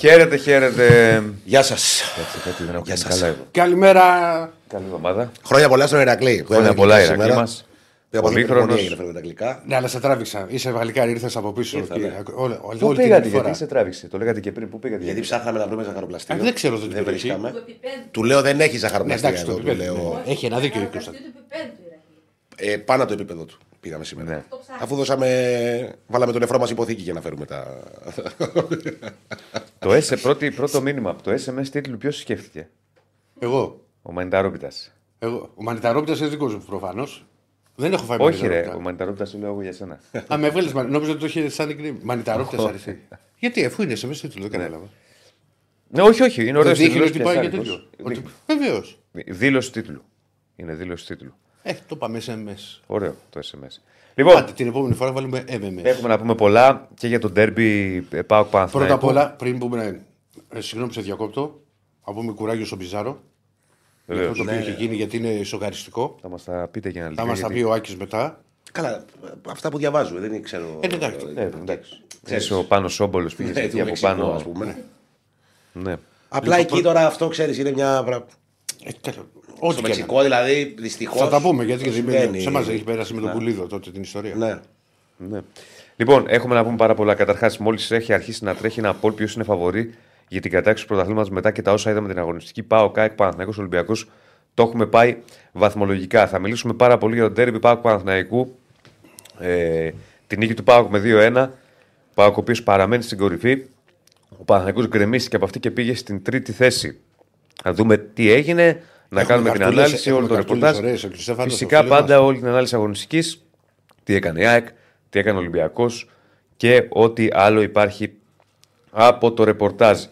Χαίρετε, χαίρετε. Γεια σας. Γεια σας. Καλημέρα. Καλή εβδομάδα. Χρόνια πολλά στον Ηρακλή. Χρόνια πολλά, Ηρακλή μας. Ναι, αλλά σε τράβηξα. Είσαι βαλικάρι, ήρθες από πίσω. Πού πήγατε, γιατί σε τράβηξε. Το λέγατε και πριν. Πού πήγατε. Γιατί ψάχναμε να βρούμε ζαχαροπλαστείο. Δεν ξέρω το τι βρίσκαμε. Του λέω δεν έχει ζαχαροπλαστείο. Έχει ένα δίκιο. Πάνω από το επίπεδο του. Πήγαμε σήμερα. Ναι. Αφού βάλαμε τον νεφρό μας υποθήκη για να φέρουμε τα. Το ΕΣΕ, πρώτο μήνυμα από το ΕΣΕ μέσα τίτλου, ποιος σκέφτηκε. Εγώ. Ο Μανιταρόπιτας. Ο Μανιταρόπιτας είναι δικός μου προφανώς. Δεν έχω φάει Μανιταρόπιτα. Όχι, ρε, ο Μανιταρόπιτας το λέω εγώ για σένα. Α, με βγάλε. Νόμιζα ότι το είχε σαν την Μανιταρόπιτας αριστερά. Γιατί, αφού είναι σε μέσα τίτλου, δεν κατάλαβα. Ναι, όχι, είναι ωραίο τίτλο. Βεβαίως. Δήλωση τίτλου. Είναι δήλωση τίτλου. Το πάμε SMS. Ωραίο το SMS. Λοιπόν, πάτε, την επόμενη φορά βάλουμε MMS. Έχουμε να πούμε πολλά και για το ντέρμπι ΠΑΟΚ Παναθηναϊκό. Πρώτα απ' όλα, πριν πούμε. Συγγνώμη, σε διακόπτω. Να πούμε κουράγιο στον Πισάρο. Βεβαίως. Αυτό το οποίο έχει γίνει, γιατί είναι σοκαριστικό. Θα μας τα πείτε για να λυθεί. Θα μας τα πει ο Άκης μετά. Καλά, αυτά που διαβάζουμε δεν ξέρω. Εντάξει. Ξέρεις, ο Πάνος Όμπολος πήγε εκεί από πάνω, ας πούμε. Ναι. Απλά εκεί τώρα αυτό ξέρεις είναι μια. Στο Μεξικό, δηλαδή, δυστυχώς. Θα τα πούμε γιατί σε εμάς έχει πέρασει με τον Πουλίδο τότε την ιστορία. Ναι. Λοιπόν, έχουμε να πούμε πάρα πολλά. Καταρχάς, μόλις έχει αρχίσει να τρέχει ένα πόλ, ποιος είναι φαβορί για την κατάκτηση του πρωταθλήματος μετά και τα όσα είδαμε την αγωνιστική. ΠΑΟΚ, ΑΕΚ, Παναθηναϊκός, Ολυμπιακός. Το έχουμε πάει βαθμολογικά. Θα μιλήσουμε πάρα πολύ για τον ντέρμπι ΠΑΟΚ Παναθηναϊκού. Την νίκη του ΠΑΟΚ με 2-1. ΠΑΟΚ ο οποίος παραμένει στην κορυφή. Ο Παναθηναϊκός γκρεμίστηκε από αυτή και πήγε στην τρίτη θέση. Να δούμε τι έγινε. Να έχουμε κάνουμε την ανάλυση όλων των ρεπορτάζ. Φυσικά πάντα όλη την ανάλυση αγωνιστικής. Τι έκανε η ΑΕΚ, τι έκανε ο Ολυμπιακός και ό,τι άλλο υπάρχει από το ρεπορτάζ.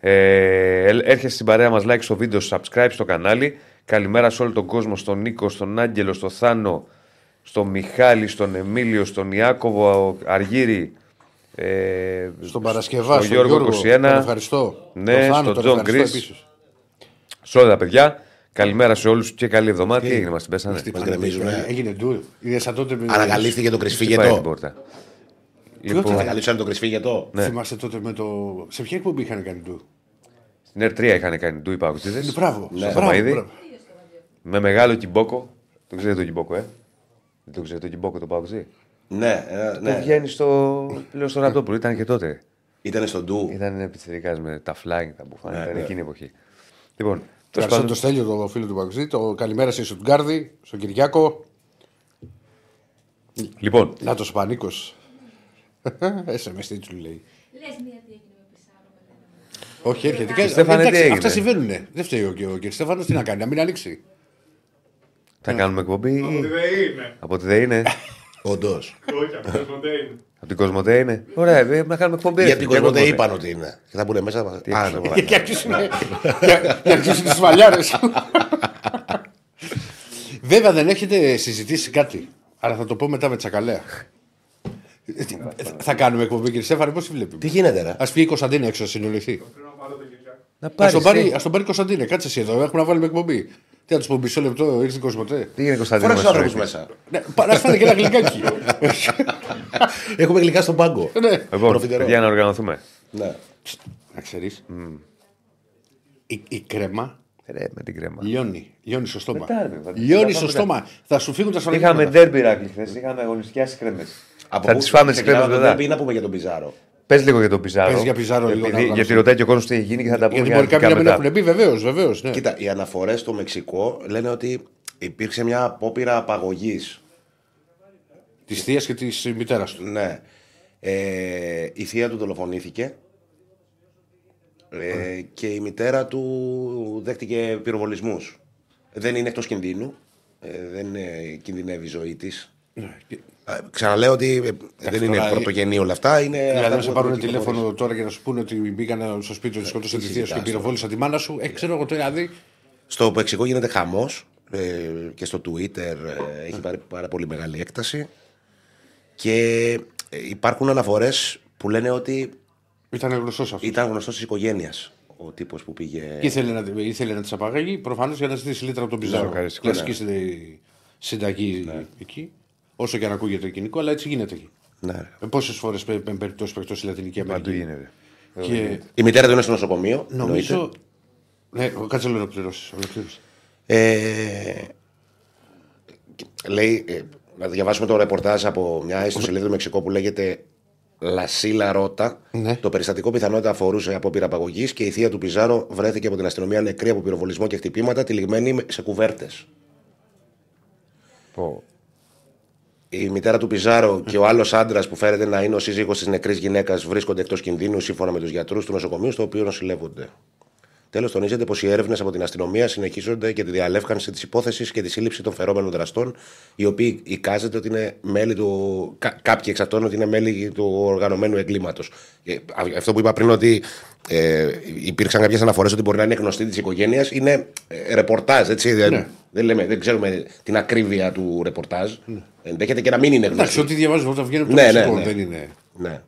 Έρχεσαι στην παρέα μας, like στο βίντεο, subscribe στο κανάλι. Καλημέρα σε όλο τον κόσμο, στον Νίκο, στον Άγγελο, στον Θάνο, στον Μιχάλη, στον Εμίλιο, στον Ιάκωβο Αργύρη. Στον Παρασκευά, στον Γιώργο 21. Ευχαριστώ. Ναι, στον Τζον Γκρις. Σε όλα τα παιδιά. Καλημέρα σε όλους και καλή εβδομάδα. Τι έγινε, μας την πέσανε. Έγινε ντουρ. Ανακαλύφθηκε το κρυσφύγετο. Λοιπόν, ανακαλύψανε το κρυσφύγετο. Θυμάστε τότε με το. Σε ποια εκπομπή είχαν κάνει ντουρ. Στην ΕΡΤ3 είχαν κάνει ντουρ οι παγκοσμίδες. Μπράβο. Με μεγάλο κυμπόκο. Το ξέρετε το κυμπόκο, Δεν το ξέρετε το κυμπόκο το παγκοσμίδι. Ναι. Το βγαίνει στο Ραπτόπουλο. Ήταν και τότε. Ήταν στον ντουρ. Ήταν επιθετικά με τα φλάγκ, τα μπουφάνια. Ήταν εκείνη η εποχή. Λοιπόν, ευχαριστώ τον Στέλιο, τον φίλο του Παγκοζή. Το καλημέρα σε Σουτγκάρδη, στον Κυριάκο. Λοιπόν. Να το Σπανίκο. SMS τι του λέει. Λες μία τι έγινε με Πισάρο. Όχι, έρχεται. Εντάξει, αυτά συμβαίνουν. Δεν φταίει και ο κ. Στέφανος τι να κάνει, να μην ανοίξει. Θα κάνουμε εκπομπή. Από τη ΔΕΗ είναι. Όντως. Όχι, από την Κοσμοτέ είναι. Από την Κοσμοτέ είναι. Ωραία, να κάνουμε εκπομπή. Για την Κοσμοτέ είπαν ότι είναι. Και θα μπουν μέσα. Και αρχίσουν τις βαλιάρες. Βέβαια δεν έχετε συζητήσει κάτι. Αλλά θα το πω μετά με τσακαλέα. Θα κάνουμε εκπομπή, κύριε Στέφανη, πώς τη βλέπουμε. Τι γίνεται, ρε. Ας φύγει η Κωνσταντίνα έξω, να συνοληθεί. Ας τον πάρει η Κωνσταντίνα, κάτσε εσύ εδώ. Έχουμε να βάλουμε εκπομπή. Τι να του πω, μισό λεπτό, ήρθε την Κοσμοτέ. Τι είναι Κωνσταντίνο. Φοράξε άνθρωπο μέσα. Να φάνε και ένα γλυκάκι. Έχουμε γλυκά στον πάγκο. Λοιπόν, για να οργανωθούμε. Να ξέρει. Η κρέμα. Με την κρέμα. Λιώνει στο στόμα. Λιώνει στο στόμα. Θα σου φύγουν τα σαλόνια. Είχαμε ντέρμπι Ηρακλή χθες. Είχαμε αγωνιστικά στι κρέμε. Θα τι φάμε τι κρέμε μετά. Πρέπει να πούμε για τον Πιζάρο. Πες λίγο για τον Πιζάρο. Γιατί ρωτάει και ο κόσμος τι έχει γίνει και θα τα πούμε. Γιατί κάποιοι δεν έχουν πει, βεβαίως. Ναι. Κοίτα, οι αναφορές στο Μεξικό λένε ότι υπήρξε μια απόπειρα απαγωγής της θείας και της μητέρας του. Ναι. Η θεία του δολοφονήθηκε και η μητέρα του δέχτηκε πυροβολισμούς. Δεν είναι εκτός κινδύνου. Δεν κινδυνεύει η ζωή της. Ξαναλέω ότι δεν είναι πρωτογενή όλα αυτά. Δηλαδή, να σε πάρουν τηλέφωνο τώρα και να σου πούνε ότι μπήκαν στο σπίτι του, σκότωσαν τη θεία σου και πυροβόλησαν τη μάνα σου. Ξέρω εγώ το δηλαδή. Στο Μεξικό γίνεται χαμός και στο Twitter έχει πάρει πάρα πολύ μεγάλη έκταση. Και υπάρχουν αναφορές που λένε ότι ήταν γνωστός της οικογένειας ο τύπος που πήγε. Ήθελε να τις απαγάγει προφανώς για να ζητήσει λίτρα από τον Πιζάρο. Κλασική συνταγή εκεί. Όσο και αν ακούγεται το κοινικό, αλλά έτσι γίνεται εκεί. Ναι. Πόσες φορές με περιπτώσεις εκτός στη Λατινική Αμερική Και... Η μητέρα του είναι στο νοσοκομείο. Νομίζω. Ναι, κάτσε λίγο να πληρώσει. Λέει, να διαβάσουμε το ρεπορτάζ από μια ιστοσελίδα του Μεξικό που λέγεται Λασίλα Ρότα. Ναι. Το περιστατικό πιθανότητα αφορούσε απόπειρα απαγωγής και η θεία του Πιζάρο βρέθηκε από την αστυνομία νεκρή από πυροβολισμό και χτυπήματα, τυλιγμένη σε κουβέρτες. Oh. Η μητέρα του Πιζάρο και ο άλλος άντρας που φέρεται να είναι ο σύζυγος της νεκρής γυναίκας βρίσκονται εκτός κινδύνου σύμφωνα με τους γιατρούς του νοσοκομείου στο οποίο νοσηλεύονται. Τέλος, τονίζεται πως οι έρευνες από την αστυνομία συνεχίζονται για τη διαλεύκανση της υπόθεσης και τη σύλληψη των φερόμενων δραστών, οι οποίοι εικάζεται ότι είναι μέλη του. Κάποιοι εξ αυτών ότι είναι μέλη του οργανωμένου εγκλήματος. Αυτό που είπα πριν, ότι υπήρξαν κάποιες αναφορές ότι μπορεί να είναι γνωστή της οικογένειας, είναι ρεπορτάζ. Έτσι, ναι. Δεν ξέρουμε την ακρίβεια του ρεπορτάζ. Ναι. Ενδέχεται και να μην είναι γνωστή. Εντάξει, ό,τι διαβάζουμε όταν βγαίνει από το Μεξικό, ναι. Δεν είναι. Ναι.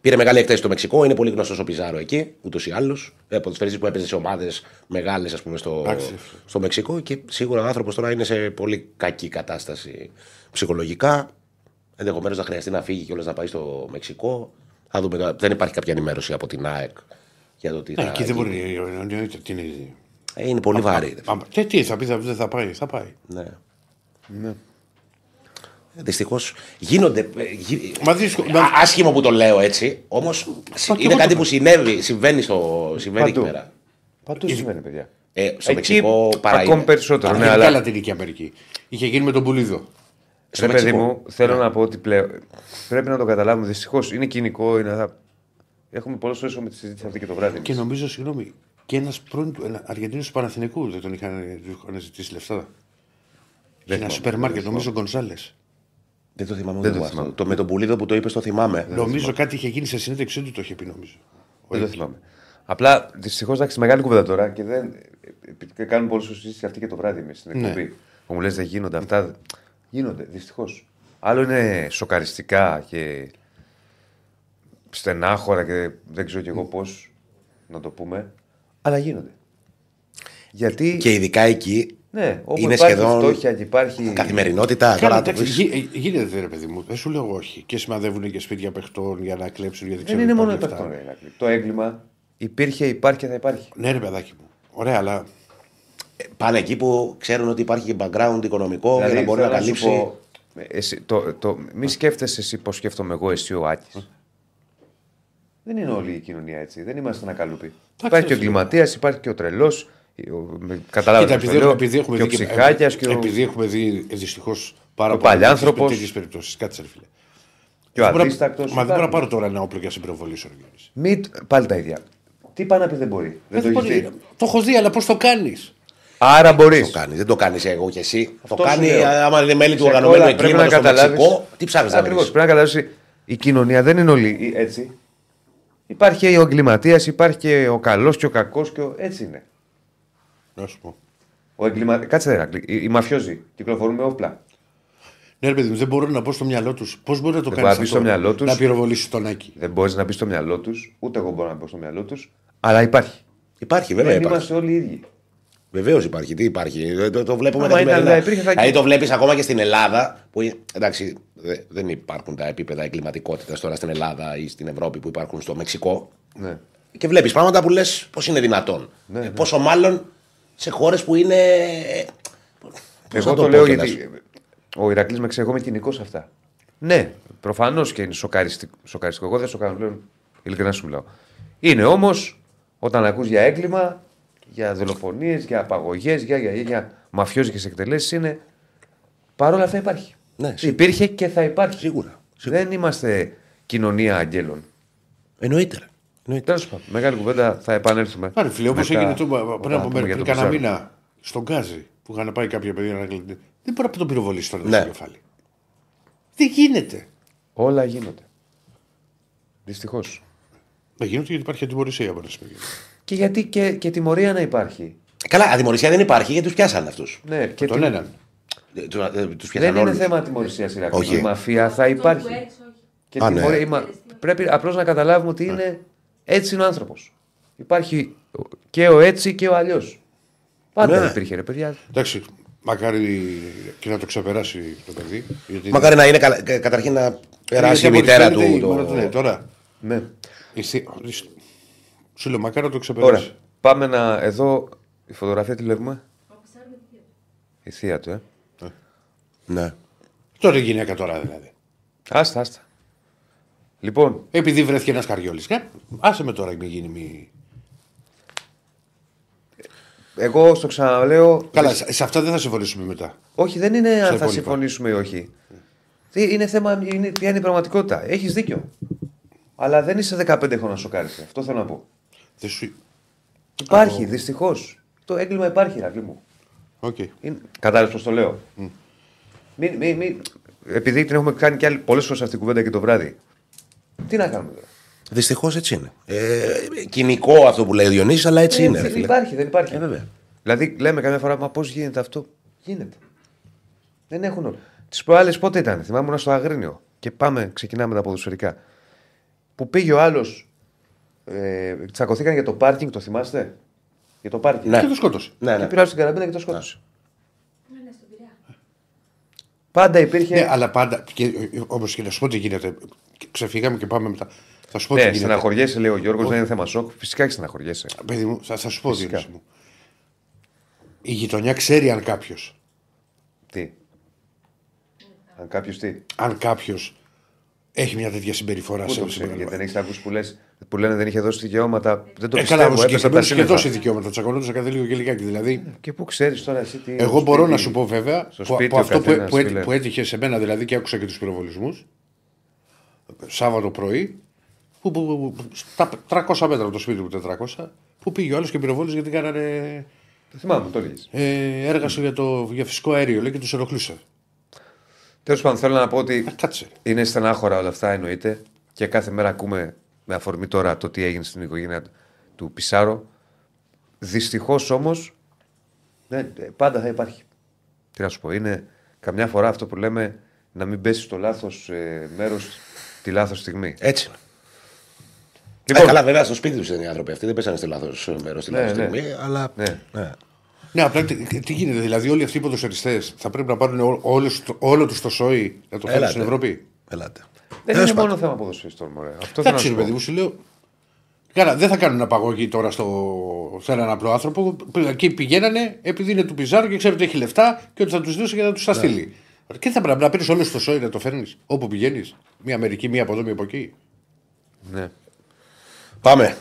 Πήρε μεγάλη εκτέλεση στο Μεξικό, είναι πολύ γνωστός ο Πιζάρο εκεί, ούτως ή άλλως. Από τις φερήσεις που έπαιζε σε ομάδες μεγάλες, ας πούμε, στο Μεξικό. Και σίγουρα ο άνθρωπος τώρα είναι σε πολύ κακή κατάσταση ψυχολογικά. Ενδεχομένως να χρειαστεί να φύγει κιόλας να πάει στο Μεξικό. Θα δούμε τώρα. Δεν υπάρχει κάποια ενημέρωση από την ΑΕΚ για το τι θα. Εκεί δεν μπορεί να είναι. Είναι πολύ βαρύ. Και τι θα πει, δεν θα πάει. Θα πάει. Ναι. Δυστυχώς γίνονται. Άσχημο που το λέω έτσι, όμως είναι κάτι που συμβαίνει σήμερα. Παντού συμβαίνει, παιδιά. Στο Μεξικό παραείδε. Ακόμη περισσότερο. Ναι, αλλά Λατινική Αμερική. Είχε γίνει με τον Πουλίδο. Στο παιδί μου, θέλω να πω ότι πλέον πρέπει να το καταλάβουμε. Δυστυχώς είναι κοινικό. Έχουμε πολλές φορές με τη συζήτηση αυτή και το βράδυ. Και νομίζω, συγγνώμη, και ένας πρώην Αργεντίνος του Παναθηναϊκού δεν τον είχαν ζητήσει λεφτά. Ένα σούπερ μάρκετ, νομίζω Γκονσάλες. Δεν το θυμάμαι. Το με τον Πουλίδο που το είπες το θυμάμαι. Νομίζω κάτι είχε γίνει σε συνέντευξή του, το είχε πει νομίζω. Δεν το θυμάμαι. Απλά δυστυχώς εντάξει, μεγάλη κουβέντα τώρα και δεν. Κάνουν πολλές συζητήσεις αυτή και το βράδυ εμείς στην εκπομπή. Που μου λες δεν γίνονται αυτά. Γίνονται δυστυχώς. Άλλο είναι σοκαριστικά και στενάχωρα και δεν ξέρω κι εγώ πώς να το πούμε. Αλλά γίνονται. Γιατί. Και ειδικά εκεί. Ναι, όπου είναι υπάρχει σχεδόν φτώχεια και υπάρχει καθημερινότητα. Γίνεται ρε παιδί μου, δεν σου λέω όχι. Και σημαδεύουν και σπίτια παιχτών για να κλέψουν. Δεν είναι μόνο παιχτών. Το έγκλημα υπήρχε, υπάρχει και θα υπάρχει. Ναι, ρε παιδάκι μου. Ωραία, αλλά. Πάνε εκεί που ξέρουν ότι υπάρχει και background οικονομικό για να μπορεί να καλύψει. Μη σκέφτεσαι εσύ πως σκέφτομαι εγώ, εσύ ο Άκης. Δεν είναι όλη η κοινωνία έτσι. Δεν είμαστε ένα καλούπι. Υπάρχει και ο εγκληματίας, υπάρχει και ο τρελός. Καταλάβατε και ο ψυχάκιας και ο... Επειδή έχουμε δει δυστυχώς πάρα πολλές τέτοιες περιπτώσεις. Κάτσε ρε φίλε. Και ο αδίστακτος. Μα δεν μπορώ να πάρω τώρα ένα όπλο για να σε πυροβολήσω. Πάλι τα ίδια. Τι είπα να πει δεν μπορεί. Το έχω δει, αλλά πώς το κάνεις. Άρα μπορείς. Δεν το κάνεις εγώ κι εσύ. Το κάνει άμα είναι μέλη του οργανωμένου εγκλήματος στο Μεξικό. Τι ψάχνεις να βρεις. Πρέπει να καταλάβεις η κοινωνία δεν είναι όλοι έτσι. Υπάρχει ο εγκληματίας, υπάρχει και ο καλός και ο κακός. Έτσι είναι. Κάτσε Ηρακλή. Οι μαφιόζοι κυκλοφορούν με όπλα. Ναι, ρε παιδί μου, δεν μπορούν να πω στο μυαλό του πώς μπορεί να το κάνει αυτό. Να πυροβολήσει τον Άκη. Δεν μπορεί να μπει στο μυαλό του, ούτε εγώ μπορώ να μπω στο μυαλό του, αλλά υπάρχει. Υπάρχει, βέβαια. Δεν είμαστε όλοι οι ίδιοι. Βεβαίως υπάρχει. Τι υπάρχει. Το βλέπουμε καθημερινά. Δηλαδή το βλέπει ακόμα και στην Ελλάδα. Που, εντάξει, δεν υπάρχουν τα επίπεδα εγκληματικότητας τώρα στην Ελλάδα ή στην Ευρώπη που υπάρχουν στο Μεξικό. Ναι. Και βλέπει πράγματα που λε πώς είναι δυνατόν. Πόσο μάλλον. Σε χώρες που είναι. Εγώ το λέω γιατί. Ο Ηρακλής με ξέρει, εγώ είμαι κοινικό σε αυτά. Ναι, προφανώς και είναι σοκαριστικό. Εγώ δεν σοκαρίζω πλέον, ειλικρινά σου μιλάω. Είναι όμως όταν ακούς για έγκλημα, για δολοφονίες, για απαγωγές, για μαφιόζικες εκτελέσεις είναι. Παρ' όλα αυτά υπάρχει. Ναι, υπήρχε και θα υπάρχει. Σίγουρα. Δεν είμαστε κοινωνία αγγέλων. Εννοείται. Τέλος πάντων, μεγάλη κουβέντα, θα επανέλθουμε. Άρα, φίλε, όπως έγινε πριν από κάνα μήνα στον Γκάζι που είχαν πάει κάποια παιδιά να κλειτούν. Δεν μπορεί να τον πυροβολήσει τώρα στο κεφάλι. Δεν γίνεται. Όλα γίνονται. Δυστυχώς. Δεν γίνονται γιατί υπάρχει ατιμωρησία από αυτές. Και γιατί και τιμωρία να υπάρχει. Καλά, ατιμωρησία δεν υπάρχει γιατί τους πιάσαν αυτούς. Ναι, και τον έναν. Δεν είναι θέμα ατιμωρησίας. Η μαφία θα υπάρχει. Πρέπει απλώς να καταλάβουμε ότι είναι. Έτσι είναι ο άνθρωπος. Υπάρχει και ο έτσι και ο αλλιώς. Πάντα υπήρχε ρε παιδιά. Εντάξει, μακάρι και να το ξεπεράσει το παιδί. Μακάρι να είναι καταρχήν να περάσει η μητέρα του. Τώρα. Σου λέω, μακάρι να το ξεπεράσει. Ωραία. Πάμε να. Εδώ η φωτογραφία τη βλέπουμε. Η θεία του, Ναι. Τώρα η γυναίκα τώρα δηλαδή. Άστα. Λοιπόν. Επειδή βρέθηκε ένα καριόλη. Άσε με τώρα, μην γίνει. Εγώ στο ξαναλέω. Καλά, σε αυτά δεν θα συμφωνήσουμε μετά. Όχι, δεν είναι αν θα συμφωνήσουμε ή όχι. Είναι θέμα ποια είναι η πραγματικότητα. Έχεις δίκιο. Αλλά δεν είσαι 15 χρόνια να σοκάρεσαι. Αυτό θέλω να πω. Υπάρχει, δυστυχώς. Το έγκλημα υπάρχει, αγγλί μου. Okay. Κατάλαβες πώς το λέω. Επειδή την έχουμε κάνει και πολλές φορές αυτή την κουβέντα και το βράδυ. Τι να κάνουμε τώρα. Δυστυχώς έτσι είναι. Κοινικό αυτό που λέει ο Διονύσης, αλλά έτσι είναι. Δεν υπάρχει. Δηλαδή, λέμε καμιά φορά, μα πώς γίνεται αυτό. Γίνεται. Δεν έχουν όλοι. Τις προάλλες πότε ήταν, θυμάμαι στο Αγρίνιο. Και πάμε, ξεκινάμε τα ποδοσφαιρικά. Που πήγε ο άλλος. Τσακωθήκαν για το πάρκινγκ, το θυμάστε. Για το πάρκινγκ. Ναι. Και το σκότωσε. Ναι. Πήραν στην καραμπίνα και το σκότωσε. Ναι, στον Πειραιά. Πάντα υπήρχε. Ναι, αλλά πάντα. Όπως και να σου πω τι γίνεται. Ξεφύγαμε και πάμε μετά. Θα σου πω τι γίνεται. Στεναχωριέσαι, λέει ο Γιώργος, δεν είναι θέμα σοκ. Φυσικά και στεναχωριέσαι. Παιδί μου, θα σου πω δίπλα μου. Η γειτονιά ξέρει αν κάποιο. Τι. Αν κάποιο τι. Αν κάποιο έχει μια τέτοια συμπεριφορά σε όλη την Ελλάδα. Δεν έχει ακούσει που λένε δεν είχε δώσει δικαιώματα. Δεν το πιστεύω. Είχε δώσει δικαιώματα. Τσακωνόντουσαν κάθε λίγο και λιγάκι. Δηλαδή. Και πού ξέρει τώρα εσύ τι. Εγώ μπορώ να σου πω βέβαια από αυτό που έτυχε σε μένα δηλαδή και άκουσα και του πυροβολισμού. Σάββατο πρωί. 300 μέτρα από το σπίτι μου, 400. Που πήγε ο άλλο και πυροβόλησε γιατί κάνανε. Το θυμάμαι, το λέγει. Έργα για φυσικό αέριο λέει και του ενοχλούσε. Τέλος πάντων, θέλω να πω ότι είναι στενάχωρα όλα αυτά, εννοείται. Και κάθε μέρα ακούμε με αφορμή τώρα το τι έγινε στην οικογένεια του Πισάρο. Δυστυχώς όμως, ναι, πάντα θα υπάρχει. Τι να σου πω, είναι καμιά φορά αυτό που λέμε να μην πέσει στο λάθος μέρος τη λάθος στιγμή. Έτσι. Λοιπόν, καλά, βέβαια στο σπίτι τους ήταν οι άνθρωποι αυτοί, δεν πέσανε στο λάθος μέρος τη λάθος στιγμή, αλλά. Ναι. Ναι, απλά τι γίνεται, δηλαδή όλοι αυτοί οι ποδοσφαιριστές θα πρέπει να πάρουν όλο τους το σόι να το φέρουν στην Ευρώπη. Ελάτε. Δεν είναι μόνο θέμα ποδοσφαιριστών, μωρέ. Εντάξει, ρε παιδί μου, σου λέω. Καλά, δεν θα κάνουν απαγωγή τώρα σε έναν απλό άνθρωπο. Εκεί πηγαίνανε επειδή είναι του Πιζάρου και ξέρετε ότι έχει λεφτά και ότι θα του δώσει και θα του τα στείλει. Και θα πρέπει να παίρνει όλο το σόι να το φέρνει όπου πηγαίνει. Μία μερική, μία από εδώ, μία από εκεί. Ναι. Πάμε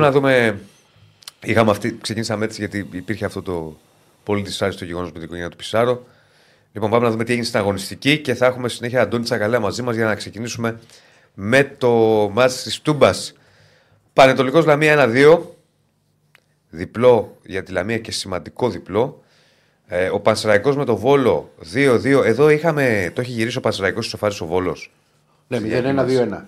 να δούμε. Ξεκίνησαμε έτσι γιατί υπήρχε αυτό το πολύ δυσάρεστο γεγονός με την οικογένεια του Πισάρο. Λοιπόν, πάμε να δούμε τι έγινε στην αγωνιστική και θα έχουμε συνέχεια Αντώνη Τσακαλέα μαζί μας για να ξεκινήσουμε με το μάτς της Τούμπας. Πανετολικός Λαμία 1-2. Διπλό για τη Λαμία και σημαντικό διπλό. Ο Πανσεραϊκός με το Βόλο 2-2. Εδώ το έχει γυρίσει ο Πανσεραϊκός στο σοφάρι ο Βόλος. Ναι, 0-1-2-1.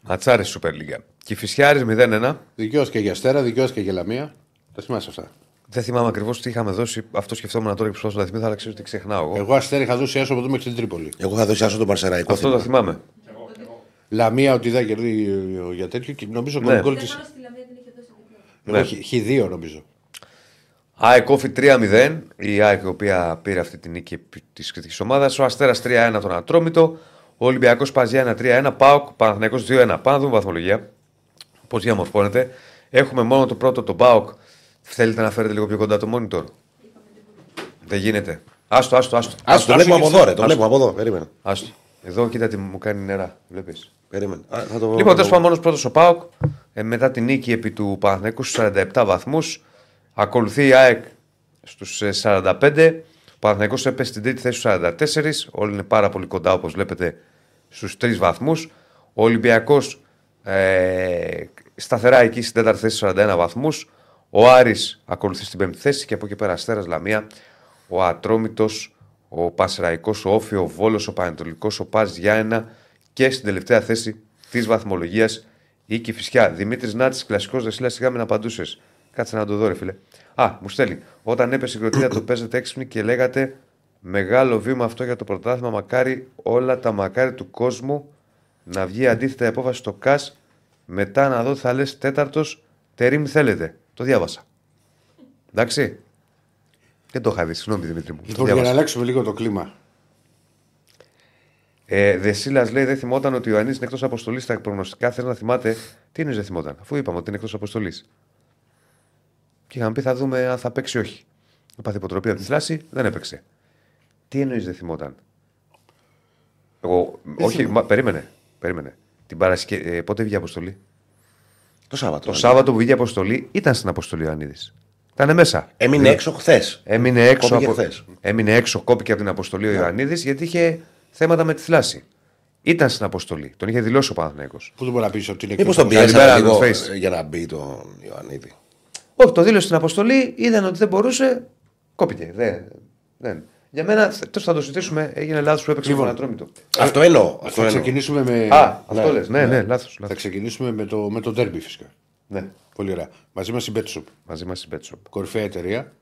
Ματσάρες Super League. Κηφισιά 0-1. Δικαιώς και για Αστέρα, δικαιώς και για Λαμία. Τα θυμάσαι αυτά. Δεν θυμάμαι ακριβώς τι είχαμε δώσει. Αυτό σκεφτόμουν τώρα και προσπαθώ να θυμηθώ, αλλά ξέρω ότι ξεχνάω εγώ. Εγώ Αστέρα είχα δώσει άσο από εδώ μέχρι την Τρίπολη. Εγώ είχα δώσει άσο τον Πανσεραϊκό. Αυτό το θυμάμαι. Λαμία, ότι δεν κερδίζει για τέτοιο. Νομίζω ότι γκολ τη. Χι 2 νομίζω. ΑΕΚ Όφη 3-0. Η ΑΕΚ η οποία πήρε αυτή την νίκη τη κριτική ομάδα. Ο Αστέρας 3-1 τον Ατρόμητο. Ο Ολυμπιακός Παζιά 1-3-1, ΠΑΟΚ, Παναθηναϊκός 2-1. Πάμε να δούμε βαθμολογία. Πώς διαμορφώνεται. Έχουμε μόνο το πρώτο, τον ΠΑΟΚ. Θέλετε να φέρετε λίγο πιο κοντά το monitor. Δεν γίνεται. Άστο. Το βλέπουμε από εδώ, Περίμενα. Άστο. Εδώ κοίτα τι μου κάνει νερά. Βλέπεις. Περίμενα. Λοιπόν, τέλος πάντων, μόνο πρώτο ο ΠΑΟΚ. Μετά την νίκη επί του Παναθηναϊκού στους 47 βαθμούς. Ακολουθεί η ΑΕΚ στους 45. Ο Παναθηναϊκός έπεσε στην τρίτη θέση στους 44, όλοι είναι πάρα πολύ κοντά όπως βλέπετε στους 3 βαθμούς. Ο Ολυμπιακός σταθερά εκεί στην τέταρτη θέση στους 41 βαθμούς. Ο Άρης ακολουθεί στην πέμπτη θέση και από εκεί πέρα Αστέρας, Λαμία, ο Ατρόμητος, ο Πανσεραϊκός, ο Όφη, ο Βόλος, ο Πανετολικός, ο Πας Γιάννα και στην τελευταία θέση της βαθμολογίας η Κηφισιά. Δημήτρης Νάτης, κλασικός δεσίλα, σιγά μην απαντούσες. Κάτσε να το δω, ρε φίλε. Μου στέλνει. Όταν έπεσε η κροτίδα, το παίζετε έξυπνοι και λέγατε μεγάλο βήμα αυτό για το πρωτάθλημα. Μακάρι όλα τα μακάρι του κόσμου να βγει αντίθετα η απόφαση στο ΚΑΣ. Μετά να δω, θα λες τέταρτος. Τερήμ, θέλετε. Το διάβασα. Εντάξει. Δεν το είχα δει. Συγγνώμη, Δημήτρη μου. Λοιπόν, για να αλλάξουμε λίγο το κλίμα. Δεσίλας λέει: δεν θυμόταν ότι ο Ιωαννίδης είναι εκτός αποστολής στα προγνωστικά. Θέλω να θυμάται. Τι είναι, δεν θυμόταν, αφού είπαμε ότι είναι εκτός αποστολής. Και είχαμε πει: θα δούμε αν θα παίξει ή όχι. Έπαθε υποτροπία από τη θλάση, δεν έπαιξε. Τι εννοείς, δεν θυμόταν. Εγώ, όχι, περίμενε. Πότε βγήκε η αποστολή. Το Σάββατο που βγήκε η αποστολή ήταν στην αποστολή ο Ιωαννίδης. Ήταν μέσα. Έμεινε έξω χθες. Έμεινε έξω, κόπηκε από την αποστολή ο Ιωαννίδης γιατί είχε θέματα με τη θλάση. Ήταν στην αποστολή. Τον είχε δηλώσει ο Παναθηναϊκός. Πού δεν μπορεί να πει ότι είναι εκτός αποστολής. Για να μπει τον Ιωαννίδη. Όχι, το δήλωσε στην αποστολή, είδαν ότι δεν μπορούσε. Κόπηκε. Για μένα, τέλος θα το συζητήσουμε. Έγινε λάθος που έπαιξε τον Ατρόμητο. Αυτό εννοώ. Θα ξεκινήσουμε με. Αυτό λες. Ναι, λάθος. Θα ξεκινήσουμε με το ντέρμπι φυσικά. Ναι. Πολύ ωραία. Μαζί μας η BetShop. Κορυφαία εταιρεία.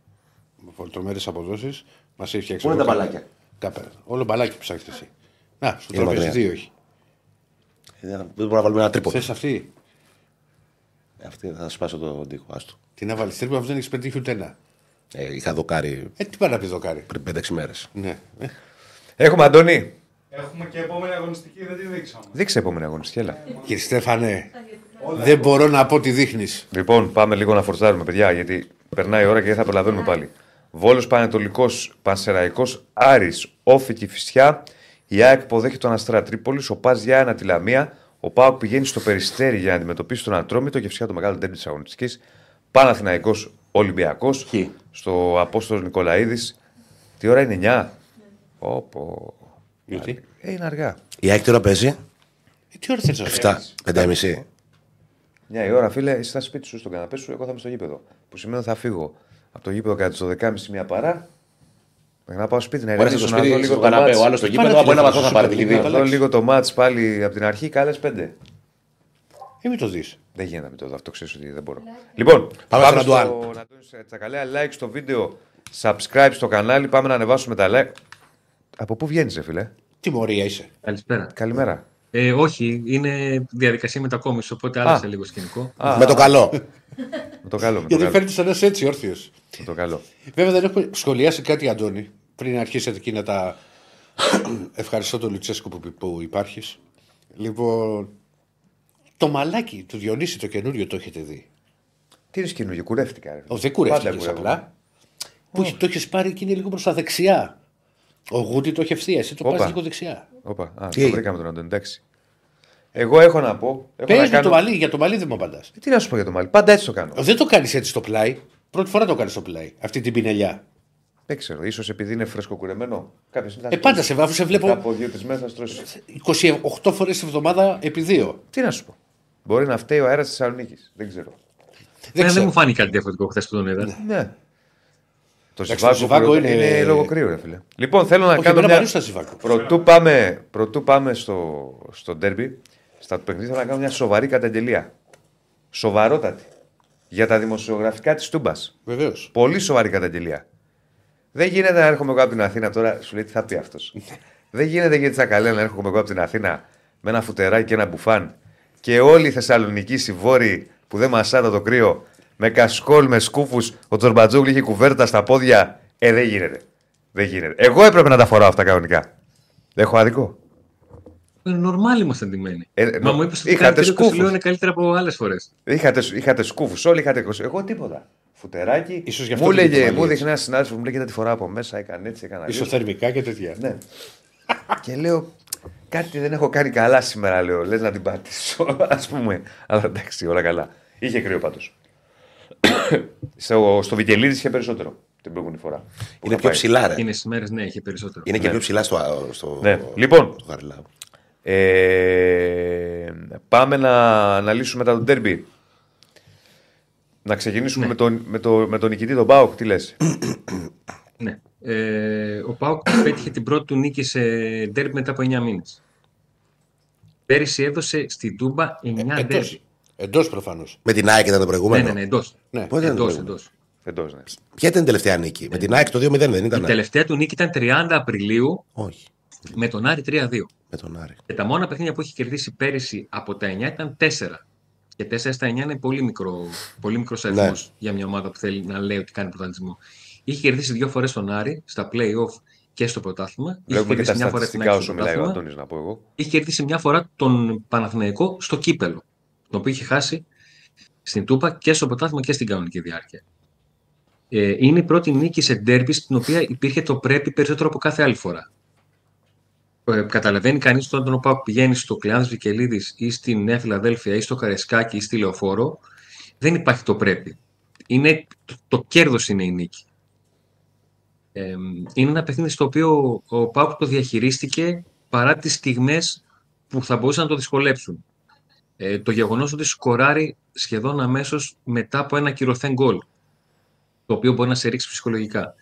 Πολυτρομερές αποδόσεις. Μας έχει φτιάξει. Όλα τα μπαλάκια. Όλο μπαλάκι που ψάχνει εσύ. Να, στο τραπέζι δύο έχει. Δεν μπορούμε να βάλουμε ένα τρίπο. Θες αυτή. Αυτή θα σπάσω τον τοίχο. Άστο. Τι να βάλει τρίπο, αυτό δεν έχει πετύχει ούτε ένα. Είχα δοκάρει. Τι πάει να πει δοκάρει. Πριν 5-6 μέρες. Ναι. Έχουμε Αντώνη. Έχουμε και επόμενη αγωνιστική, δεν τη δείξαμε. Δείξε επόμενη αγωνιστική, έλα. Κύριε Στέφανε, δεν μπορώ να πω τι δείχνεις. Λοιπόν, πάμε λίγο να φορτάρουμε, παιδιά, γιατί περνάει η ώρα και δεν θα προλαβαίνουμε πάλι. Βόλος Πανετολικός, Πανσεραϊκός, Άρης, Όφη Κηφισιά. Η ΑΕΚ υποδέχεται τον Αστέρα Τρίπολης, ο ΠΑΣ για ένα τη Λαμία. Ο ΠΑΟΚ πηγαίνει στο Περιστέρι για να αντιμετωπίσει τον Ατρόμητο και φυσικά το μεγάλο ντέρμπι της αγωνιστικής. Παναθηναϊκός Ολυμπιακός στο Απόστολος Νικολαΐδης. Τι ώρα είναι, 9? Όπο. Γιατί? Είναι αργά. Η ΑΕΚ τι ώρα παίζει? Τι ώρα θέλει να παίζει? 7, 5,5. 9 η ώρα, φίλε, εσύ θα σπίτι σου στον καναπέ σου, εγώ θα είμαι στο γήπεδο. Που σημαίνει θα φύγω από το γήπεδο κατά τις 12.30 μια παρά. Να πάω σπίτι, να ηρεμήσω να δω λίγο το μάτς. Ο άλλος στο γήπεδο, από ένα βαθμό θα παρατηρηθεί. Να δω λίγο το μάτς πάλι από την αρχή, κάλες 5. Ή μην το δεις. Δεν γίνεται να μην το δω, αυτό ξέρεις ότι δεν μπορώ. Λοιπόν, πάμε στον Αντώνη Τσακαλέα, like στο βίντεο, subscribe στο κανάλι, πάμε να ανεβάσουμε τα like. Από πού βγαίνεις, φίλε? Τιμωρία είσαι. Καλησπέρα. Καλημέρα. Όχι, είναι διαδικασία μετακόμιση, οπότε άλλαξε λίγο σκηνικό. Με το καλό. Γιατί φαίνεται σαν ένας έτσι όρθιος. Με το καλό. Βέβαια δεν έχω σχολιάσει κάτι, Αντώνη, πριν αρχίσετε εκεί να τα. Ευχαριστώ τον Λουτσέσκου που υπάρχει. Λοιπόν. Το μαλάκι του Διονύση το καινούριο το έχετε δει? Τι είναι καινούριο, κουρεύτηκα. Δεν κουρεύτηκε απλά. Που το έχει πάρει και είναι λίγο προς τα δεξιά. Ο Γούτι το έχει ευθεία, εσύ το πας λίγο δεξιά. Όπα, το βρήκαμε τον Αντώνη, εντάξει. Εγώ έχω να πω. Παίζει κάνω... το μαλλί, για το μαλλί δεν μου απαντάς. Τι να σου πω για το μαλλί, πάντα έτσι το κάνω. Δεν το κάνεις έτσι στο πλάι. Πρώτη φορά το κάνεις στο πλάι, αυτή την πινελιά. Δεν ξέρω, ίσως επειδή είναι φρεσκοκουρεμένο. Πάντα σε βάφου, σε βλέπω. Από 2-3 μέσα στρώσει. 28 φορές τη εβδομάδα επί 2. Τι να σου πω. Μπορεί να φταίει ο αέρας της Θεσσαλονίκης. Δεν ξέρω. Δεν μου φάνηκε κάτι διαφορετικό χθες που τον είδα. Ναι. Το Ζιβάκο είναι λόγω κρύου, ρε φίλε. Λοιπόν, θέλω να κάνω μια. Πρωτού πάμε στο ντέρμπι, στα του παιχνίδι, θέλω να κάνω μια σοβαρή καταγγελία. Σοβαρότατη. Για τα δημοσιογραφικά της Τούμπας. Βεβαίως. Πολύ σοβαρή καταγγελία. Δεν γίνεται να έρχομαι εγώ από την Αθήνα τώρα, σου λέει τι θα πει αυτός. Δεν γίνεται γιατί θα καλέ να έρχομαι εγώ από την Αθήνα με ένα φουτεράκι και ένα μπουφάν και όλοι οι Θεσσαλονικοί οι βόρειοι που δεν μασάτα το κρύο με κασκόλ, με σκούφους, ο Τζορμπατζόγλου είχε κουβέρτα στα πόδια. Δεν γίνεται. Δεν γίνεται. Εγώ έπρεπε να τα φοράω αυτά κανονικά. Έχω άδικο. Νορμάλ είμαστε αντιμένοι. Μα μου είπε ότι είχατε σκούφους. Είναι καλύτερα από άλλες φορές. Είχατε σκούφους, όλοι είχατε. Εγώ τίποτα. Φουτεράκι. Μου έλεγε, μου δείχνει ένα συνάδελφο, μου λέγεται τη φορά από μέσα, έκανε έτσι, έκανε αλλιώς. Ισοθερμικά και τέτοια. Ναι. Και λέω, κάτι δεν έχω κάνει καλά σήμερα, λέω. Λες να την πατήσω, ας πούμε. Αλλά εντάξει, όλα καλά. Είχε κρύο πάντως. Στο Βικελίδης είχε περισσότερο την προηγούμενη φορά. Είναι πιο ψηλά, ρε. Είναι μέρες, ναι, είχε περισσότερο. Είναι και πιο ψηλά στο. Λοιπόν. Πάμε να αναλύσουμε μετά το ντέρμπι. Να ξεκινήσουμε με τον νικητή, τον ΠΑΟΚ. Τι λες? Ναι. Ο ΠΑΟΚ πέτυχε την πρώτη του νίκη σε ντέρμπι μετά από 9 μήνες. Πέρυσι έδωσε στην Τούμπα 9 ντέρμπι. Εντός προφανώς. Με την ΑΕΚ ήταν το προηγούμενο. Ναι, εντός. Ναι. Εντός, ναι. Ποια ήταν η τελευταία νίκη? Με την ΑΕΚ το 2-0 δεν ήταν? Η τελευταία του νίκη ήταν 30 Απριλίου. Όχι. Με τον Άρη 3-2. Με τον Άρη. Και τα μόνα παιχνίδια που έχει κερδίσει πέρυσι από τα 9 ήταν 4. Και 4 στα 9 είναι πολύ μικρό αριθμό, ναι, για μια ομάδα που θέλει να λέει ότι κάνει πρωταθλητισμό. Είχε κερδίσει 2 φορές τον Άρη στα play-off και στο πρωτάθλημα. Βλέπουμε και τα στατιστικά όσο μιλάει ο Αντώνης, να πω εγώ. Είχε κερδίσει μια φορά τον Παναθηναϊκό στο κύπελο, τον οποίο είχε χάσει στην Τούμπα και στο πρωτάθλημα και στην κανονική διάρκεια. Είναι η πρώτη νίκη σε ντέρμπι στην οποία υπήρχε το πρέπει περισσότερο από κάθε άλλη φορά. Καταλαβαίνει κανείς ότι όταν ο ΠΑΟΚ πηγαίνει στο Κλεάνθης Βικελίδης ή στην Νέα Φιλαδέλφια ή στο Καρεσκάκι ή στη Λεωφόρο, δεν υπάρχει το πρέπει. Είναι, το κέρδος είναι η νίκη. Είναι ένα παιχνίδι στο οποίο ο ΠΑΟΚ το διαχειρίστηκε παρά τις στιγμές που θα μπορούσαν να το δυσκολέψουν. Το γεγονός ότι σκοράρει σχεδόν αμέσως μετά από ένα κυρωθέν γκολ, το οποίο μπορεί να σε ρίξει ψυχολογικά.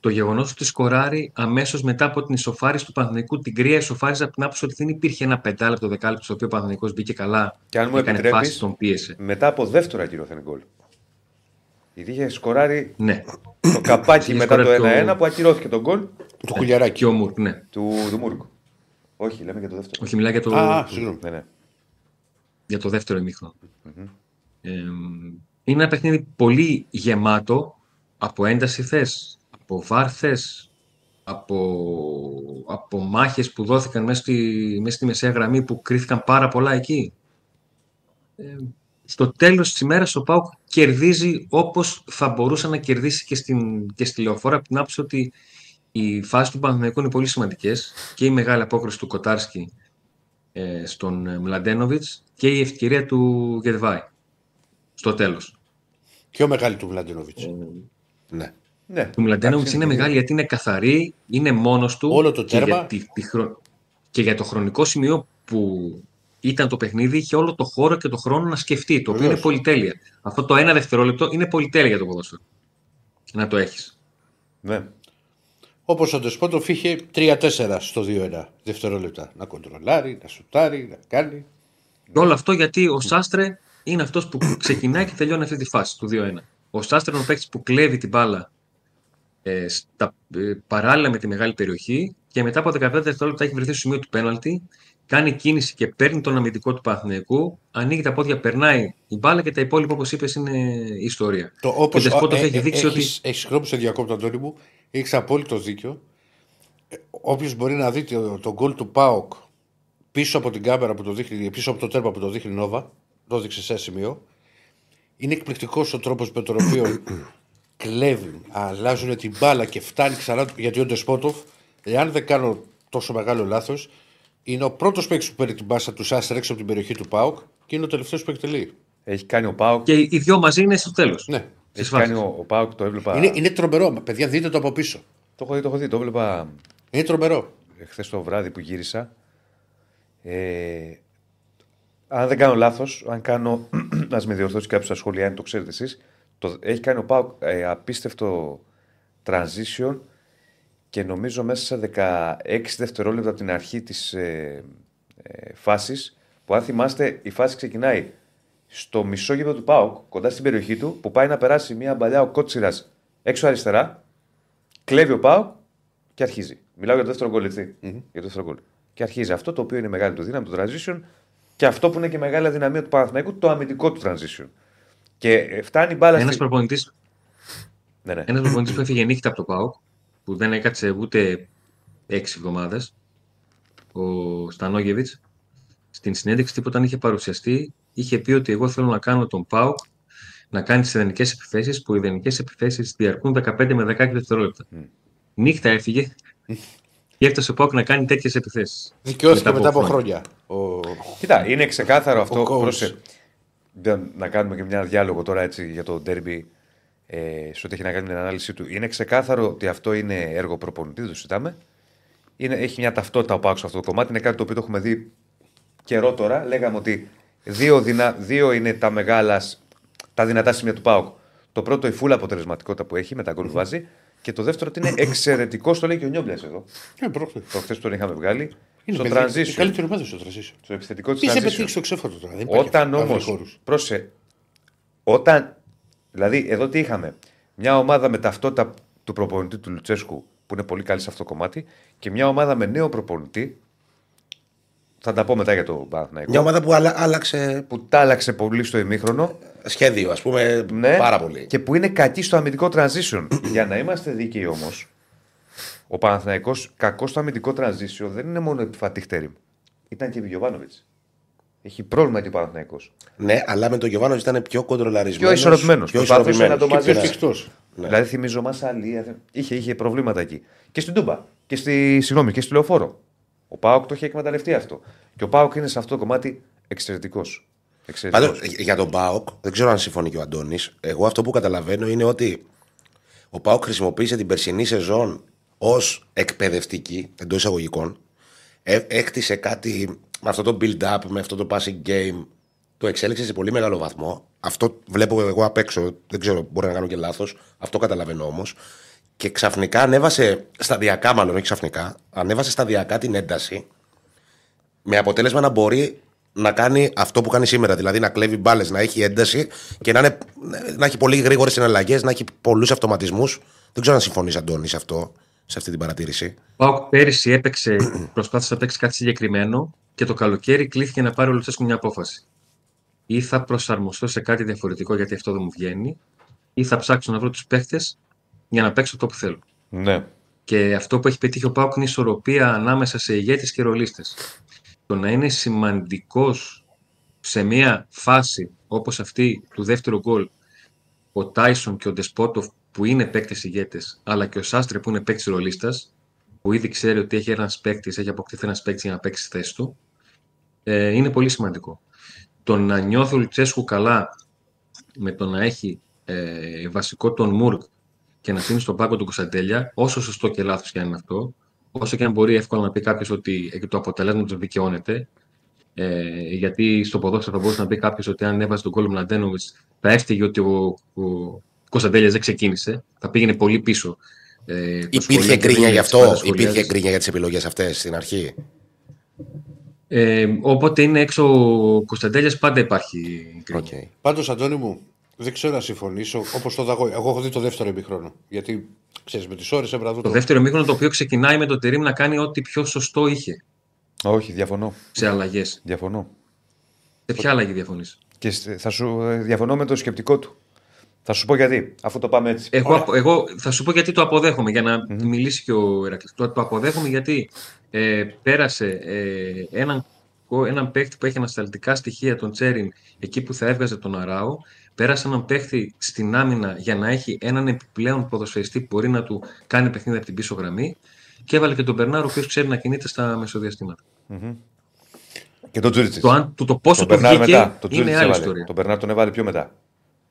Το γεγονός ότι σκοράρει αμέσως μετά από την ισοφάριση του Παναθηναϊκού, την κρύα ισοφάριση από την άποψη ότι δεν υπήρχε ένα πεντάλεπτο, δεκάλεπτο στο οποίο ο Παναθηναϊκός μπήκε καλά και αν μου επιτρέπεις, τον πίεσε. Μετά από δεύτερο κυρωθέν γκολ. Γιατί είχε σκοράρει ναι. Το καπάκι μετά το 1-1 που ακυρώθηκε τον γκολ. Του Κουλιαράκη. Ο Μούργκ, ναι. Του Μούργκ. Όχι, λέμε για το δεύτερο. Όχι, μιλάει για το. Α, συγγνώμη. Ναι. Για το δεύτερο ημίχρονο. Mm-hmm. Είναι ένα παιχνίδι πολύ γεμάτο από ένταση θες, από βάρθες, από μάχες που δόθηκαν μέσα στη μεσαία γραμμή που κρίθηκαν πάρα πολλά εκεί. Στο τέλος της ημέρας ο ΠΑΟΚ κερδίζει όπως θα μπορούσε να κερδίσει και στη Λεωφόρα, από την άποψη ότι οι φάσεις του Παναθηναϊκού είναι πολύ σημαντικές και η μεγάλη απόκριση του Κοτάρσκι στον Μλαντένοβιτς και η ευκαιρία του Γετβάη στο τέλος. Πιο μεγάλη του Μλαντένοβιτς. Ναι. Ναι. Του Μλαντένοβιτς είναι μεγάλη γιατί είναι καθαρή, είναι μόνος του. Όλο το τέρμα. Και για το χρονικό σημείο που ήταν το παιχνίδι, είχε όλο το χώρο και το χρόνο να σκεφτεί, το οποίο είναι πολυτέλεια. Αυτό το ένα δευτερόλεπτο είναι πολυτέλεια για το ποδόσφαιρο. Να το έχεις. Ναι. Όπως ο Ντεσπότοφ είχε 3-4 στο 2-1 δευτερόλεπτα. Να κοντρολάρει, να σουτάρει, να κάνει. Και όλο αυτό γιατί ο Σάστρε είναι αυτός που ξεκινάει και τελειώνει αυτή τη φάση του 2-1. Ο Σάστρε είναι ο παίκτης που κλέβει την μπάλα παράλληλα με τη μεγάλη περιοχή και μετά από 15 δευτερόλεπτα έχει βρεθεί στο σημείο του πέναλτι. Κάνει κίνηση και παίρνει τον αμυντικό του Παναθηναϊκού, ανοίγει τα πόδια, περνάει η μπάλα και τα υπόλοιπα, όπως είπες, είναι ιστορία. Ο Ντεσπότοφ έχει δείξει ότι. Έχει συγγνώμη, σε διακόπτω, Αντώνη μου, έχεις απόλυτο δίκιο. Όποιος μπορεί να δει τον γκολ του ΠΑΟΚ πίσω από την κάμερα που το δείχνει, πίσω από το τέρμα που το δείχνει Νόβα, το έδειξε σε σημείο. Είναι εκπληκτικός ο τρόπος με τον οποίο κλέβουν, αλλάζουν την μπάλα και φτάνει ξανά. Γιατί ο Ντεσπότοφ, εάν δεν κάνω τόσο μεγάλο λάθος, είναι ο πρώτος παίκτης που παίρνει την μπάσα του Σάστρε έξω από την περιοχή του ΠΑΟΚ και είναι ο τελευταίος που εκτελεί. Έχει κάνει ο ΠΑΟΚ. Και οι δύο μαζί είναι στο τέλος. Ναι. Έχει κάνει ο ΠΑΟΚ, το έβλεπα. Είναι τρομερό. Παιδιά, δείτε το από πίσω. Το έχω δει, το έβλεπα. Είναι τρομερό. Χθες το βράδυ που γύρισα. Αν δεν κάνω λάθος, ας με διορθώσει κάποιος στα σχόλια, αν το ξέρετε εσείς, έχει κάνει ο ΠΑΟΚ απίστευτο transition. Και νομίζω μέσα σε 16 δευτερόλεπτα από την αρχή της φάσης, που αν θυμάστε η φάση ξεκινάει στο μισό γήπεδο του ΠΑΟΚ, κοντά στην περιοχή του, που πάει να περάσει μια μπαλιά ο Κότσιρας έξω αριστερά, κλέβει ο ΠΑΟΚ και αρχίζει. Μιλάω για το δεύτερο γκολ, έτσι. Mm-hmm. Για το δεύτερο γκολ. Και αρχίζει αυτό το οποίο είναι μεγάλη του δύναμη, το transition, και αυτό που είναι και μεγάλη αδυναμία του Παναθηναϊκού, το αμυντικό του transition. Και φτάνει η μπάλα. Ένας προπονητής που έφυγε νύχτα από το ΠΑΟΚ, που δεν έκατσε ούτε 6 εβδομάδες, ο Στανόγεβιτς, στην συνέντευξη τύπου όταν είχε παρουσιαστεί, είχε πει ότι εγώ θέλω να κάνω τον ΠΑΟΚ να κάνει τις ιδανικές επιθέσεις, που οι ιδανικές επιθέσεις διαρκούν 15 με 16 δευτερόλεπτα. Mm. Νύχτα έφυγε και έφτασε ο ΠΑΟΚ να κάνει τέτοιες επιθέσεις. Δικαιώθηκε μετά από χρόνια. Κοίτα, είναι ξεκάθαρο αυτό. Να κάνουμε και μια διάλογο τώρα έτσι, για το ντέρμπι. Σε ό,τι έχει να κάνει την ανάλυση του, είναι ξεκάθαρο ότι αυτό είναι έργο προπονητή, δεν το συζητάμε. Έχει μια ταυτότητα ο ΠΑΟΚ σε αυτό το κομμάτι. Είναι κάτι το οποίο το έχουμε δει καιρό τώρα. Λέγαμε ότι δύο είναι τα δυνατά σημεία του ΠΑΟΚ. Το πρώτο, η φούλα αποτελεσματικότητα που έχει με τα γκολ που βάζει. Και το δεύτερο, ότι είναι εξαιρετικό, το λέει και ο Νιόμπλιας εδώ. Προχθές τον είχαμε βγάλει. Στο transition. Η καλύτερη ομάδα στο transition. Στο επιθετικό τη transition. Όταν όμως. Πρόσεχε. Όταν. Δηλαδή, εδώ τι είχαμε. Μια ομάδα με ταυτότητα του προπονητή του Λουτσέσκου, που είναι πολύ καλή σε αυτό το κομμάτι, και μια ομάδα με νέο προπονητή. Θα τα πω μετά για τον Παναθηναϊκό. Μια ομάδα που άλλαξε. Που τα άλλαξε πολύ στο ημίχρονο. Σχέδιο, ας πούμε. Ναι, πάρα πολύ. Και που είναι κακή στο αμυντικό transition. Για να είμαστε δίκαιοι όμως, Ο Παναθηναϊκός κακό στο αμυντικό transition δεν είναι μόνο επί Φατίχ Τερήμ. Ήταν και επί Γιοβάνοβιτς. Έχει πρόβλημα και ο Παναθηναϊκός. Ναι, αλλά με τον Γιοβάνοβιτς ήταν πιο κοντρολαρισμένος. Πιο ισορροπημένος. Πιο ισορροπημένος. Πιο φυκτός. Ναι. Δηλαδή θυμίζω Μασαλία. Είχε προβλήματα εκεί. Και στην Τούμπα. Και στη Λεωφόρο. Ο ΠΑΟΚ το είχε εκμεταλλευτεί αυτό. Και ο ΠΑΟΚ είναι σε αυτό το κομμάτι εξαιρετικός. Πάντως, για τον ΠΑΟΚ, δεν ξέρω αν συμφωνεί και ο Αντώνης. Εγώ αυτό που καταλαβαίνω είναι ότι ο ΠΑΟΚ χρησιμοποίησε την περσινή σεζόν ως εκπαιδευτική εντός εισαγωγικών. Έκτισε κάτι με αυτό το build-up, με αυτό το passing game. Το εξέλιξε σε πολύ μεγάλο βαθμό. Αυτό βλέπω εγώ απ' έξω. Δεν ξέρω, μπορεί να κάνω και λάθος. Αυτό καταλαβαίνω όμως. Και ξαφνικά ανέβασε σταδιακά, μάλλον όχι ξαφνικά, ανέβασε σταδιακά την ένταση με αποτέλεσμα να μπορεί να κάνει αυτό που κάνει σήμερα. Δηλαδή να κλέβει μπάλες, να έχει ένταση και να έχει πολύ γρήγορες συναλλαγές, να έχει πολλούς αυτοματισμούς. Δεν ξέρω αν συμφωνείς, Αντώνη, σε αυτό, σε αυτή την παρατήρηση. ΠΑΟΚ πέρυσι προσπάθησε να παίξει κάτι συγκεκριμένο και το καλοκαίρι κλείθηκε να πάρει ο Λουτσέσκου μια απόφαση. Ή θα προσαρμοστώ σε κάτι διαφορετικό γιατί αυτό δεν μου βγαίνει, ή θα ψάξω να βρω τους παίχτες για να παίξω αυτό που θέλω. Ναι. Και αυτό που έχει πετύχει ο ΠΑΟΚ είναι η ισορροπία ανάμεσα σε ηγέτες και ρολίστες. Το να είναι σημαντικός σε μια φάση όπως αυτή του δεύτερου γκολ ο Τάισον και ο Ντεσπότοφ που είναι παίκτες ηγέτες, αλλά και ο Σάστρε που είναι παίκτης ρολίστας, που ήδη ξέρει ότι έχει ένας παίκτης, έχει αποκτηθεί ένας παίκτης για να παίξει στη θέση του, είναι πολύ σημαντικό. Το να νιώθει ο Λουτσέσκου καλά με το να έχει βασικό τον Μούργκ και να αφήνει στον πάγκο του Κωνσταντέλια, όσο σωστό και λάθος και αν είναι αυτό, όσο και αν μπορεί εύκολα να πει κάποιος ότι το αποτέλεσμα του δικαιώνεται, γιατί στο ποδόσφαιρο θα μπορούσε να πει κάποιος ότι αν έβαζε τον γκολ Μλαντένοβιτς θα έφταιγε ότι ο Κωνσταντέλιας δεν ξεκίνησε, θα πήγαινε πολύ πίσω. Υπήρχε γκρίνια γι' αυτό, υπήρχε γκρίνια για τις επιλογές αυτές στην αρχή. Όποτε είναι έξω ο Κωνσταντέλιας, πάντα υπάρχει γκρίνια. Okay. Πάντως, Αντώνη μου, δεν ξέρω να συμφωνήσω όπως το δαγώ. Εγώ έχω δει το δεύτερο ημίχρονο. Γιατί ξέρεις, με τις ώρες έπρεπε. Το δεύτερο ημίχρονο το οποίο ξεκινάει με το Τερήμ να κάνει ό,τι πιο σωστό είχε. Όχι, διαφωνώ. Σε αλλαγές. Διαφωνώ. Σε ποια αλλαγή διαφωνείς? Και θα σου διαφωνώ με το σκεπτικό του. Θα σου πω γιατί, αφού το πάμε έτσι. Εγώ θα σου πω γιατί το αποδέχομαι, για να μιλήσει και ο Ηρακλής. Το αποδέχομαι γιατί πέρασε έναν παίκτη που έχει ανασταλτικά στοιχεία, τον Τσέριν, εκεί που θα έβγαζε τον Αράο. Πέρασε έναν παίκτη στην άμυνα για να έχει έναν επιπλέον ποδοσφαιριστή που μπορεί να του κάνει παιχνίδι από την πίσω γραμμή. Και έβαλε και τον Μπερνάρο, ο οποίος ξέρει να κινείται στα μεσοδιαστήματα. Mm-hmm. Και τον Τζούριτς. Το πόσο τον βγήκε είναι άλλη ιστορία. Τον Μπερνάρο τον έβαλε πιο μετά.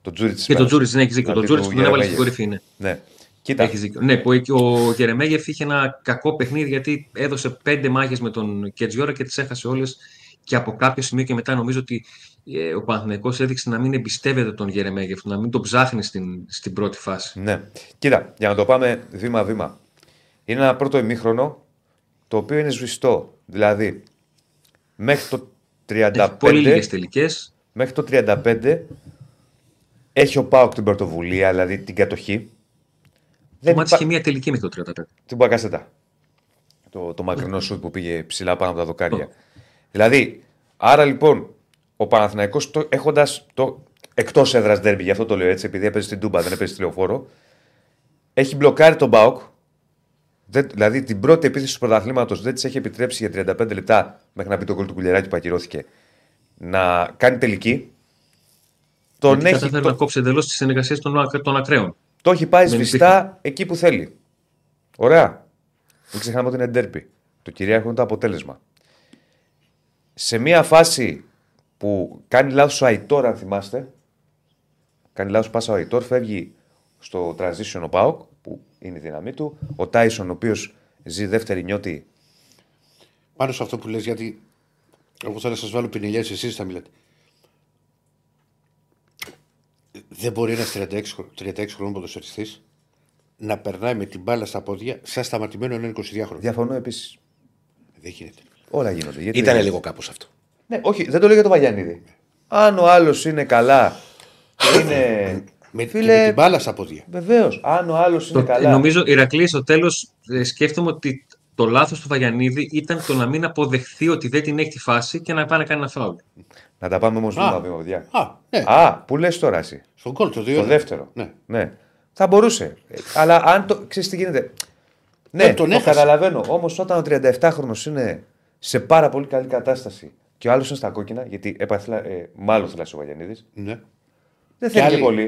Το και τον Τζούριτς, ναι, έχει δίκιο. Τον Τζούριτς που τον έβαλε στην κορυφή, ναι. Ναι. Κοίτα. Έχεις δίκιο. Ναι, ο Γερεμέγεφ είχε ένα κακό παιχνίδι γιατί έδωσε 5 μάχες με τον Κετζιόρα και τις έχασε όλες. Και από κάποιο σημείο και μετά νομίζω ότι ο Παναθηναϊκός έδειξε να μην εμπιστεύεται τον Γερεμέγεφ, να μην τον ψάχνει στην πρώτη φάση. Ναι. Κοίτα, για να το πάμε βήμα-βήμα. Είναι ένα πρώτο ημίχρονο το οποίο είναι σβηστό. Δηλαδή, μέχρι το 35. Πολύ λίγες τελικές. Μέχρι το 35. Έχει ο ΠΑΟΚ την πρωτοβουλία, δηλαδή την κατοχή. Δεν μάτσε και μία τελική με το 35. Την Μπακασέτα. Το μακρινό σουτ που πήγε ψηλά πάνω από τα δοκάρια. Δηλαδή, άρα λοιπόν ο Παναθηναϊκός έχοντας το εκτός έδρας ντέρμπι, γι' αυτό το λέω έτσι, επειδή έπαιζε στην Τούμπα, δεν έπαιζε στη Λεωφόρο, έχει μπλοκάρει τον ΠΑΟΚ. Δηλαδή την πρώτη επίθεση του πρωταθλήματος δεν της έχει επιτρέψει για 35 λεπτά μέχρι να μπει το γκολ του Κουλιεράκη που ακυρώθηκε να κάνει τελική. Τον έχει καταφέρει να κόψει εντελώς τις συνεργασίες των ακραίων. Το έχει πάει σβηστά εκεί που θέλει. Ωραία. Μην ξεχνάμε ότι είναι ντέρμπι. Το κυρίαρχο είναι το αποτέλεσμα. Σε μια φάση που κάνει λάθος ο Αϊτόρ, αν θυμάστε, κάνει λάθος πάσα ο Αϊτόρ, φεύγει στο transition ο ΠΑΟΚ, που είναι η δύναμή του. Ο Τάισον, ο οποίος ζει δεύτερη νιώτη. Πάνω σε αυτό που λες, γιατί εγώ θέλω να σας βάλω πινελιές, εσείς θα μιλάτε. Δεν μπορεί ένας 36χρονος ποδοσφαιριστής να περνάει με την μπάλα στα πόδια σαν σταματημένο έναν 22χρονο. Διαφωνώ επίσης. Δεν γίνεται. Όλα γίνονται. Ήταν λίγο κάπως αυτό. Ναι, όχι, δεν το λέω για τον Βαγιανίδη. Αν ο άλλος είναι καλά. Είναι. Με την μπάλα στα πόδια. Βεβαίως. Αν ο άλλος είναι καλά. Νομίζω, Ηρακλή, στο τέλος σκέφτομαι ότι το λάθος του Βαγιανίδη ήταν το να μην αποδεχθεί ότι δεν την έχει τη φάση και να πάει να κάνει ένα φάουλ. Να τα πάμε όμως βήμα-βήμα, παιδιά. Ναι. Που λες τώρα εσύ. Στον κόλ, το δεύτερο. Ναι. Ναι. Θα μπορούσε. Αλλά αν το. Ξέρεις τι γίνεται. Ναι, τον έχασε. Καταλαβαίνω. Όμως όταν ο 37χρονος είναι σε πάρα πολύ καλή κατάσταση και ο άλλος είναι στα κόκκινα, γιατί μάλλον θυλάσσε ο Βαγιαννίδης. Ναι. Δεν θέλει και πολύ.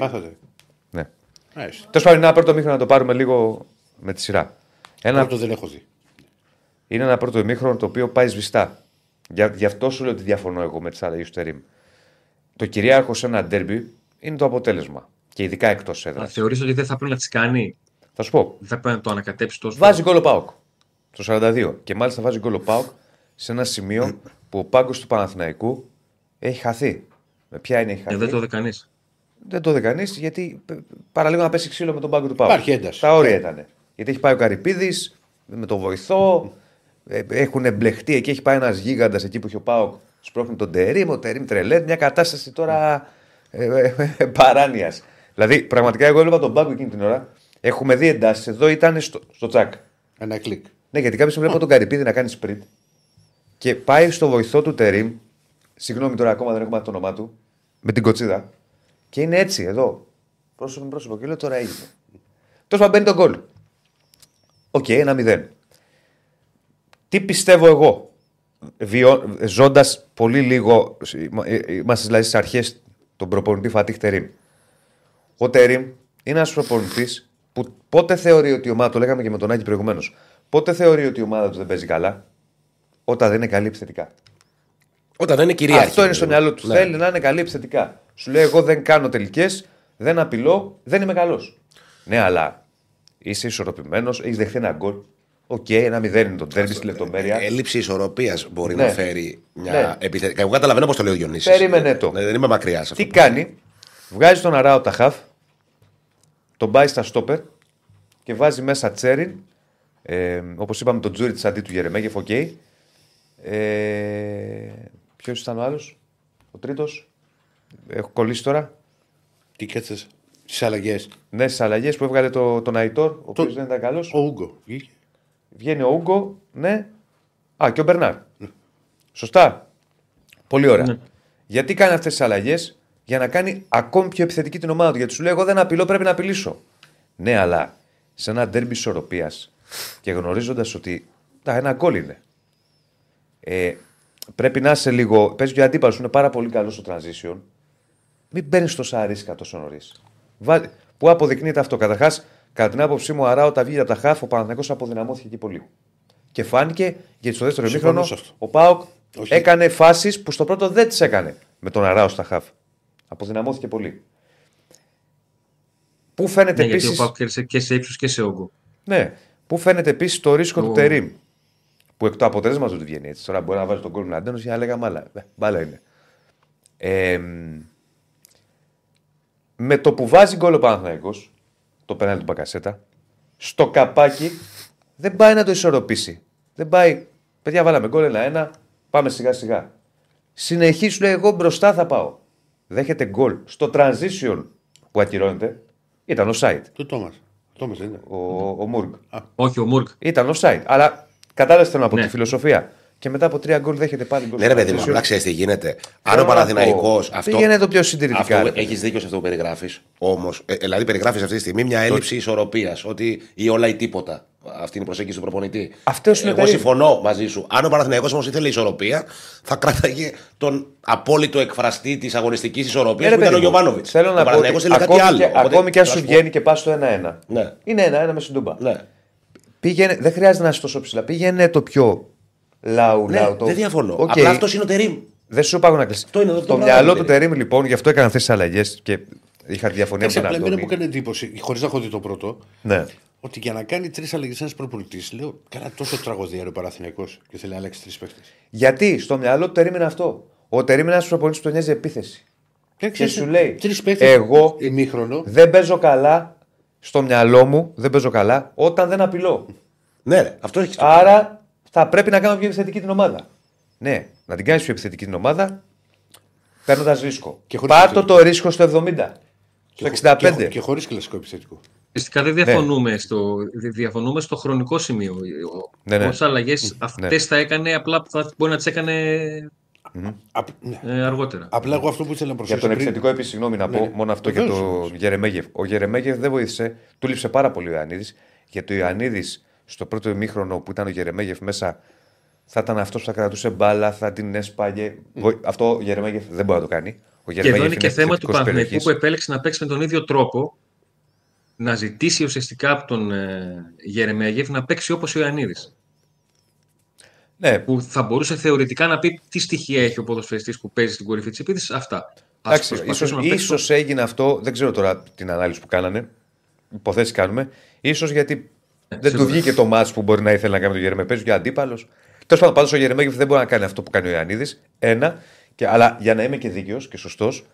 Ναι. Τέλος πάντων, ένα πρώτο μήχρονο να το πάρουμε λίγο με τη σειρά. Πρώτο δεν έχω δει. Είναι ένα πρώτο μήχρονο το οποίο πάει σβηστά. Γι' αυτό σου λέω ότι διαφωνώ εγώ με τις αλλαγές του Τερήμ. Το κυρίαρχο σε ένα ντέρμπι είναι το αποτέλεσμα. Και ειδικά εκτός έδρας. Θεωρείς ότι δεν θα πρέπει να τις κάνει. Θα σου πω. Δεν θα πρέπει να το ανακατέψει τόσο. Βάζει γκολ ο ΠΑΟΚ στο 42. Και μάλιστα βάζει γκολ ο ΠΑΟΚ σε ένα σημείο που ο πάγκος του Παναθηναϊκού έχει χαθεί. Με ποια είναι η χαθεί. Δεν το είδε κανείς. Δεν το είδε κανείς γιατί παραλίγο να πέσει ξύλο με τον πάγκο του ΠΑΟΚ. Υπάρχει ένταση. Τα όρια ήταν. Γιατί έχει πάει ο Καρυπίδης με τον βοηθό. Έχουν εμπλεχτεί εκεί, έχει πάει ένας γίγαντας εκεί που είχε ο ΠΑΟΚ. Σπρώχνει τον Τερήμ, ο Τερήμ τρελαίνει. Μια κατάσταση τώρα παράνοιας. Δηλαδή πραγματικά εγώ έβλεπα τον πάγκο εκείνη την ώρα. Έχουμε δει εντάσεις. Εδώ ήταν στο τσακ. Ένα κλικ. Ναι, γιατί κάποιος βλέπω τον Καρυπίδη να κάνει σπριντ και πάει στο βοηθό του Τερήμ. Συγγνώμη τώρα, ακόμα δεν έχουμε το όνομά του. Με την κοτσίδα. Και είναι έτσι εδώ. Πρόσωπο με πρόσωπο. Και λέω τώρα έγινε. Τόσο μπαίνει τον γκολ. Οκ, 1-0. Τι πιστεύω εγώ. Ζώντας πολύ λίγο, είμαστε δηλαδή στις αρχές τον προπονητή Φατίχ Τερήμ. Ο Τερήμ είναι ένας προπονητής που πότε θεωρεί ότι η ομάδα, το λέγαμε και με τον Άκη προηγουμένως, πότε θεωρεί ότι η ομάδα του δεν παίζει καλά, όταν δεν είναι καλή επιθετικά. Όταν δεν είναι κυρίαρχη. Αυτό είναι στο μυαλό του. Ναι. Θέλει να είναι καλή επιθετικά. Σου λέει: εγώ δεν κάνω τελικές, δεν απειλώ, δεν είμαι καλός. Ναι, αλλά είσαι ισορροπημένος, έχεις δεχθεί ένα γκολ. Οκ, 1-0 είναι το τέρμι στη λεπτομέρεια. Έλλειψη ισορροπίας μπορεί να φέρει μια επιθετική. Εγώ καταλαβαίνω πώς το λέει ο Διονύσης. Περίμενε το. Δεν είμαι μακριά σε αυτό. Τι κάνει, βγάζει τον Αράο τα χαφ, τον πάει στα στόπερ και βάζει μέσα Τσέριν. Όπως είπαμε, τον Τζούριτς αντί του Γερεμέγεφ. Οκ. Ποιος ήταν ο άλλος, ο τρίτος. Έχω κολλήσει τώρα. Τι κάτσε στις αλλαγές. Ναι, στις αλλαγές που έβγαλε τον Αϊτόρ, ο οποίος δεν ήταν καλός. Ο Ούγκο. Βγαίνει ο Ούγκο, ναι. Α, και ο Μπερνάρ. Ναι. Σωστά. Πολύ ωραία. Ναι. Γιατί κάνει αυτές τις αλλαγές, για να κάνει ακόμη πιο επιθετική την ομάδα του. Γιατί σου λέει: εγώ δεν απειλώ, πρέπει να απειλήσω. Ναι, αλλά σε ένα ντέρμπι ισορροπίας και γνωρίζοντας ότι. Τα ένα γκολ είναι. Πρέπει να είσαι λίγο. Παίζει και ο αντίπαλος, είναι πάρα πολύ καλό στο transition. Μην παίρνει τόσα αρίσκα τόσο νωρίς. Που αποδεικνύεται αυτό. Καταρχάς, κατά την άποψή μου, ο Αράο τα βγήκε από τα χαφ, ο Παναθηναϊκός αποδυναμώθηκε εκεί πολύ. Και φάνηκε γιατί στο δεύτερο ημίχρονο ο ΠΑΟΚ έκανε φάσεις που στο πρώτο δεν τις έκανε με τον Αράο στα χαφ. Αποδυναμώθηκε πολύ. Πού φαίνεται επίσης. Γιατί ο ΠΑΟΚ κέρδισε και σε ύψος και σε όγκο. Ναι. Πού φαίνεται επίσης το ρίσκο του Τερήμ. Που εκ το αποτέλεσμα του βγαίνει έτσι. Τώρα μπορεί να βάζει τον κόλπο Μλαντένοβιτς για να λέγαμε άλλα. Μπάλα είναι. Με το που βάζει γκολ ο Παναθηναϊκός, το πέναλτι του Μπακασέτα, στο καπάκι δεν πάει να το ισορροπήσει. Δεν πάει, παιδιά, βάλαμε γκολ 1-1, πάμε σιγά σιγά. Συνεχίζει, λέει, εγώ μπροστά θα πάω. Δέχεται γκολ στο transition που ακυρώνεται. Ήταν offside. Του Τόμας. Τόμας είναι. Ο Μούργκ. Όχι, ο Μούργκ. Ήταν offside. Αλλά κατάλαβε θέλω από τη φιλοσοφία. Και μετά από 3 γκολ δέχεται πάλι γκολ. Ναι, ρε παιδί μου, αλλά ξέρει τι γίνεται. Αν ο Παναθηναϊκός. Αυτό γίνεται το πιο συντηρητικά. Έχει δίκιο σε αυτό που περιγράφει. Όμως, δηλαδή, περιγράφει αυτή τη στιγμή μια έλλειψη ισορροπίας. Ότι ή όλα ή τίποτα. Αυτή είναι η προσέγγιση του προπονητή. Εγώ συμφωνώ μαζί σου. Αν ο Παναθηναϊκός όμως ήθελε ισορροπία, θα κράταγε τον απόλυτο εκφραστή της αγωνιστικής ισορροπίας που ήταν ο Γιοβάνοβιτς. Θέλω να πω ακόμη και αν σου βγαίνει και πα στο 1-1. Είναι 1-1 με στην Τούμπα. Δεν χρειάζεται να είσαι τόσο ψηλά. Πήγαινε το πιο. Ναι, δεν διαφωνώ. Okay. Απλά αυτό είναι ο Τερήμ. Δεν σου πάω να κλείσει. Το μυαλό του Τερήμ, λοιπόν, γι' αυτό έκανα αυτές τις αλλαγές και είχα διαφωνία με τον Αντώνη. Εμένα μου έκανε εντύπωση, χωρίς να έχω δει το πρώτο, ναι. Ότι για να κάνει 3 αλλαγές ένας προπονητής, λέω, κάνα τόσο τραγωδία ο Παναθηναϊκός και θέλει να αλλάξει 3 παίκτες. Γιατί στο μυαλό του Τερήμ είναι αυτό. Ο Τερήμ είναι ένας προπονητής που τον νοιάζει επίθεση. Και σου λέει, εγώ δεν παίζω καλά στο μυαλό μου, δεν παίζω καλά όταν δεν απειλώ. Ναι, αυτό έχει. Άρα. Θα πρέπει να κάνω πιο επιθετική την ομάδα. Ναι, να την κάνει πιο επιθετική την ομάδα παίρνοντας ρίσκο. Πάρτο το ρίσκο στο 70, στο 65. Και χωρίς κλασικό επιθετικό. Φυσικά δεν διαφωνούμε, ναι. Διαφωνούμε στο χρονικό σημείο. Ναι. Όσες αλλαγές αυτές θα έκανε, απλά μπορεί να τις έκανε αργότερα. Απλά εγώ αυτό που ήθελα να προσθέσω. Για τον επιθετικό, επίσης, συγγνώμη να πω μόνο αυτό και τον Γερεμέγεφ. Ο Γερεμέγεφ δεν βοήθησε. Του λείψε πάρα πολύ ο Ιωαννίδης. Γιατί ο Ιωαννίδης στο πρώτο ημίχρονο που ήταν ο Γερεμέγεφ μέσα, θα ήταν αυτός που θα κρατούσε μπάλα, θα την έσπαγε. Αυτό ο Γερεμέγεφ δεν μπορεί να το κάνει. Και εδώ είναι και θέμα του Παναθηναϊκού που επέλεξε να παίξει με τον ίδιο τρόπο, να ζητήσει ουσιαστικά από τον Γερεμέγεφ να παίξει όπως ο Ιωαννίδης. Ναι. Που θα μπορούσε θεωρητικά να πει τι στοιχεία έχει ο ποδοσφαιριστής που παίζει στην κορυφή της επίθεσης. Αυτά. Ίσως έγινε αυτό, δεν ξέρω τώρα την ανάλυση που κάνανε. Υποθέσεις κάνουμε. Ίσως γιατί δεν του βγήκε το μάτς που μπορεί να ήθελε να κάνει το Γερεμέγεφ. Παίζει για αντίπαλος. Τέλος πάντων, πάντως ο Γερεμέγεφ δεν μπορεί να κάνει αυτό που κάνει ο Ιωαννίδης. Ένα. Αλλά για να είμαι και δίκαιος και σωστός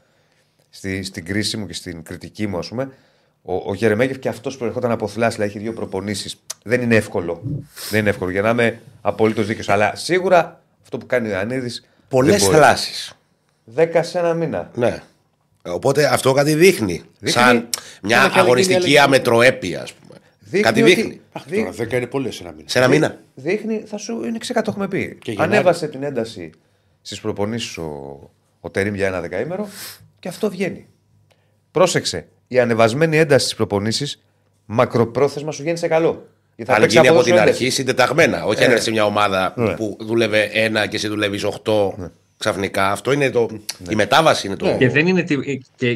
στην κρίση μου και στην κριτική μου, ας πούμε, ο Γερεμέγεφ και αυτός προερχόταν από Θλάσσιλα, είχε δύο προπονήσεις. Δεν είναι εύκολο. Δεν είναι εύκολο για να είμαι απολύτως δίκαιος. Αλλά σίγουρα αυτό που κάνει ο Ιωαννίδης. Πολλές θλάσσεις. 10 σε ένα μήνα. Ναι. Οπότε αυτό κάτι δείχνει. Σαν μια αγωνιστική αμετροέπεια, ας πούμε. Κάτι δείχνει. Τώρα 10 είναι πολλές σε ένα μήνα. Δείχνει, θα σου είναι ξεκάτω, έχουμε πει. Ανέβασε την ένταση στις προπονήσεις ο Τερήμ για ένα δεκαήμερο και αυτό βγαίνει. Πρόσεξε. Η ανεβασμένη ένταση στις προπονήσεις μακροπρόθεσμα σου βγαίνει σε καλό. Αν γίνει από την αρχή συντεταγμένα. Όχι αν έρθει μια ομάδα που δούλευε ένα και εσύ δουλεύεις 8 ξαφνικά. Αυτό είναι η μετάβαση. Είναι και, δεν είναι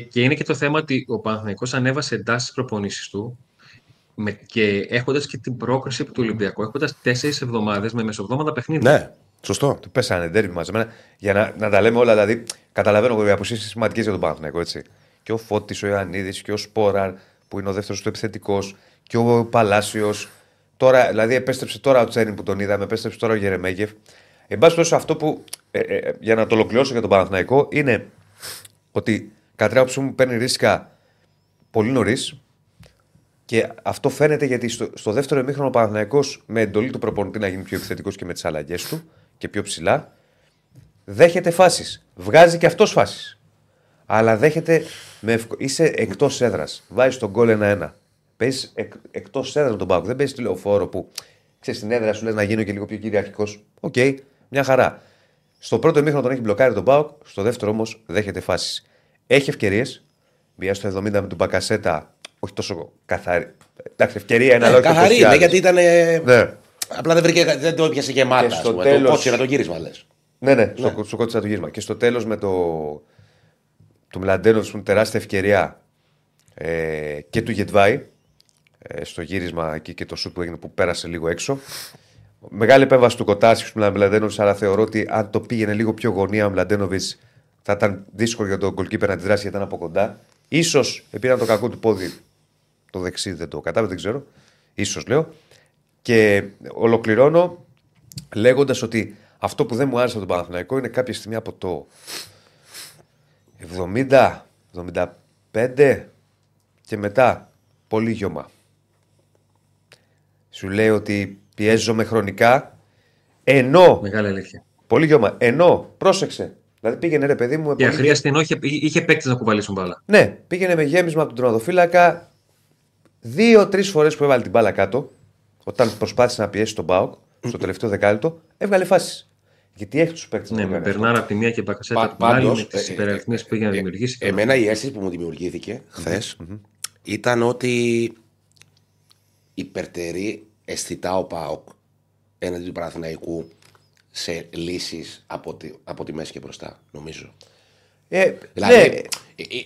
και είναι και το θέμα ότι ο Παναθηναϊκός ανέβασε εντάσεις στις προπονήσεις του και έχοντας και την πρόκριση του Ολυμπιακού, έχοντας 4 εβδομάδες με μεσοβδόματα παιχνίδια. Ναι. Σωστό. Του πέσανε ντέρμπι μαζεμένα. Για να τα λέμε όλα, δηλαδή καταλαβαίνω ότι οι απουσίες είναι σημαντικές για τον Παναθηναϊκό, έτσι. Και ο Φώτης, ο Ιωαννίδης και ο Σπόραρ που είναι ο δεύτερος του επιθετικός και ο Παλάσιος. Τώρα, δηλαδή, επέστρεψε τώρα ο Τσέριν που τον είδαμε, επέστρεψε τώρα ο Γερεμέγεφ. Εν πάση περιπτώσει, αυτό που για να το ολοκληρώσω για τον Παναθηναϊκό είναι ότι κατά την άποψή μου παίρνει ρίσκα πολύ νωρίς και αυτό φαίνεται γιατί στο δεύτερο ημίχρονο ο Παναθηναϊκός με εντολή του προπονητή να γίνει πιο επιθετικός και με τις αλλαγές του και πιο ψηλά, δέχεται φάσεις. Βγάζει και αυτός φάσεις. Αλλά δέχεται. Είσαι εκτός έδρας. Βάζεις τον γκολ 1-1. Παίζεις εκτός έδρας με τον ΠΑΟΚ. Δεν παίζεις τη Λεωφόρο που ξέρεις την έδρα σου λες να γίνω και λίγο πιο κυριαρχικός. Οκ, μια χαρά. Στο πρώτο ημίχρονο τον έχει μπλοκάρει τον ΠΑΟΚ. Στο δεύτερο όμως δέχεται φάσεις. Έχει ευκαιρίες. Μία στο 70 με τον Μπακασέτα. Όχι τόσο καθαρή. Εντάξει, ευκαιρία είναι λόγο. Καθαρή είναι γιατί ήταν. Ναι. Απλά δεν το έπιασε γεμάτα. Στο τέλος. Το γύρισμα λες. Ναι. Σου κότσε το γύρισμα. Και στο τέλος με το. Του Μλαντένοβιτς που είναι τεράστια ευκαιρία και του Γετβάη στο γύρισμα εκεί και το σουτ που έγινε που πέρασε λίγο έξω. Μεγάλη επέμβαση του Κοτάσιου του Μλαντένοβιτς, αλλά θεωρώ ότι αν το πήγαινε λίγο πιο γωνία ο Μλαντένοβιτς θα ήταν δύσκολο για τον goalkeeper να τη δράσει γιατί ήταν από κοντά. Ίσως επήραν το κακό του πόδι το δεξί, δεν το κατάλαβε, δεν ξέρω. Ίσως λέω. Και ολοκληρώνω λέγοντας ότι αυτό που δεν μου άρεσε από τον Παναθηναϊκό είναι κάποια στιγμή από το 70, 75 και μετά πολύ γιωμά. Σου λέει ότι πιέζομαι χρονικά ενώ. Μεγάλη αλήθεια. Πολύ γιωμά. Ενώ, πρόσεξε. Δηλαδή πήγαινε ρε παιδί μου. Και αχρίαστη ενώ είχε παίκτες να κουβαλήσουν μπάλα. Ναι, πήγαινε με γέμισμα από τον τροματοφύλακα. 2-3 φορές που έβαλε την μπάλα κάτω, όταν προσπάθησε να πιέσει τον ΠΑΟΚ στο τελευταίο δεκάλεπτο, έβγαλε φάσεις. Γιατί έχει τους παίκτες. Ναι, με περνάνε από τη μία και μπακασέτα από την άλλη με τις υπεραρρυθμίες που είχε να δημιουργήσει. Εμένα η αίσθηση που μου δημιουργήθηκε χθες ήταν ότι υπερτερεί αισθητά ο ΠΑΟΚ έναντι του Παναθηναϊκού σε λύσεις από τη μέση και μπροστά, νομίζω. Δηλαδή,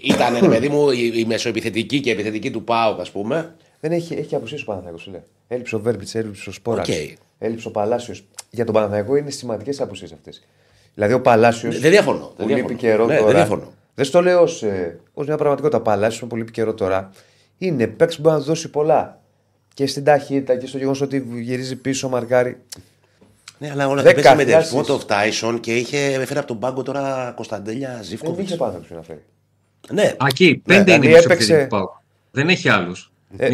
ήταν, παιδί μου, η μεσοεπιθετική και η επιθετική του ΠΑΟΚ, ας πούμε. Δεν έχει απουσίες ο Παναθηναϊκός, λέει. Έλειψε ο Βέρμπιτς, έλειψε ο Σπόρας, έλειψε ο Παλάσιος. Για τον Παναθηναϊκό είναι σημαντικές απουσίες αυτές. Δηλαδή ο Παλάσιος. Δεν διαφωνώ. Που λείπει καιρό τώρα. Δεν στο λέω ως μια πραγματικότητα. Παλάσιος που λείπει καιρό τώρα. Είναι παίκτης που μπορεί να δώσει πολλά. Και στην ταχύτητα και στο γεγονός ότι γυρίζει πίσω, μαρκάρει. Ναι, αλλά όλα αυτά με Ντεσπότοφ, Τάισον και είχε φέρει από τον πάγκο τώρα Κωνσταντέλια Ζήφκοβιτς. Δεν είχε Παναθηναϊκός να φέρει. Ναι, εκεί 5 είναι η δεν έχει άλλου. Ναι,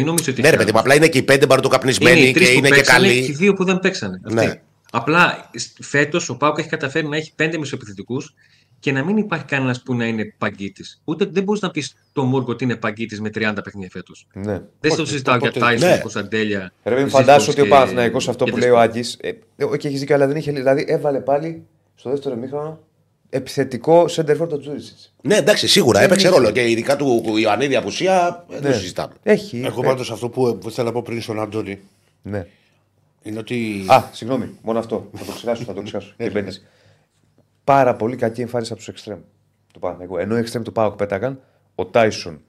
ρε παιδί, απλά είναι και οι 5 μπαρτοκαπνισμένοι και είναι και καλοί. Και οι 2 που δεν παίξανε. Ναι. Απλά φέτος ο ΠΑΟΚ έχει καταφέρει να έχει 5 μεσοεπιθετικούς και να μην υπάρχει κανένας που να είναι παγκίτης. Ούτε δεν μπορείς να πεις το Μούργκ ότι είναι παγκίτης με 30 παιχνίδια φέτος. Ναι. Δεν στο συζητάω για Τάισον, Κωνσταντέλια. Ρε, φαντάζομαι ότι ο Παναθηναϊκός αυτό που λέει ο Άκης. Όχι, έχει δίκιο, αλλά δεν είχε. Δηλαδή έβαλε πάλι στο δεύτερο ημίχρονο. Επιθετικό σεντερφόρ το Τζούρισιτς. Ναι, εντάξει, σίγουρα έπαιξε ρόλο και ειδικά του Ιωαννίδη απουσία δεν το συζητάμε. Έχω πάντως αυτό που θέλω να πω πριν στον Αντώνη. Ναι. Είναι ότι... Α, συγγνώμη, μόνο αυτό. Θα το ξεχάσω. Πάρα πολύ κακή εμφάνιση από τους εξτρέμ. Ενώ οι εξτρέμ του ΠΑΟΚ πέταγαν, ο Τάισον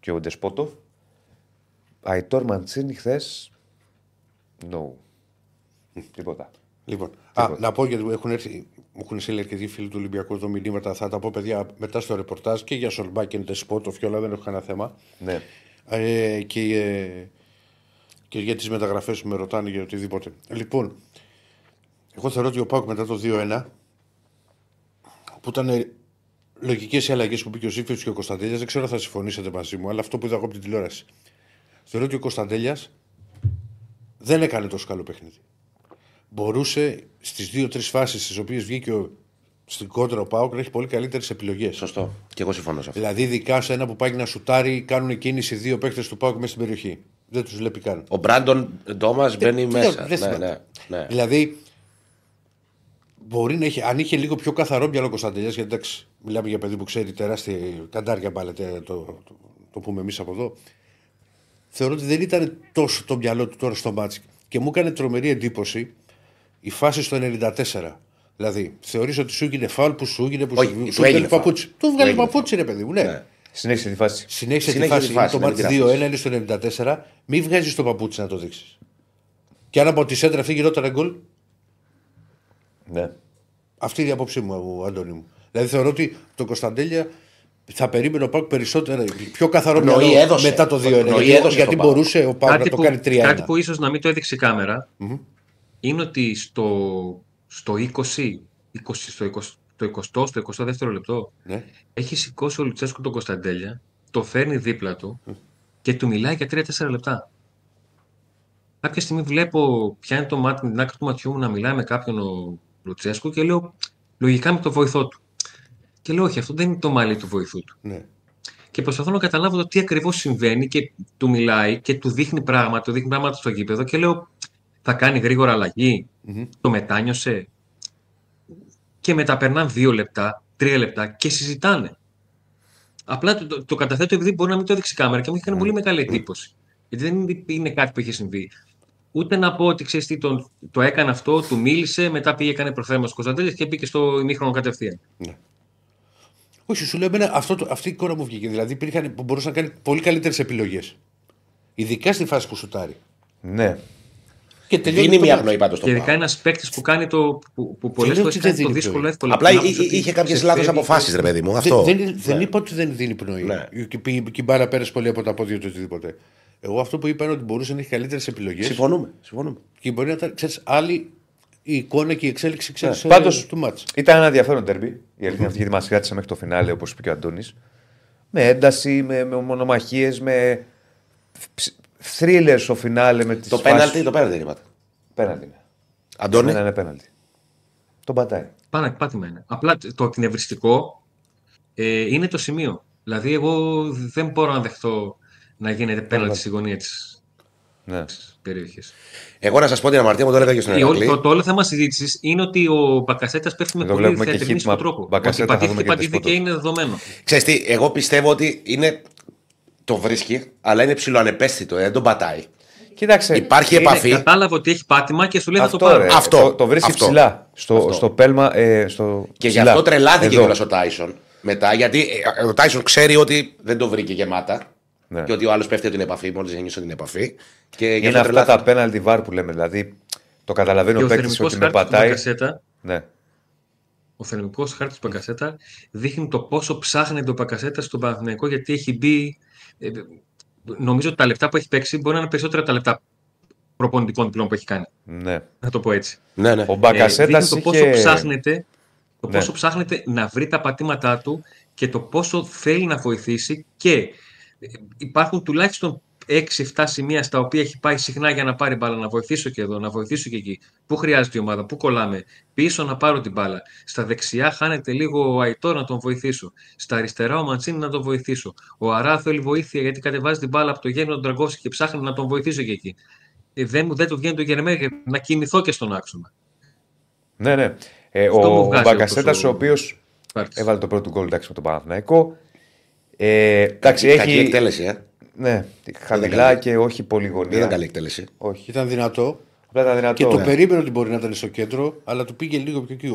και ο Ντεσπότοφ. Αϊτόρ Μαντσίνη χθες. No. Τίποτα. Λοιπόν, να πω γιατί μου έχουν στείλει αρκετοί φίλοι του Ολυμπιακού εδώ μηνύματα. Θα τα πω, παιδιά, μετά στο ρεπορτάζ και για Σολμπά και Ντεσπότοφ και όλα. Δεν έχω κανένα θέμα. Ναι. Και για τις μεταγραφές που με ρωτάνε για οτιδήποτε. Λοιπόν, εγώ θεωρώ ότι ο ΠΑΟΚ μετά το 2-1, που ήταν λογικές οι αλλαγές που πήγε ο Σύφιος και ο Κωνσταντέλιας, δεν ξέρω αν θα συμφωνήσετε μαζί μου, αλλά αυτό που είδα εγώ από την τηλεόραση. Θεωρώ ότι ο Κωνσταντέλιας δεν έκανε τόσο καλό παιχνίδι. Μπορούσε στις 2-3 φάσεις στις οποίες βγήκε στην κόντρα ο ΠΑΟΚ να έχει πολύ καλύτερες επιλογές. Σωστό. Και εγώ συμφωνώ σε αυτό. Δηλαδή, ειδικά σε ένα που πάει να σουτάρει, κάνουν κίνηση δύο παίκτες του ΠΑΟΚ μέσα στην περιοχή. Δεν τους βλέπει καν. Ο Μπράντον Ντόμας μπαίνει μέσα. Ναι. Δηλαδή, μπορεί να είχε, αν είχε λίγο πιο καθαρό μυαλό Κωνσταντελιάς, γιατί εντάξει, μιλάμε για παιδί που ξέρει τεράστια καντάρια μπάλα, το πούμε εμείς από εδώ. Θεωρώ ότι δεν ήταν τόσο το μυαλό του τώρα στο μάτσικ. Και μου έκανε τρομερή εντύπωση η φάση στο 94. Δηλαδή, θεωρείς ότι σου έγινε φάουλ που σου έγινε. Του βγάλει παπούτσι. Του βγάλει παπούτσι, ρε παιδί μου, ναι. Συνέχισε τη φάση. Συνέχισε τη φάση. Το μάτι 2-1 είναι στο 94. Μην βγάζεις το παπούτσι να το δείξεις. Και αν από τη σέντρα αυτή γινόταν γκολ. Ναι. Αυτή είναι η απόψη μου, Αντώνη μου. Δηλαδή θεωρώ ότι το Κωνσταντέλια θα περίμενε ο ΠΑΟΚ περισσότερο, πιο καθαρό μυαλό μετά το 2-1. Γιατί μπορούσε ο ΠΑΟΚ να το κάνει 3-1. Κάτι που ίσως να μην το έδειξε η κάμερα είναι ότι στο 22ο λεπτό, ναι, έχει σηκώσει ο Λουτσέσκου τον Κωνσταντέλια, το φέρνει δίπλα του και του μιλάει για 3-4 λεπτά. Κάποια στιγμή βλέπω, πιάνει το μάτι με την άκρη του ματιού μου να μιλάει με κάποιον ο Λουτσέσκου και λέω, λογικά με τον βοηθό του. Και λέω, όχι, αυτό δεν είναι το μαλλί του βοηθού του. Ναι. Και προσπαθώ να καταλάβω το τι ακριβώς συμβαίνει και του μιλάει και του δείχνει πράγματα στο γήπεδο και λέω, θα κάνει γρήγορα αλλαγή, το μετάνιωσε. Και μετά περνάνε 2 λεπτά, 3 λεπτά και συζητάνε. Απλά το καταθέτω επειδή μπορεί να μην το έδειξε η κάμερα και μου είχε κάνει πολύ μεγάλη εντύπωση. Γιατί δεν είναι κάτι που είχε συμβεί. Ούτε να πω ότι ξέρεις τι, το έκανε αυτό, του μίλησε, μετά πήγε, έκανε προθέρμα στους Κωνσταντέλιας και πήγε στο ημίχρονο κατευθείαν. Ναι. Όχι, σου λέω, αυτή η εικόνα μου βγήκε. Δηλαδή μπορούσαν να κάνει πολύ καλύτερες επιλογές. Ειδικά στη φάση που σουτάρει. Ναι. Είναι μια πνοή πάντως στο ΠΑΟΚ. Και ένα παίκτη που κάνει που πολλές φορές κάνει το δύσκολο εύκολο. Απλά είχε κάποιες λάθος αποφάσεις, ρε παιδί μου. Δεν είπα ότι δεν δίνει πνοή. Και η μπάρα πέρασε πολύ από τα πόδια του οτιδήποτε. Εγώ αυτό που είπα είναι ότι μπορούσε να έχει καλύτερες επιλογές. Συμφωνούμε. Και μπορεί να ήταν, ξέρεις, άλλη η εικόνα και η εξέλιξη, ξέρεις, του μάτς. Ήταν ένα ενδιαφέρον ντέρμπι. Η αλήθεια αυτή γιατί μας κράτησε μέχρι το φινάλε, όπως είπε και ο Αντώνης. Με ένταση, με μονομαχίες, με. Θρίλερ στο φινάλε με τις φάσεις. Το πέναλτι δεν είπατε. Πέναλτι είναι. Αντώνη. Είναι πέναλτι. Τον πατάει. Πάτημα είναι. Απλά το εκνευριστικό είναι το σημείο. Δηλαδή εγώ δεν μπορώ να δεχτώ να γίνεται πέναλτι στη γωνία της περιοχής. Εγώ να σας πω την αμαρτία μου, το έλεγα και στον Ηρακλή. Το όλο θέμα συζήτησης είναι ότι ο Μπακασέτας πέφτει με πολύ θεατρικό τρόπο. Ότι πατήθηκε και είναι δεδομένο. Ξέρεις τι, εγώ πιστεύω ότι είναι. Το βρίσκει, αλλά είναι ψιλοανεπαίσθητο, δεν τον πατάει. Κοίταξε. Υπάρχει επαφή. Κατάλαβε ότι έχει πάτημα και σου λέει θα το πάρει. Αυτό. Το βρίσκει ψηλά. Στο πέλμα. Και ψηλά. Γι' αυτό τρελάθηκε κιόλας ο Τάισον μετά, γιατί ο Τάισον ξέρει ότι δεν το βρήκε γεμάτα. Ναι. Και ότι ο άλλος πέφτει από την επαφή, μόλις γεννήσει από την επαφή. Και είναι αυτά τα πέναλτι βάρ που λέμε. Δηλαδή το καταλαβαίνει ο παίκτης ότι με πατάει. Ο θερμικός χάρτης του Μπακασέτα δείχνει το πόσο ψάχνεται ο Μπακασέτα στον Παναθηναϊκό, γιατί έχει μπει. Νομίζω ότι τα λεπτά που έχει παίξει μπορεί να είναι περισσότερα τα λεπτά προπονητικών διπλών που έχει κάνει. Ναι. Να το πω έτσι. Ναι. Ο Μπακασέτας δείχνει το πόσο ψάχνεται να βρει τα πατήματά του και το πόσο θέλει να βοηθήσει. Και υπάρχουν τουλάχιστον 6-7 σημεία στα οποία έχει πάει συχνά για να πάρει μπάλα, να βοηθήσω και εδώ, να βοηθήσω και εκεί. Πού χρειάζεται η ομάδα, πού κολλάμε, πίσω να πάρω την μπάλα. Στα δεξιά χάνεται λίγο ο Αϊτόρ να τον βοηθήσω. Στα αριστερά ο Μαντσίνη να τον βοηθήσω. Ο Αρά θέλει βοήθεια γιατί κατεβάζει την μπάλα από το γέννημα του Τραγκόφσκι και ψάχνει να τον βοηθήσω και εκεί. Δεν του βγαίνει το Γερεμέγεφ να κινηθώ και στον άξονα. Ναι. Ο Μπακασέτας, ο οποίος έβαλε το πρώτο γκολ με τον Παναθηναϊκό. Κακή εκτέλεση. Ναι, χαμηλά και όχι πολύ γωνία. Δεν ήταν καλή εκτέλεση. Όχι. Ήταν δυνατό. Και το περίμενε ότι μπορεί να ήταν στο κέντρο, αλλά του πήγε λίγο πιο εκεί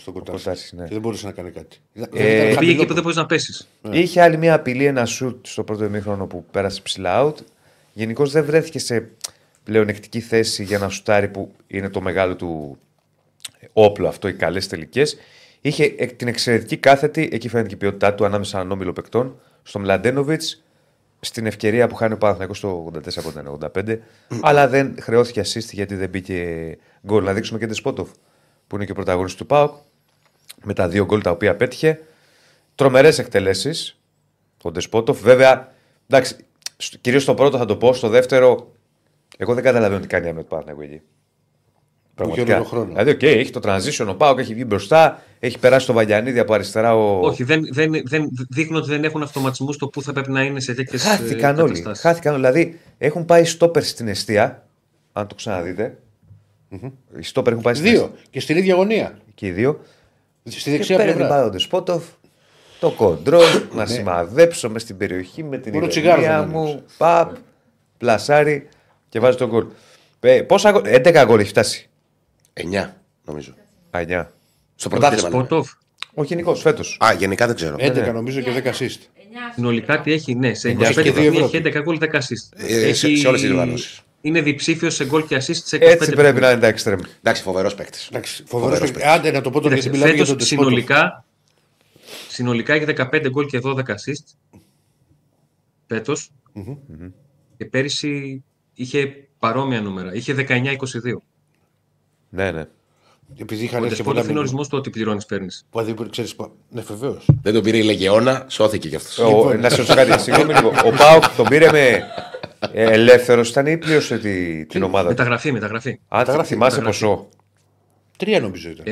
στο κοντάρι. Ναι. Και δεν μπορούσε να κάνει κάτι. Πήγε εκεί που δεν μπορεί να πέσει. Είχε άλλη μια απειλή, ένα σουτ στο πρώτο ημίχρονο που πέρασε ψηλά out. Γενικώς δεν βρέθηκε σε πλεονεκτική θέση για να σουτάρει, που είναι το μεγάλο του όπλο αυτό, οι καλές τελικές. Είχε την εξαιρετική κάθετη, εκεί φαίνεται και η ποιότητά του ανάμεσα έναν όμιλο παικτών, στο Μλαντένοβιτς, στην ευκαιρία που χάνει ο Παναθηναϊκός το 84-85, αλλά δεν χρεώθηκε assist γιατί δεν μπήκε γκολ. Να δείξουμε και τον Ντεσπότοφ, που είναι και ο πρωταγωνιστής του ΠΑΟΚ, με τα δύο γκολ τα οποία πέτυχε. Τρομερές εκτελέσεις, τον Ντεσπότοφ. Βέβαια, εντάξει, κυρίως στο πρώτο θα το πω, στο δεύτερο, εγώ δεν καταλαβαίνω τι κάνει με τον Παναθηναϊκό εκεί. Πραγματικά. Δηλαδή, okay, έχει το transition ο ΠΑΟΚ, έχει βγει μπροστά, έχει περάσει το Βαγιανίδη από αριστερά. Όχι, δεν δείχνουν ότι δεν έχουν αυτοματισμούς στο πού θα πρέπει να είναι σε τέτοιες καταστάσεις. Χάθηκαν όλοι. Δηλαδή, έχουν πάει στόπερ στην εστία. Αν το ξαναδείτε, οι στόπερ έχουν πάει στην εστία. Δύο. Και στην ίδια γωνία. Και οι δύο. Στη δεξιά πλευρά. Παίρνει πάει ο Ντεσπότοφ, το κοντρό, να σημαδέψω με στην περιοχή, με την ηλικία μου. Παπ, πλασάρι και βάζει τον γκολ. Πόσα γκολ, 11 γκολ έχει φτάσει. 9, νομίζω. 9. Στο πρωτάθλημα. Ο γενικός φέτος. Α, γενικά δεν ξέρω. 11 νομίζω και 10 assist. Συνολικά τι έχει, ναι, σε 25 βαθμού έχει 11 γκολ, 10 assist. Σε όλες τις διοργανώσεις. Είναι διψήφιος σε γκολ και assist σε 25. Έτσι πρέπει να είναι τα extreme. Εντάξει, φοβερός παίκτης. Άντε να το πω το φέτος συνολικά έχει 15 γκολ και 12 assist. Φέτος. Και πέρυσι είχε παρόμοια νούμερα. Είχε 19-22. Ναι, ναι. Επειδή είχαν και πολλά. Είναι ορισμό το ότι πληρώνει, παίρνει. Ναι, βεβαίω. Δεν τον πήρε η Λεγεώνα, σώθηκε κι αυτό. Λοιπόν. Να σα πω κάτι. Συγγνώμη λίγο. Ο Πάοκ τον πήρε με ελεύθερο, ήταν ή πλήρωσε την ομάδα. Μεταγραφή, μεταγραφή. Αν τα θυμάσαι ποσό. 3 νομίζω ήταν.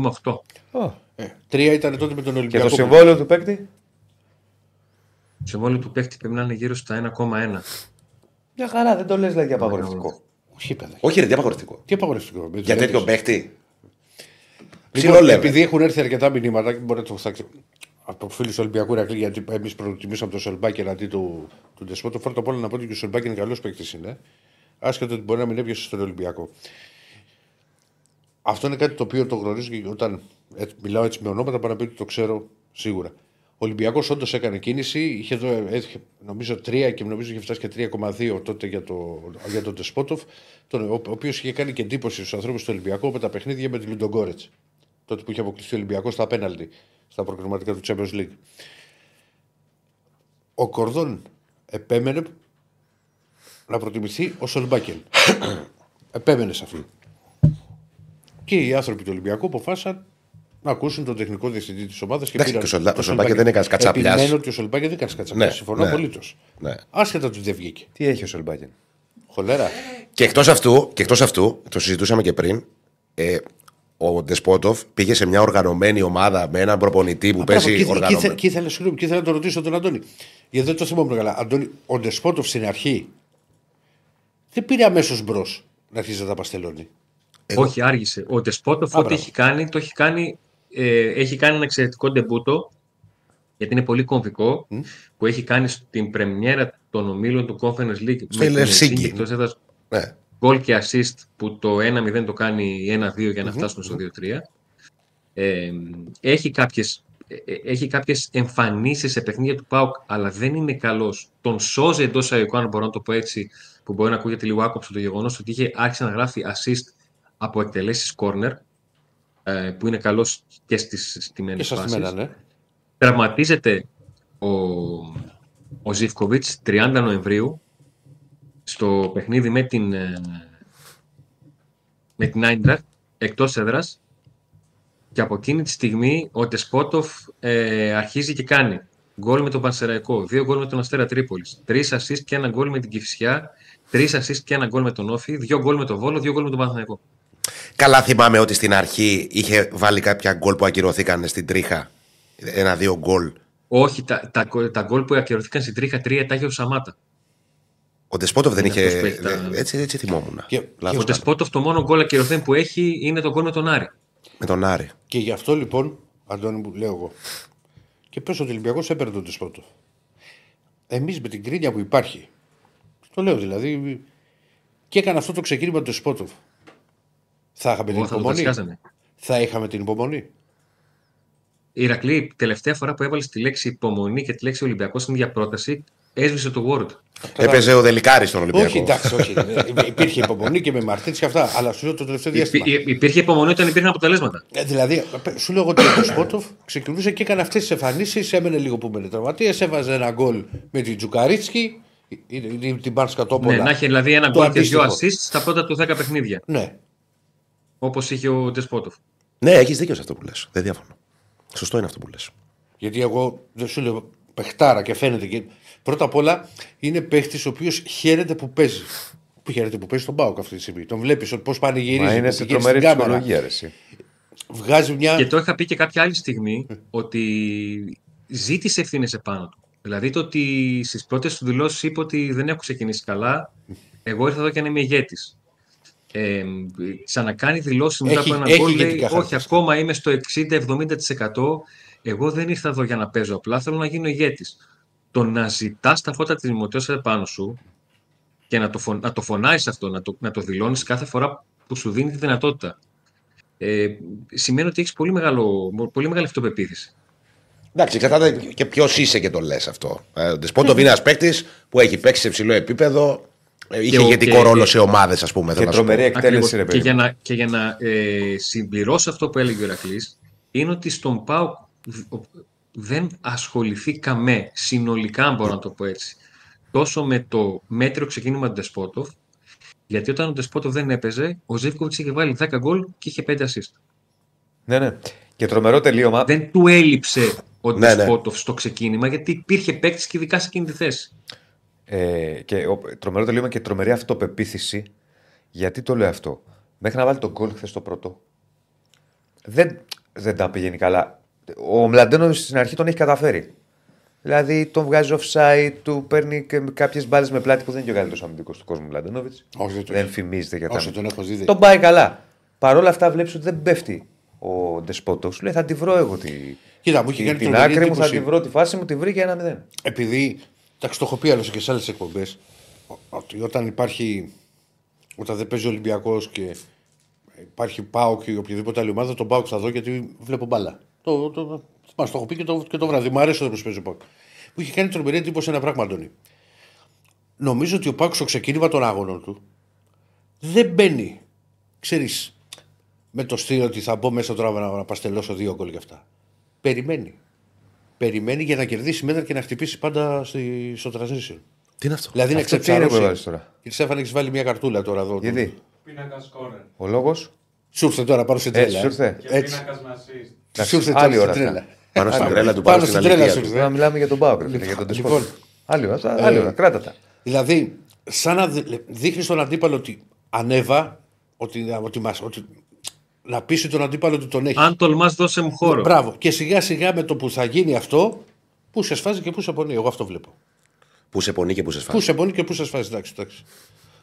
2,8. 3 ήταν τότε με τον Ολυμπιακό. Και το συμβόλαιο του παίκτη. Το συμβόλαιο του παίκτη πρέπει να είναι γύρω στα 1,1. Μια χαρά, δεν το λε για απαγορευτικό. Όχι, δεν είναι απαγορευτικό. Τι απαγορευτικό. Για τέτοιο παίχτη. Λοιπόν, επειδή έχουν έρθει αρκετά μηνύματα και μπορεί να το φτιάξει. Από το φίλο του Ολυμπιακού Ηρακλή, γιατί εμεί προτιμήσαμε τον Σολμπάκη εναντί του Ντεσπότοφ. Πρώτα απ' όλα να πω ότι ο Σολμπάκη είναι καλό παίκτη, είναι. Άσχετο ότι μπορεί να μην έπιασε στον Ολυμπιακό. Αυτό είναι κάτι το οποίο το γνωρίζω και όταν μιλάω έτσι με ονόματα παραπάνω ότι το ξέρω σίγουρα. Ο Ολυμπιακός όντως έκανε κίνηση, είχε νομίζω 3 και νομίζω είχε φτάσει και 3,2 τότε για τον Ντεσπότοφ, ο οποίος είχε κάνει και εντύπωση στους ανθρώπους του Ολυμπιακού με τα παιχνίδια με τη Λουντογκόρετς. Τότε που είχε αποκλειστεί ο Ολυμπιακός στα πέναλτι, στα προκριματικά του Champions League. Ο Κορδόν επέμενε να προτιμηθεί ο Σολμπάκεν. Επέμενε σε αυτό. Και οι άνθρωποι του Ολυμπιακού αποφάσισαν να ακούσουν τον τεχνικό διευθυντή της ομάδας και πήραν. Ο Σολμπάκη δεν έκανε κατσαπλιά. Επιμένω ότι ο Σολμπάκη δεν έκανε κατσαπλιά. Συμφωνώ απολύτως. Άσχετα του δεν βγήκε. Τι έχει ο Σολμπάκη. Χολέρα. Και εκτός αυτού, το συζητούσαμε και πριν, ο Ντεσπότοφ πήγε σε μια οργανωμένη ομάδα με έναν προπονητή που παίζει οργανωμένα. Και ήθελα να το ρωτήσω τον Αντώνη. Γιατί δεν το θυμόμουν καλά. Αντώνη, ο Ντεσπότοφ στην αρχή δεν πήρε αμέσως μπρος να αρχίσει να τα παστελώνει. Όχι, άργησε. Ο Ντεσπότοφ ό,τι έχει κάνει, το έχει κάνει. Έχει κάνει ένα εξαιρετικό ντεμπούτο, γιατί είναι πολύ κομβικό, που έχει κάνει στην πρεμιέρα των ομίλων του Conference League στο Ελσίνκι. Γκολ και assist που το 1-0 το κάνει 1-2 για να φτάσουν στο 2-3. Έχει κάποιες εμφανίσεις σε παιχνίδια του ΠΑΟΚ, αλλά δεν είναι καλός. Τον σώζει εντός αγωγικών, αν μπορώ να το πω έτσι, που μπορεί να ακούγεται λίγο άκοψο το γεγονός ότι είχε άρχισε να γράφει assist από εκτελέσεις corner, που είναι καλός και στις στιμένες φάσεις. Ναι. Τραυματίζεται ο Ζιβκοβίτς 30 Νοεμβρίου στο παιχνίδι με την Άιντραχτ εκτός έδρας και από εκείνη τη στιγμή ο Ντεσπότοφ αρχίζει και κάνει γκολ με τον Πανσεραϊκό, 2 γκολ με τον Αστέρα Τρίπολης, 3 ασίστ και 1 γκολ με την Κηφισιά, 3 ασίστ και 1 γκολ με τον Όφη, 2 γκολ με τον Βόλο, 2 γκολ με τον Παναθηναϊκό. Καλά θυμάμαι ότι στην αρχή είχε βάλει κάποια γκολ που ακυρωθήκαν στην τρίχα. 1-2 γκολ. Όχι, τα γκολ που ακυρωθήκαν στην τρίχα 3 τα είχε ο Σαμάτα. Ο Ντεσπότοφ δεν είχε. Έτσι θυμόμουν. Και ο Ντεσπότοφ το μόνο γκολ ακυρωθέν που έχει είναι το γκολ με τον Άρη. Και γι' αυτό λοιπόν, Αντώνη μου, λέω εγώ. Και πες ότι ο Ολυμπιακός έπαιρνε τον Ντεσπότοφ. Εμείς με την κρίνια που υπάρχει. Το λέω δηλαδή. και έκανε αυτό το ξεκίνημα του Ντεσπότοφ. Θα είχαμε την υπομονή. Θα είχαμε την υπομονή. Ηρακλή, η τελευταία φορά που έβαλε τη λέξη υπομονή και τη λέξη Ολυμπιακό στην ίδια πρόταση, έσβησε το Word. Έπαιζε ο Δελικάρης στον Ολυμπιακό. Όχι, εντάξει, όχι. Υπήρχε υπομονή και με μαρτύρες και αυτά. Αλλά σου λέω το τελευταίο διάστημα. Υπήρχε υπομονή όταν υπήρχαν αποτελέσματα. Δηλαδή, σου λέω ότι ο Ντεσπότοφ ξεκινούσε και έκανε αυτές τις εμφανίσεις. Έμενε λίγο που μένε τραυματίας, έβαζε ένα γκολ με την Τζουκαρίτσκι. Την Μπάρσκα Τόπολα. Ναι, να είχε δηλαδή ένα γκολ και δύο ασίστ στα πρώτα του 10 παιχνίδια. Ναι. Όπως είχε ο Ντεσπότοφ. Ναι, έχεις δίκιο σε αυτό που λες. Δεν διαφωνώ. Σωστό είναι αυτό που λες. Γιατί εγώ δεν σου λέω παιχτάρα και φαίνεται. Και... Πρώτα απ' όλα είναι παίχτης ο οποίος χαίρεται που παίζει. Που χαίρεται που παίζει στον ΠΑΟΚ αυτή τη στιγμή. Τον βλέπεις πώς πανηγυρίζει. Μα είναι σε τρομερή ψυχολογία, ρε εσύ. Βγάζει μια... Και το είχα πει και κάποια άλλη στιγμή ότι ζήτησε ευθύνες επάνω του. Δηλαδή το ότι στις πρώτες του δηλώσεις είπε ότι δεν έχω ξεκινήσει καλά. Εγώ ήρθα εδώ και να είμαι ηγέτης. Ξανακάνει δηλώσει μετά από ένα γκολ. Όχι, ακόμα είμαι στο 60-70%. Εγώ δεν ήρθα εδώ για να παίζω απλά. Θέλω να γίνω ηγέτης. Το να ζητάς τα φώτα της δημοτιότητας επάνω σου και να το φωνάζεις αυτό, να το δηλώνεις κάθε φορά που σου δίνει τη δυνατότητα, σημαίνει ότι έχεις πολύ μεγάλη αυτοπεποίθηση. Εντάξει, εξαρτάται και ποιος είσαι και το λες αυτό. Ο Ντεσπότοφ είναι ένας παίκτης που έχει παίξει σε ψηλό επίπεδο. Είχε ηγετικό ρόλο σε ομάδες, ας πούμε. Και τρομερή εκτέλεση, ρε παιδί. Και για να συμπληρώσω αυτό που έλεγε ο Ηρακλής, είναι ότι στον ΠΑΟΚ δεν ασχοληθήκαμε συνολικά, αν μπορώ να το πω έτσι, τόσο με το μέτριο ξεκίνημα του Ντεσπότοφ, γιατί όταν ο Ντεσπότοφ δεν έπαιζε, ο Ζίβκοβιτς είχε βάλει 10 γκολ και είχε 5 ασίστ. Ναι, ναι. Και τρομερό τελείωμα. Δεν του έλειψε ο Ντεσπότοφ στο ξεκίνημα, γιατί υπήρχε παίκτης και ειδικά σε εκείνη τη θέση. Και τρομερό τελείωμα και τρομερή αυτοπεποίθηση. Γιατί το λέω αυτό? Μέχρι να βάλει τον γκολ χθες το πρώτο, δεν τα πηγαίνει καλά. Ο Μλαντένοβιτς στην αρχή τον έχει καταφέρει. Δηλαδή τον βγάζει offside, του παίρνει κάποιες μπάλες με πλάτη που δεν είναι και ο καλύτερος αμυντικός του κόσμου. Μλαντένοβιτς δεν φημίζεται για τα μυντικά. Τον πάει καλά. Παρ' όλα αυτά βλέπει ότι δεν πέφτει ο Ντεσπότοφ. Λέει θα τη βρω εγώ την άκρη μου, θα τη βρω τη φάση μου, τη βρήκε 1-0. Επειδή το έχω πει άλλωστε και σε άλλες εκπομπές ότι όταν δεν παίζει ο Ολυμπιακός και υπάρχει ΠΑΟΚ ή οποιαδήποτε άλλη ομάδα, τον ΠΑΟΚ θα δω γιατί βλέπω μπάλα. Μας το έχω πει και το βράδυ. Μου αρέσει όταν παίζει ο ΠΑΟΚ. Μου είχε κάνει τρομερή εντύπωση ένα πράγμα, Αντώνη. Νομίζω ότι ο ΠΑΟΚ στο ξεκίνημα των αγώνων του δεν μπαίνει, ξέρεις, με το στήριο ότι θα μπω μέσα τώρα να παστελώσω δύο γκολ και αυτά. Περιμένει για να κερδίσει μέτρα και να χτυπήσει πάντα στο transition. Τι είναι αυτό? Δηλαδή αυτό να ξεψαρώσει. Η Στέφανη έχει βάλει μια καρτούλα τώρα εδώ. Γιατί? Πίνακα σκόρερ. Ο λόγος? Σούρθε τώρα πάνω στην τρέλα. Έτσι. Πίνακα με assist. Σούρθε άλλη ώρα. Πάνω στην τρέλα του πάνω στην τρέλα. Να μιλάμε για τον Πάο. Λοιπόν. Άλλη ώρα. Κράτατα. Δηλαδή, σαν να δείχνει στον αντίπαλο ότι ανέβα, ότι να πείσει τον αντίπαλο ότι τον έχει. Αν τολμάς, δώσε μου χώρο. Μπράβο. Και σιγά σιγά με το που θα γίνει αυτό, που σε σφάζει και που σε πονεί. Εγώ αυτό βλέπω. Που σε πονεί και που σε σφάζει. Εντάξει, εντάξει.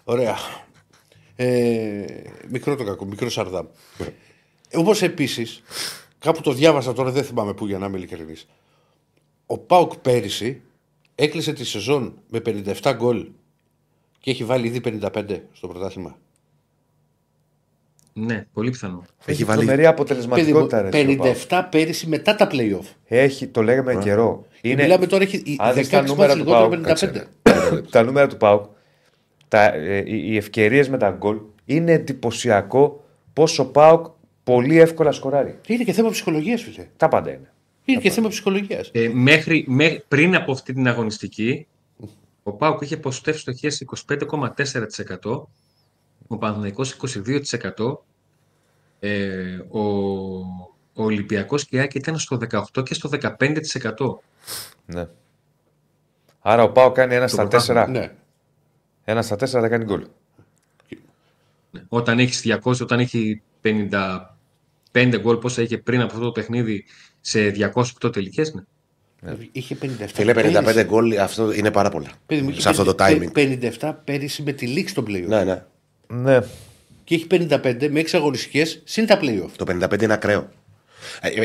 Ωραία. Μικρό το κακό, μικρό σαρδάμ. Όπως επίσης, κάπου το διάβασα τώρα, δεν θυμάμαι πού για να είμαι ειλικρινής. Ο ΠΑΟΚ πέρυσι έκλεισε τη σεζόν με 57 γκολ και έχει βάλει ήδη 55 στο πρωτάθλημα. Ναι, πολύ πιθανό. Έχει τρομερή αποτελεσματικότητα. 57 πέρυσι μετά τα play-off. Το λέγαμε καιρό. Μιλάμε τώρα, έχει 16 νούμερα του ΠΑΟΚ. Τα νούμερα του ΠΑΟΚ, οι ευκαιρίες με τα γκολ, είναι εντυπωσιακό πόσο ΠΑΟΚ πολύ εύκολα σκοράρει. Είναι και θέμα ψυχολογίας, φίλε. Τα πάντα είναι. Είναι και θέμα ψυχολογίας. Πριν από αυτή την αγωνιστική, ο ΠΑΟΚ είχε ποσοστό ευστοχίας 25,4%. Ο Παναθηναϊκός 22%, ο Ολυμπιακός και η ΑΕΚ ήταν στο 18% και στο 15%. Ναι. Άρα ο ΠΑΟ κάνει 1 στα 4. Ναι. 1 στα 4 θα κάνει γκολ. Ναι. Όταν έχει 200, όταν έχει 55 γκολ, πόσα είχε πριν από αυτό το παιχνίδι σε 208 τελικές, ναι. Είχε 57. Φίλε, 55 γκολ, αυτό είναι πάρα πολλά. Σε αυτό το timing. 57 πέρυσι με τη λήξη των πλέον. Ναι, ναι. Ναι. Και έχει 55 με 6 αγωνιστικές συν τα play-off. Το 55 είναι ακραίο.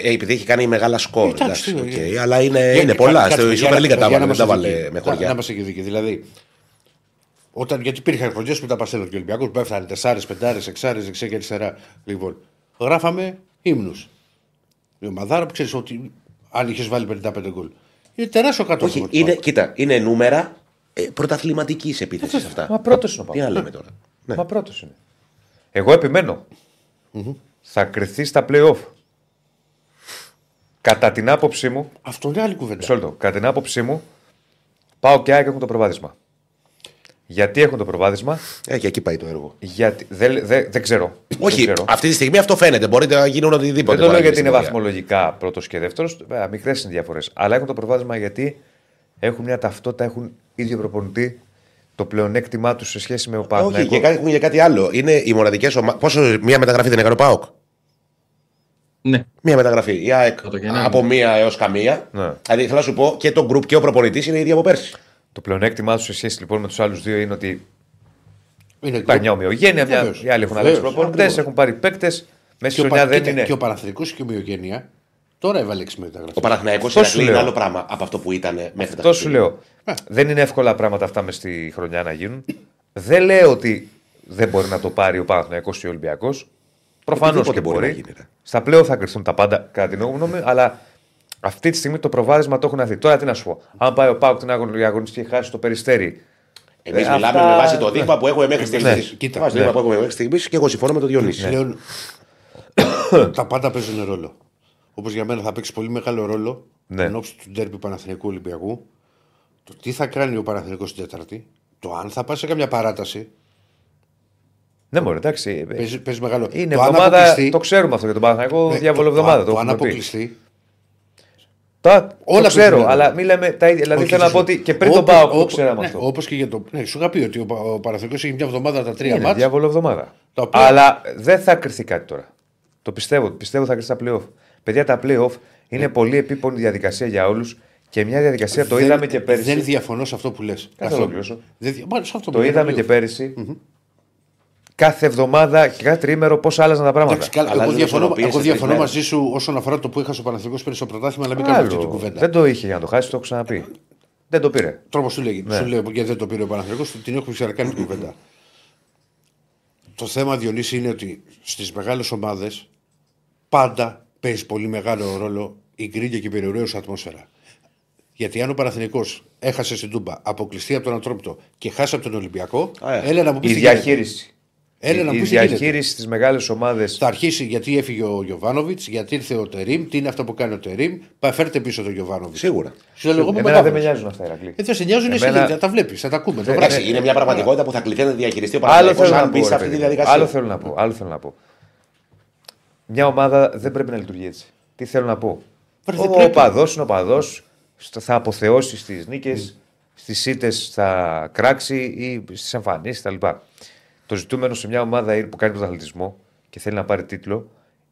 Επειδή έχει κάνει μεγάλα σκορ. Εντάξει, okay, αλλά είναι πολλά. Στην Super League τα βάλε με χωριά. Να είμαστε και δίκαιοι. Δηλαδή, Όταν, γιατί υπήρχαν χρονιές που τα πασέλα και Ολυμπιακού που έφτανε 4, 5, 6, 6 και αριστερά. Λοιπόν, γράφαμε ύμνους. Η ομαδάρα που ξέρει ότι αν είχε βάλει 55 γκολ. Είναι τεράστιο κατόφλι. Κοίτα, είναι νούμερα πρωταθληματικής επίθεσης αυτά. Μα πρώτος είναι ο Παπαδόπουλος. Τι άλλο λέμε τώρα. Ναι. Μα πρώτος είναι. Εγώ επιμένω. Mm-hmm. Θα κρυθεί στα play-off. Κατά την άποψή μου. Αυτό είναι άλλη κουβέντα. Σόλτο, κατά την άποψή μου, ΠΑΟΚ και ΑΕΚ έχουν το προβάδισμα. Γιατί έχουν το προβάδισμα. Και εκεί πάει το έργο. Γιατί... Δεν ξέρω. Όχι, δεν ξέρω. Αυτή τη στιγμή αυτό φαίνεται. Μπορείτε να γίνουν οτιδήποτε. Δεν το λέω γιατί είναι βαθμολογικά πρώτος και δεύτερος. Μικρές είναι διαφορές. Αλλά έχουν το προβάδισμα γιατί έχουν μια ταυτότητα, έχουν ίδιο προπονητή. Το πλεονέκτημά του σε σχέση με ο Παναθηναϊκό. Όχι, έχουν για κάτι άλλο. Είναι οι μοναδικές ομάδες. Πόσο μία μεταγραφή δεν έκανε ο ΠΑΟΚ. Ναι. Μία μεταγραφή. Η ΑΕΚ από μία έως καμία. Ναι. Δηλαδή θέλω να σου πω και το group και ο προπονητής είναι ίδιοι από πέρσι. Το πλεονέκτημά του σε σχέση λοιπόν με τους άλλους δύο είναι ότι. Υπάρχει μια ομοιογένεια. Οι άλλοι έχουν αλλάξει προπονητές, έχουν πάρει παίκτες. Μέσα στο μια δεν είναι. Και ο Παναθηναϊκός και η ομοιογένεια. Τώρα έβαλε 6 μεταγραφές. Ο Παναθηναϊκός είναι άλλο πράγμα από αυτό που ήταν μέχρι τώρα. Αυτό σου λέω. Δεν είναι εύκολα πράγματα αυτά μες στη χρονιά να γίνουν. Δεν λέω ότι δεν μπορεί να το πάρει ο Παναθηναϊκός ή ο Ολυμπιακός. Προφανώς και μπορεί. Στα πλέον θα κρυφθούν τα πάντα κατά την γνώμη, αλλά αυτή τη στιγμή το προβάδισμα το έχουν δει. Τώρα τι να σου πω. Αν πάει ο ΠΑΟΚ την αγωνιστική και χάσει το Περιστέρι. Εμείς μιλάμε με βάση το δείγμα που έχουμε μέχρι στιγμής. Κοίτα, το δείγμα που έχουμε μέχρι στιγμής και εγώ συμφωνώ με τον Διονύση. Τα πάντα παίζουν ρόλο. Όπως για μένα θα παίξει πολύ μεγάλο ρόλο εν ώψη του ντέρμπι Παναθηναϊκού Ολυμπιακού, το τι θα κάνει ο Παναθηναϊκός στην Τέταρτη, το αν θα πάει σε καμιά παράταση. Ναι, μόνο εντάξει. Παίζει μεγάλο ρόλο. Το ξέρουμε αυτό για τον Παναθηναϊκό, διαβολοβδομάδα. Το αν αποκλειστεί. Όλα ξέρω, αλλά μην λέμε τα ίδια. Δηλαδή θέλω να πω ότι και πριν τον πάω που ξέραμε αυτό. Όπως και για τον. Ναι, σου είχα πει ότι ο Παναθηναϊκός έχει μια εβδομάδα τα τρία μάτς. Διαβολοβδομάδα. Αλλά δεν θα κρυθεί κάτι τώρα. Το πιστεύω. Πιστεύω θα κρυθεί τα playoff. Παιδιά, τα play-off είναι πολύ επίπονη διαδικασία για όλους και μια διαδικασία το είδαμε και πέρυσι. Δεν διαφωνώ σε αυτό που λες. Το είδαμε και πέρυσι. Κάθε εβδομάδα και κάθε τριήμερο πώς άλλαζαν τα πράγματα. Εγώ διαφωνώ μαζί σου όσον αφορά το που είχα στο Παναθηναϊκό πέρυσι στο πρωτάθλημα, αλλά μην κάνω αυτή την κουβέντα. Δεν το είχε για να το χάσει, το έχω ξαναπεί. Δεν το πήρε. Τρόπο σου λέγει. Σου λέω γιατί δεν το πήρε ο Παναθηναϊκό, την έχουμε ξανακάνει την κουβέντα. Το θέμα, Διονύση, είναι ότι στις μεγάλες ομάδες πάντα. Παίζει πολύ μεγάλο ρόλο η γκρίνια και η περιουραίουσα ατμόσφαιρα. Γιατί αν ο Παναθηναϊκός έχασε στην Τούμπα, αποκλειστεί από τον Ατρόμητο και χάσει από τον Ολυμπιακό, έλα να μου πει. Η διαχείριση. Η διαχείριση στις μεγάλες ομάδες. Θα αρχίσει γιατί έφυγε ο Γιοβάνοβιτς, γιατί ήρθε ο Τερήμ, τι είναι αυτό που κάνει ο Τερήμ, φέρτε πίσω τον Γιοβάνοβιτς. Σίγουρα. Εμένα δεν με νοιάζουν αυτά, Ηρακλή. Δεν σε νοιάζουν, θα τα βλέπει, θα τα ακούμε. Είναι μια πραγματικότητα που θα κληθεί να διαχειριστεί ο Παναθηναϊκός αν μπει σε αυτή τη διαδικασία. Άλλο θέλω να πω. Μια ομάδα δεν πρέπει να λειτουργεί έτσι. Τι θέλω να πω. Ο οπαδός είναι οπαδός, θα αποθεώσει στις νίκες, στις ήττες θα κράξει ή στις εμφανίσεις κτλ. Το ζητούμενο σε μια ομάδα που κάνει πρωταθλητισμό και θέλει να πάρει τίτλο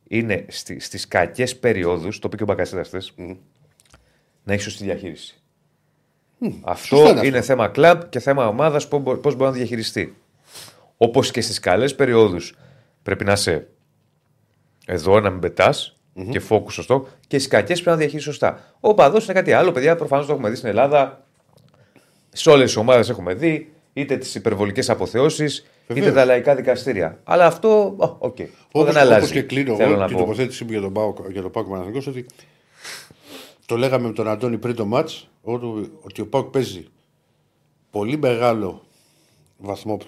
είναι στις κακές περιόδους, το είπε και ο Μπακασέτας χθες, να έχει σωστή διαχείριση. Αυτό είναι θέμα κλαμπ και θέμα ομάδας, πώς μπορεί να διαχειριστεί. Όπως και στις καλές περιόδους πρέπει να είσαι. Εδώ να μην πετάς και φόκου σωστό και στις κακές πρέπει να διαχείρισεις σωστά. Ο παδός είναι κάτι άλλο, παιδιά. Προφανώς το έχουμε δει στην Ελλάδα. Σε όλες τις ομάδες έχουμε δει είτε τις υπερβολικές αποθεώσεις είτε τα λαϊκά δικαστήρια. Αλλά αυτό. Okay. Δεν αλλάζει. Όπως και κλείνω εγώ την τοποθέτησή μου για τον ΠΑΟΚ Παναθηναϊκό, ότι το λέγαμε με τον Αντώνη πριν το μάτς ότι ο ΠΑΟΚ παίζει πολύ μεγάλο βαθμό από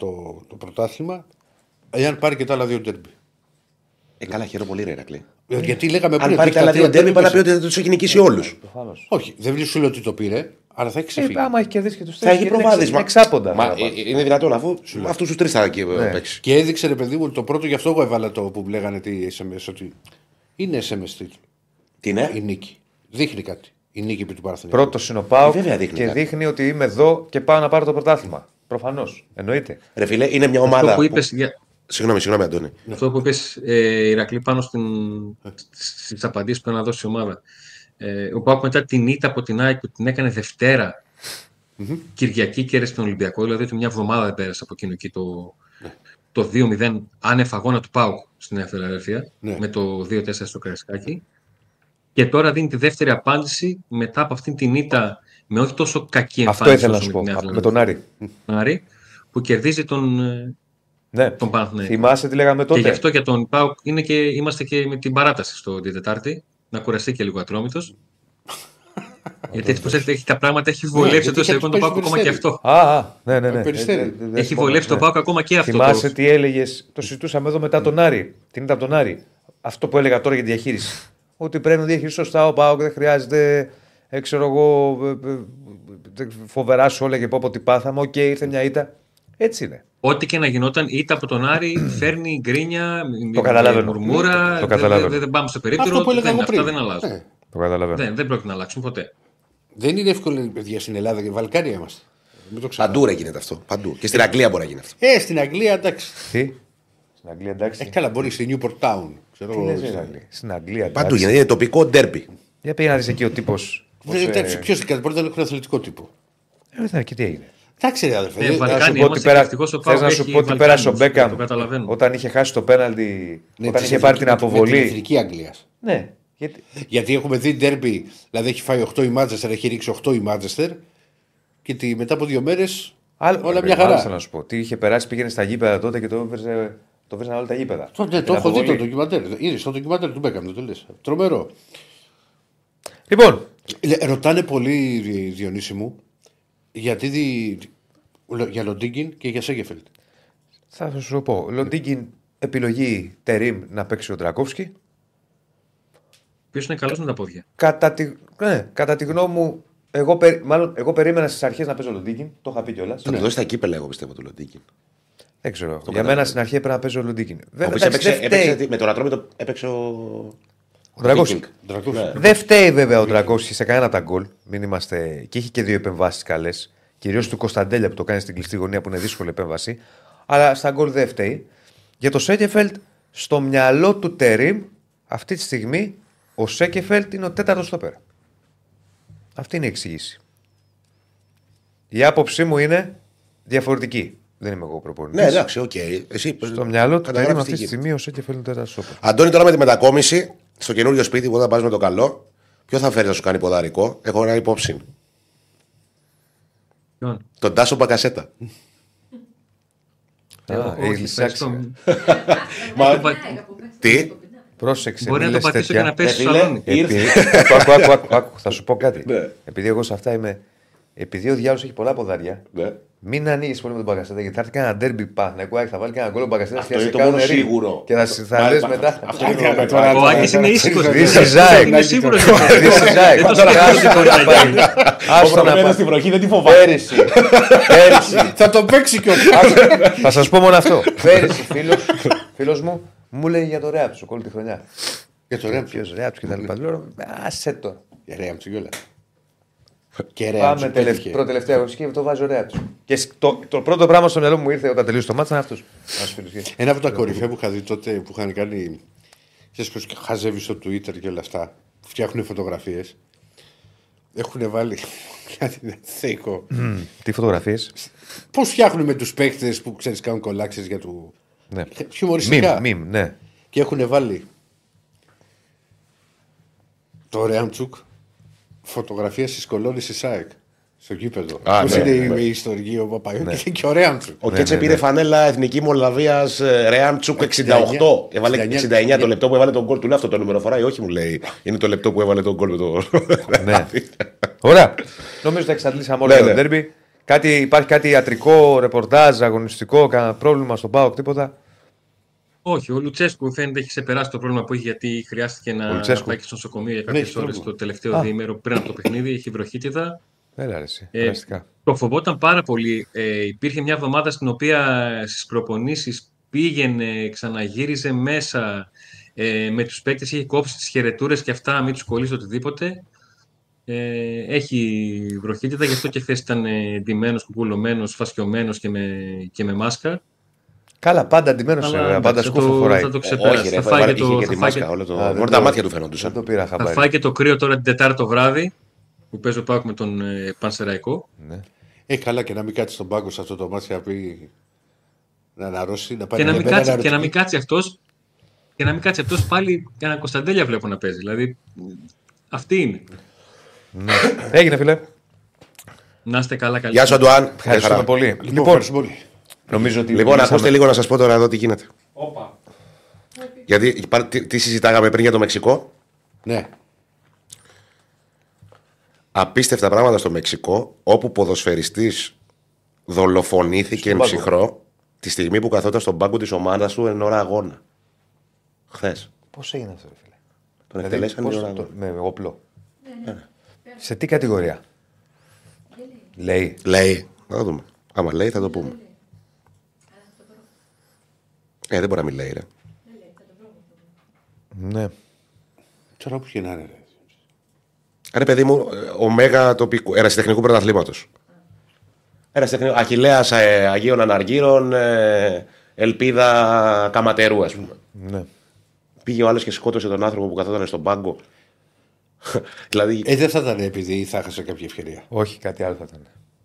το πρωτάθλημα εάν πάρει και τα άλλα δύο ντέρμπι. Καλά, χαίρομαι πολύ, Ηρακλή. Γιατί λέγαμε πριν. Αν πάρει καλά δύο ντέρμπι, πάνε να πει ότι δεν του έχει νικήσει όλου. Όχι, δεν σου λέω ότι το πήρε, αλλά θα έχει ξεφύγει. Άμα έχει κερδίσει και του τρει. Θα έχει προβάδισμα. Είναι δυνατόν αφού αυτού του τρει θα παίξει. Και έδειξε, ρε παιδί μου, το πρώτο, γι' αυτό εγώ έβαλα το που λέγανε τη SMS. Ότι είναι SMS τίτλο. Τι είναι? Η νίκη. Δείχνει κάτι. Η νίκη επί του Παναθηναϊκού. Πρώτο είναι ο ΠΑΟΚ και δείχνει ότι είμαι εδώ και πάω να πάρω το πρωτάθλημα. Προφανώς. Εννοείται. Ρε φιλέ, είναι μια ομάδα. Συγγνώμη, Αντώνη. Αυτό που είπες, Ηρακλή, πάνω στις απαντήσεις που να δώσει η ομάδα. Ο ΠΑΟΚ μετά την ήττα από την ΑΕΚ που την έκανε Δευτέρα, Κυριακή και έρεσε τον Ολυμπιακό. Δηλαδή ότι μια εβδομάδα δεν πέρασε από εκείνο εκεί το 2-0 άνευ αγώνα του ΠΑΟΚ στην Νέα Φιλαδέλφεια, με το 2-4 στο Καραϊσκάκι. Και τώρα δίνει τη δεύτερη απάντηση μετά από αυτήν την ήττα με όχι τόσο κακή εμφάνιση. Αυτό ήθελα να σου πω. Με τον Άρη. που κερδίζει τον, ναι, τον Παναθηναϊκό. Θυμάσαι τι λέγαμε τότε. Και γι' αυτό για τον ΠΑΟΚ είναι και, είμαστε και με την παράταση στο Τετάρτη, να κουραστεί και λίγο Ατρόμητος. Γιατί έτσι πως έχει τα πράγματα, έχει βολέψει το ΠΑΟΚ ακόμα και αυτό. Ναι. Έχει βολέψει το ΠΑΟΚ ακόμα και αυτό. Θυμάσαι τι έλεγες, το συζητούσαμε εδώ μετά τον Άρη. Την ήταν τον Άρη. Αυτό που έλεγα τώρα για τη διαχείριση. Ότι πρέπει να διαχειριστεί σωστά ο ΠΑΟΚ, δεν χρειάζεται. Ξέρω εγώ, φοβερά σου όλα και πω ότι πάθαμε. Οκ, ήρθε μια ήττα. Έτσι είναι. Ό,τι και να γινόταν, ήττα από τον Άρη φέρνει γκρίνια, μουρμούρα. Δεν πάμε στο περίπτερο. Αυτά δεν αλλάζουν. Δεν πρόκειται να αλλάξουν ποτέ. Δεν είναι εύκολο, παιδιά, στην Ελλάδα και Βαλκάνια είμαστε. Παντού γίνεται αυτό. Παντού. Και στην Αγγλία μπορεί να γίνει αυτό. Στην Αγγλία εντάξει. Τι? Στην Αγγλία εντάξει. Καλά, μπορεί στην Newport Town. Στην Αγγλία. Παντού γίνεται. Είναι τοπικό ντέρπι. Για πήγα να δει εκεί ο τύπο. Εντάξει, ποιο είναι πρώτα, δεν έχουν αθλητικό τύπο. Εντάξει, τι έγινε. Εντάξει, αδερφέ. Θε να σου πω ότι πέρασε ο Μπέκαμ όταν είχε χάσει το πέναλτι. Όταν είχε πάρει την αποβολή. Στην Εθνική Αγγλία. Ναι. Γιατί έχουμε δει ντέρμπι, δηλαδή έχει φάει 8 η Μάντσεστερ, έχει ρίξει 8 η Μάντσεστερ και μετά από 2 μέρες όλα μια χαρά. Άλυσα να σου πω, τι είχε περάσει, πήγαινε στα γήπεδα τότε και το βρίζανε όλα τα γήπεδα. Το έχω δει το ντοκιμαντέρ, είδες το ντοκιμαντέρ του Μπέκαμ, το λες, τρομερό. Λοιπόν, ρωτάνε πολύ Διονύση μου, γιατί για Λοντίνγκιν και για Σέγκεφελτ. Θα σου πω, Λοντίνγκιν επιλογή Τερίμ να παίξει ο Τρακόφσκι. Ποιος είναι καλός με τα πόδια. Κατά τη γνώμη μου, εγώ περίμενα στις αρχές να παίζω Λοντίκιν. Το είχα πει κιόλας. Θα του δώσει τα κύπελα, εγώ πιστεύω, του Λοντίκιν. Δεν ξέρω. Για μένα στην αρχή έπρεπε να παίζω Λοντίκιν. Με τον Ατρόμητο έπαιξε ο Ντρακόφσκι. Δεν φταίει βέβαια ο Ντρακόφσκι σε κανένα τα γκολ. Και είχε και 2 επεμβάσεις καλές. Κυρίως του Κωνσταντέλια που το κάνει στην κλειστή γωνία που είναι δύσκολη επέμβαση. Αλλά στα γκολ δεν φταίει. Για το Σέγκεφελτ, στο μυαλό του Τερίμ αυτή τη στιγμή. Ο Σέκεφελτ είναι ο 4ος στόπερ. Αυτή είναι η εξήγηση. Η άποψή μου είναι διαφορετική. Δεν είμαι εγώ προπονητής. Ναι, εντάξει, οκ. Στο μυαλό του Τερίμ αυτή τη στιγμή ο Σέκεφελτ είναι ο 4ος στόπερ. Αντώνη, τώρα με τη μετακόμιση στο καινούριο σπίτι που όταν πας με το καλό, ποιο θα φέρει να σου κάνει ποδαρικό? Έχω ένα υπόψη. Τον Τάσο Μπακασέτα. Τι. Πρόσεξε, μπορεί να το πατήσω και να πέσει στο σαλόνι. Άκου, θα σου πω κάτι. Επειδή εγώ σε αυτά είμαι. Επειδή ο διάολος έχει πολλά ποδάρια, μην ανοίγεις πολύ με τον Μπαγκαστέτα γιατί θα έρθει κανένα ντέρμπι Παναθηναϊκού. Θα βάλει κανένα γκολ ο Μπαγκαστέτα. Αυτό είναι το μόνο σίγουρο. Και θα λες μετά. Ο Άκης είναι ήσυχος. Είναι σίγουρος. Δεν το σκέφτεται να πάει. Άστο να πάει. Στην βροχή δεν τη φοβάμαι. Πέρυσι. Θα το παίξει κιόλας. Θα σας πω μόνο αυτό. Πέρυσι φίλος μου. Μου λέει για το Ρέαμψο όλη τη χρονιά. Για το Ρέαμψο και τα λοιπά. Άσε το. Ρέαμψο κιόλα. Πάμε τελευταία αγωνιστική και το βάζω Ρέαμψο. Και το πρώτο πράγμα στο μυαλό μου ήρθε όταν τελείωσε το μάτς ήταν αυτό. Ένα από τα κορυφαία που είχα δει τότε που είχαν κάνει. Ξέρεις πως χαζεύει στο Twitter και όλα αυτά. Φτιάχνουν φωτογραφίες. Έχουν βάλει κάτι θεϊκό. Τι φωτογραφίες. Πώς φτιάχνουν με τους παίκτες που ξέρεις κάνουν κολάξεις για του. Ναι. Μιμ, ναι. Και έχουν βάλει το Ρεάμτσουκ φωτογραφία στις κολόνες της ΑΕΚ στο γήπεδο. Πώς είναι η ιστορική ο Παπαγιώτη και ο Ρεάμτσουκ. Ο Κέτσε πήρε φανέλα εθνική Μολδαβίας Ρεάμτσουκ 68. Έβαλε 69 το λεπτό που έβαλε τον γκολ του. Αυτό το νούμερο φοράει, όχι μου λέει. Είναι το λεπτό που έβαλε τον γκολ του. Ωραία. Νομίζω ότι εξαντλήσαμε όλο το ντέρμπι. Υπάρχει κάτι ιατρικό, ρεπορτάζ, αγωνιστικό, κανένα πρόβλημα στον ΠΑΟΚ, τίποτα. Όχι, ο Λουτσέσκου φαίνεται έχει ξεπεράσει το πρόβλημα που είχε γιατί χρειάστηκε να πάει και στο νοσοκομείο για κάποιες ώρες το τελευταίο διήμερο πριν από το παιχνίδι. Είχε βροχίτιδα. Το φοβόταν πάρα πολύ. Υπήρχε μια εβδομάδα στην οποία στις προπονήσεις πήγαινε, ξαναγύριζε μέσα με τους παίκτες, είχε κόψει τις χαιρετούρες και αυτά, μην τους κολλήσει οτιδήποτε. Έχει βροχίτιδα, γι' αυτό και χθες ήταν ντυμένος, κουκουλωμένος, φασκιωμένος και με μάσκα. Καλά, πάντα ντυμένος, πάντα σκούφο φοράει. Θα το ξεπέρασε. Θα φάει και τη μάσκα, όλα τα μάτια του φαινόντουσαν. Θα φάει και το κρύο τώρα την Τετάρτη το βράδυ που παίζει ο ΠΑΟΚ με τον Πανσεραϊκό. Καλά, και να μην κάτσει στον πάγκο σε αυτό το μάτι να αναρρώσει. Και να μην κάτσει αυτός πάλι ένα Κωνσταντέλια βλέπω να παίζει. Δηλαδή αυτή είναι. Ναι. Έγινε, φίλε. Να είστε καλά. Γεια σου, Αντουάν. Ευχαριστούμε πολύ. Λοιπόν, ακούστε λίγο να σας πω τώρα εδώ τι γίνεται. Όπα. Γιατί τι συζητάγαμε πριν για το Μεξικό. Ναι. Απίστευτα πράγματα στο Μεξικό, όπου ποδοσφαιριστής δολοφονήθηκε εν ψυχρό τη στιγμή που καθόταν στον πάγκο της ομάδας του εν ώρα αγώνα. Χθες. Πώς έγινε αυτό, φίλε? Τον εκτελέσανε εν ώρα αγώνα. Με όπλο. Σε τι κατηγορία? Λέει. Να το δούμε. Άμα λέει, θα το πούμε. Δεν μπορεί να μην λέει, ρε. Ναι. Ξέρω που γεννά, ρε. Ρε παιδί μου, ο μέγα τοπικού, ερασιτεχνικού πρωταθλήματος. Ερασιτεχνικού, Αχιλλέας Αγίων Αναργύρων, Ελπίδα Καματερού, ας πούμε. Ναι. Πήγε ο άλλος και σκότωσε τον άνθρωπο που καθόταν στον πάγκο. Δηλαδή... δεν θα ήταν επειδή θα έχασε κάποια ευκαιρία. Όχι, κάτι άλλο θα ήταν.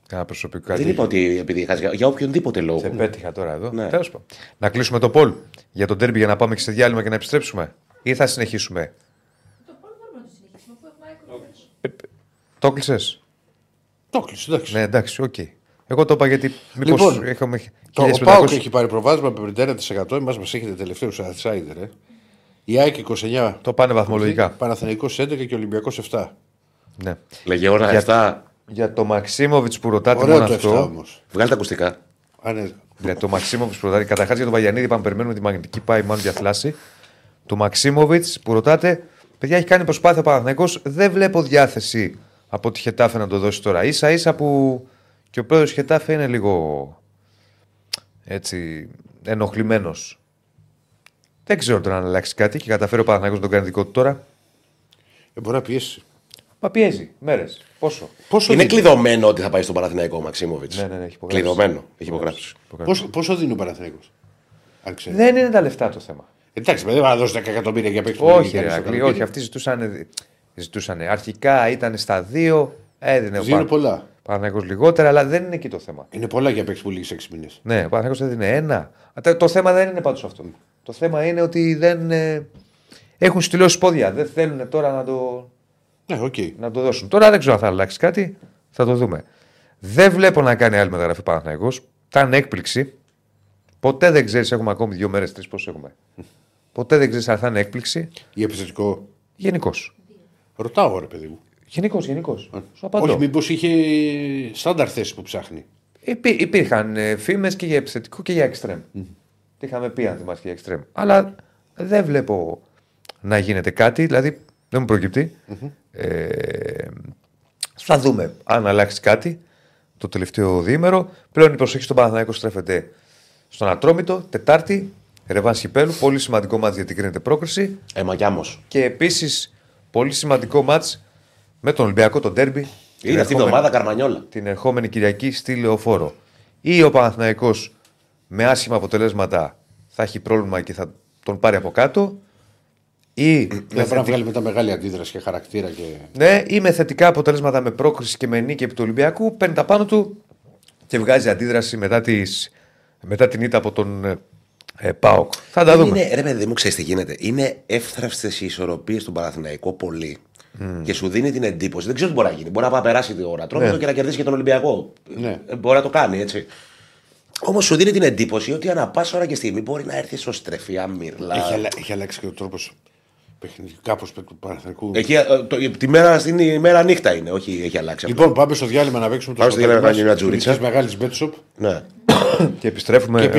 Κάνα προσωπικό. Δεν είπα ότι επειδή χάσει. Για οποιονδήποτε λόγο. Σε πέτυχα τώρα εδώ. Ναι. Τέλος πάντων. Να κλείσουμε το poll για τον ντέρμπι για να πάμε και σε διάλειμμα και να επιστρέψουμε. Ή θα συνεχίσουμε? Το poll μπορούμε να το συνεχίσουμε. Το κλείσες. Το κλείσες, εντάξει. Ναι, εντάξει, οκ. Okay. Εγώ το είπα γιατί. Λοιπόν, έχουμε... το ΠΑΟΚ έχει πάρει προβάδισμα με 51%. Εμάς μας έχετε τελευταίους outsider. Η ΑΕΚ 29. Το πάνε βαθμολογικά. Παναθηναϊκός 11 και Ολυμπιακός 7. Ναι. Λέγε ώρα 7. Για το Μαξίμοβιτς που ρωτάτε μόνο αυτό. Βγάλε τα ακουστικά. Για το Μαξίμοβιτς που ρωτάτε. Καταρχάς για τον Βαγιανίδη, είπαμε περιμένουμε τη μαγνητική πάει, μάλλον διαθλάση. Το Μαξίμοβιτς που ρωτάτε, παιδιά, έχει κάνει προσπάθεια ο Παναθηναϊκός. Δεν βλέπω διάθεση από τη Χετάφε να το δώσει τώρα. Ίσα-ίσα που και ο πρόεδρος Χετάφε είναι λίγο έτσι ενοχλημένος. Δεν ξέρω τώρα να αλλάξει κάτι και καταφέρει ο Παναθηναϊκός να τον κάνει δικό του τώρα. Μπορεί να πιέσει. Μα πιέζει μέρες. Πόσο είναι δίνει? Κλειδωμένο ότι θα πάει στον Παναθηναϊκό ο Μαξίμοβιτς. Ναι, έχει υπογράψει. Κλειδωμένο. Έχει υπογράψει. Πόσο δίνει ο Παναθηναϊκός? Δεν είναι τα λεφτά το θέμα. Εντάξει, δεν θα δώσει 10 εκατομμύρια για παίξει. Όχι, όχι, αυτοί ζητούσαν. Αρχικά ήταν στα 2, έδινε ο Παναθηναϊκός λιγότερα, αλλά δεν είναι εκεί το θέμα. Είναι πολλά για παίξει που λύγει σε 6 μήνες. Ναι, ο Παναθηναϊκός έδινε ένα. Το θέμα δεν είναι πάντως αυτό. Το θέμα είναι ότι δεν έχουν στυλώσει πόδια. Δεν θέλουν τώρα να το. Okay. Να το δώσουν. Τώρα δεν ξέρω αν θα αλλάξει κάτι. Θα το δούμε. Δεν βλέπω να κάνει άλλη μεταγραφή Παναθηναϊκός. Ήταν έκπληξη. Ποτέ δεν ξέρεις. Έχουμε ακόμη 2 μέρες, 3 πώς έχουμε. Ποτέ δεν ξέρεις αν θα είναι έκπληξη. Ή επιθετικό. Γενικός. Ρωτάω, ρε παιδί μου. Γενικός. Σου απαντώ. Όχι, μήπως είχε στάνταρ θέση που ψάχνει. Υπήρχαν φήμες και για επιθετικό και για εξτρέμ. Τι είχαμε πει, αν θυμάσαι, για εξτρέμ. Αλλά δεν βλέπω να γίνεται κάτι. Δηλαδή. Δεν μου προκύπτει. Θα δούμε αν αλλάξει κάτι το τελευταίο διήμερο. Πλέον η προσοχή στον Παναθηναϊκό στρέφεται στον Ατρόμητο. Τετάρτη, ρεβάνς γηπέλλου. Πολύ σημαντικό μάτς γιατί κρίνεται πρόκριση. Μαγιάμος. Και επίσης πολύ σημαντικό μάτς με τον Ολυμπιακό, τον ντέρμπι. Είναι αυτή η εβδομάδα Καρμανιόλα. Την ερχόμενη Κυριακή στη Λεωφόρο. Ή ο Παναθηναϊκός με άσχημα αποτελέσματα θα έχει πρόβλημα και θα τον πάρει από κάτω. Ή να βγάλει μετά μεγάλη αντίδραση και χαρακτήρα. Και... Ναι, ή με θετικά αποτελέσματα, με πρόκριση και με νίκη επί του Ολυμπιακού, παίρνει τα πάνω του και βγάζει αντίδραση μετά την ήττα από τον ΠΑΟΚ. Θα τα δούμε. Ρε παιδί μου, ξέρεις τι γίνεται. Είναι εύθραυστες οι ισορροπίες του Παναθηναϊκού πολύ και σου δίνει την εντύπωση. Δεν ξέρω τι μπορεί να γίνει. Μπορεί να περάσει τη ώρα, τρώμε το και να κερδίσει και τον Ολυμπιακό. Ναι. Μπορεί να το κάνει έτσι. Όμως σου δίνει την εντύπωση ότι ανά πάσα ώρα και στιγμή μπορεί να έρθει στο στρεφιά μυρλά. Έχει αλλάξει και ο τρόπος. Κάπως του Παναθηναϊκού. Τη μέρα στην ημέρα νύχτα είναι, όχι έχει αλλάξει. Λοιπόν, αυτό. Πάμε στο διάλειμμα να παίξουμε το σκοτεινό τη μεγάλη Μπέτσοπ. Ναι. Και επιστρέφουμε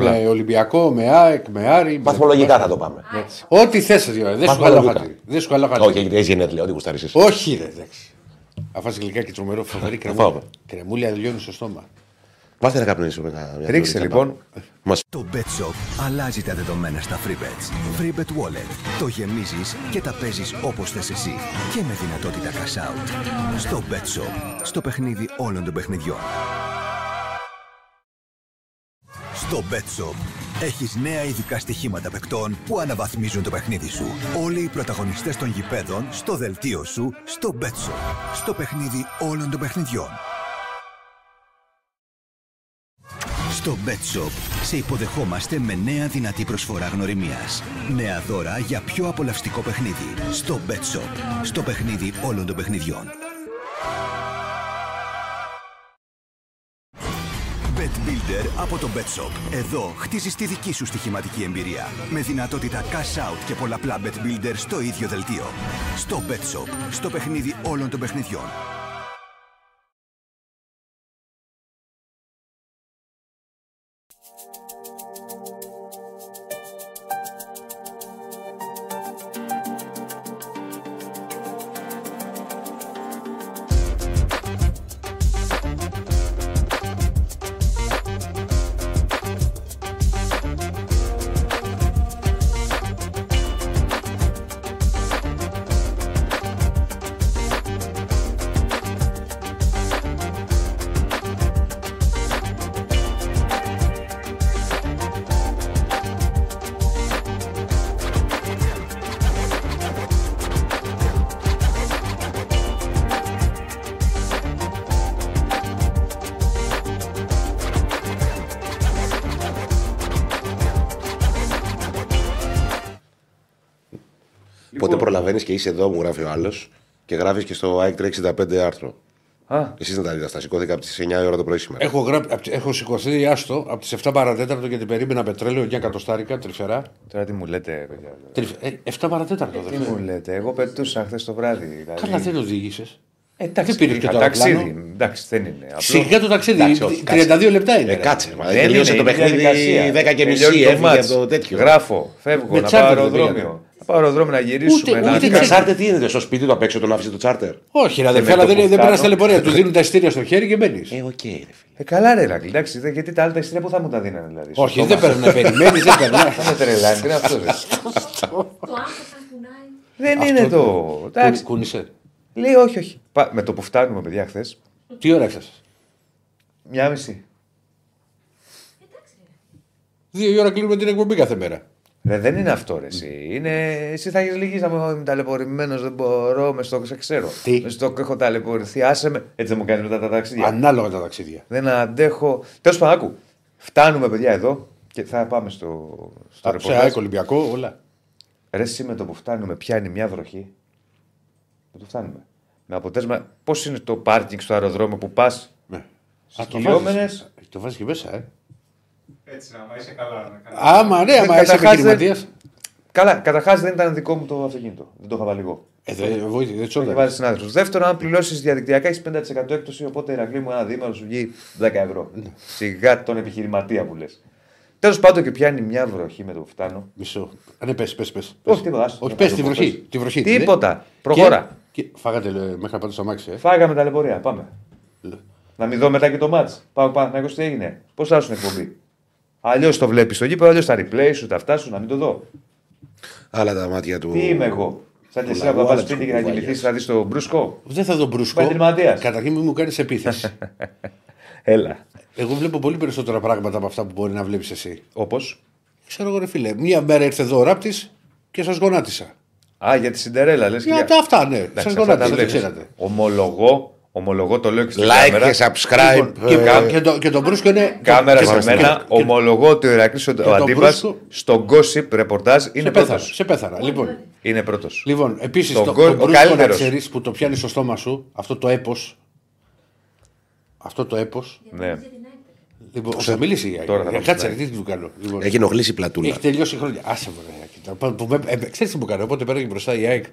με Ολυμπιακό, με ΑΕΚ, με Άρη. Παθμολογικά θα το πάμε. Ό,τι θε, δεν σου καλό χατήρι. Όχι, έχει γενέθλια, ό,τι γουστάρει. Όχι, ρε, εντάξει. Αφάσει γλυκά και τσομερό, φοβερή κρεμούλια λιώνει στο στόμα. Βάστε να καπνίσουμε μετά. Ρίξε λοιπόν. Το Bet Shop αλλάζει τα δεδομένα στα free bets. Free bet wallet. Το γεμίζεις και τα παίζεις όπως θες εσύ. Και με δυνατότητα cash out. Στο Bet Shop. Στο παιχνίδι όλων των παιχνιδιών. Στο Bet Shop. Έχεις νέα ειδικά στοιχήματα παικτών που αναβαθμίζουν το παιχνίδι σου. Όλοι οι πρωταγωνιστές των γηπέδων στο δελτίο σου. Στο Bet Shop. Στο παιχνίδι όλων των παιχνιδιών. Στο Bet Shop σε υποδεχόμαστε με νέα δυνατή προσφορά γνωριμίας. Νέα δώρα για πιο απολαυστικό παιχνίδι. Στο Bet Shop. Στο παιχνίδι όλων των παιχνιδιών. Leader από το BetShop. Εδώ χτίζεις τη δική σου στοιχηματική εμπειρία. Με δυνατότητα cash out και πολλαπλά bet builder στο ίδιο δελτίο. Στο BetShop. Στο παιχνίδι όλων των παιχνιδιών. Προλαβαίνεις και είσαι εδώ, μου γράφει ο άλλος και γράφεις και στο ΑΕΚ 365 άρθρο. Εσείς να τα δείτε αυτά. Σηκώθηκα από τις 9 η ώρα το πρωί σήμερα. Έχω σηκωθεί άστο από τις 7 παρατέταρτο γιατί περίμενα πετρέλαιο για κατοστάρικα τρυφερά. Τώρα τι μου λέτε, παιδιά. 7 παρατέταρτο δεν μου λέτε. Εγώ πετούσα χθες το βράδυ. Καλά, δεν οδήγησες. Εντάξει, δεν πήρε και το ταξίδι. Εντάξει, δεν είναι. Σιγά το ταξίδι. 32 λεπτά είναι. Κάτσε. Τελείωσε το παιχνίδι 10:30. Έφυγε το τέτοιο. Γράφω, φεύγω να πάρω αεροδρόμιο. Αεροδρόμιο να γυρίσουμε. Ούτε τσάρτερ τι είναι, στο σπίτι του απ' έξω τον άφησε το τσάρτερ. Όχι, ρε αδερφέ, αλλά δεν πέρασε ταλαιπωρία. Του δίνουν τα εισιτήρια στο χέρι και μπαίνει. Καλά, ρε Ηρακλή, εντάξει, γιατί τα άλλα τα εισιτήρια που θα μου τα δίνανε δηλαδή. Όχι, δεν παίρνουν να περιμένει, δεν παίρνουν. Θα με τρελάνει, είναι αυτό. Δεν είναι το. Εντάξει. Κούνησε. Λέει όχι, όχι. Με το που φτάνουμε, παιδιά, χθε. Τι ώρα έφτασε. 1:30. Εντάξει. 2 ώρα κλείνουμε την εκπομπή κάθε μέρα. Ρε, δεν είναι αυτό, ρε, εσύ. Είναι... εσύ θα έχεις λυγίσει να μου είμαι ταλαιπωρημένος, δεν μπορώ, με στόχο, ξέρω. Τι. Με στόχο έχω ταλαιπωρηθεί, άσε με. Έτσι δεν μου κάνει μετά τα ταξίδια. Ανάλογα τα ταξίδια. Δεν αντέχω. Τέλος πάντων, άκου. Φτάνουμε, παιδιά, εδώ και θα πάμε στο ρεπορτάζ. Σε ΑΕΚ, Ολυμπιακό, όλα. Ρε, εσύ με το που φτάνουμε, πιάνει μια βροχή. Με το φτάνουμε. Με αποτέλεσμα, πώς είναι το πάρκινγκ στο αεροδρόμιο που πας. Ναι. Το βάζεις και μέσα, ε. Έτσι, άμα είσαι καλά. Άμα ναι, άμα είσαι επιχειρηματίας. Καλά, καταρχάς δεν ήταν δικό μου το αυτοκίνητο. Δεν το είχα βάλει εγώ. Δεν το είχα βάλει συνάδελφος. Δεύτερον, αν πληρώσεις διαδικτυακά έχεις 5% έκπτωση. Οπότε, Ηρακλή μου, ένα δίμηνο σου βγει 10 ευρώ. Σιγά τον επιχειρηματία που λες. Τέλος πάντων και πιάνει μια βροχή με το που φτάνω. Μισό. Αν πες. Όχι, πες τη βροχή. Τίποτα. Προχώρα. Φάγατε μέχρι να πάτε στο αμάξι. Φάγαμε τα λεπορία. Πάμε. Να μην δω μετά και το μάτς. Πάω πάνω τι έγινε. Πώ θα σου εκπομπή. Αλλιώς το βλέπεις στο γήπεδο, αλλιώς τα replay σου, τα φτάσουν, να μην το δω. Άλλα τα μάτια του. Τι είμαι εγώ. Σαν και εσύ να πας σπίτι και να κοιμηθείς, να δεις τον Μπρούσκο. Δεν θα δω Μπρούσκο. Επαγγελματίας. Καταρχήν μην μου κάνεις επίθεση. Έλα. Εγώ βλέπω πολύ περισσότερα πράγματα από αυτά που μπορεί να βλέπεις εσύ. Όπως. Ξέρω εγώ, ρε φίλε. Μία μέρα ήρθε εδώ ο Ράπτης και σας γονάτισα. Α, για τη Σιντερέλα λες. Για τα αυτά, ναι. Σας γονάτισα. Ομολογώ, το λέω και στην like και subscribe. Και τον Μπρούσκο είναι. Κάμερα σε μένα. Ομολογώ ότι ο Ηρακλής ο Αντίπας στο gossip ρεπορτάζ είναι πρώτος. Σε πέθαρα. Λοιπόν. Είναι πρώτος. Λοιπόν, επίσης το Μπρούσκο να ξέρεις που το πιάνει στο στόμα σου, αυτό το έπος. Αυτό το έπος. Ναι. Λοιπόν, θα μιλήσει. Κάτσε, τι του κάνω. Έχει ενοχλήσει η πλατούλα. Έχει τελειώσει χρόνια. Άσε μου. Ξέρεις τι μου κάνω. Οπότε πέρα και μπροστά η ΑΕΚ.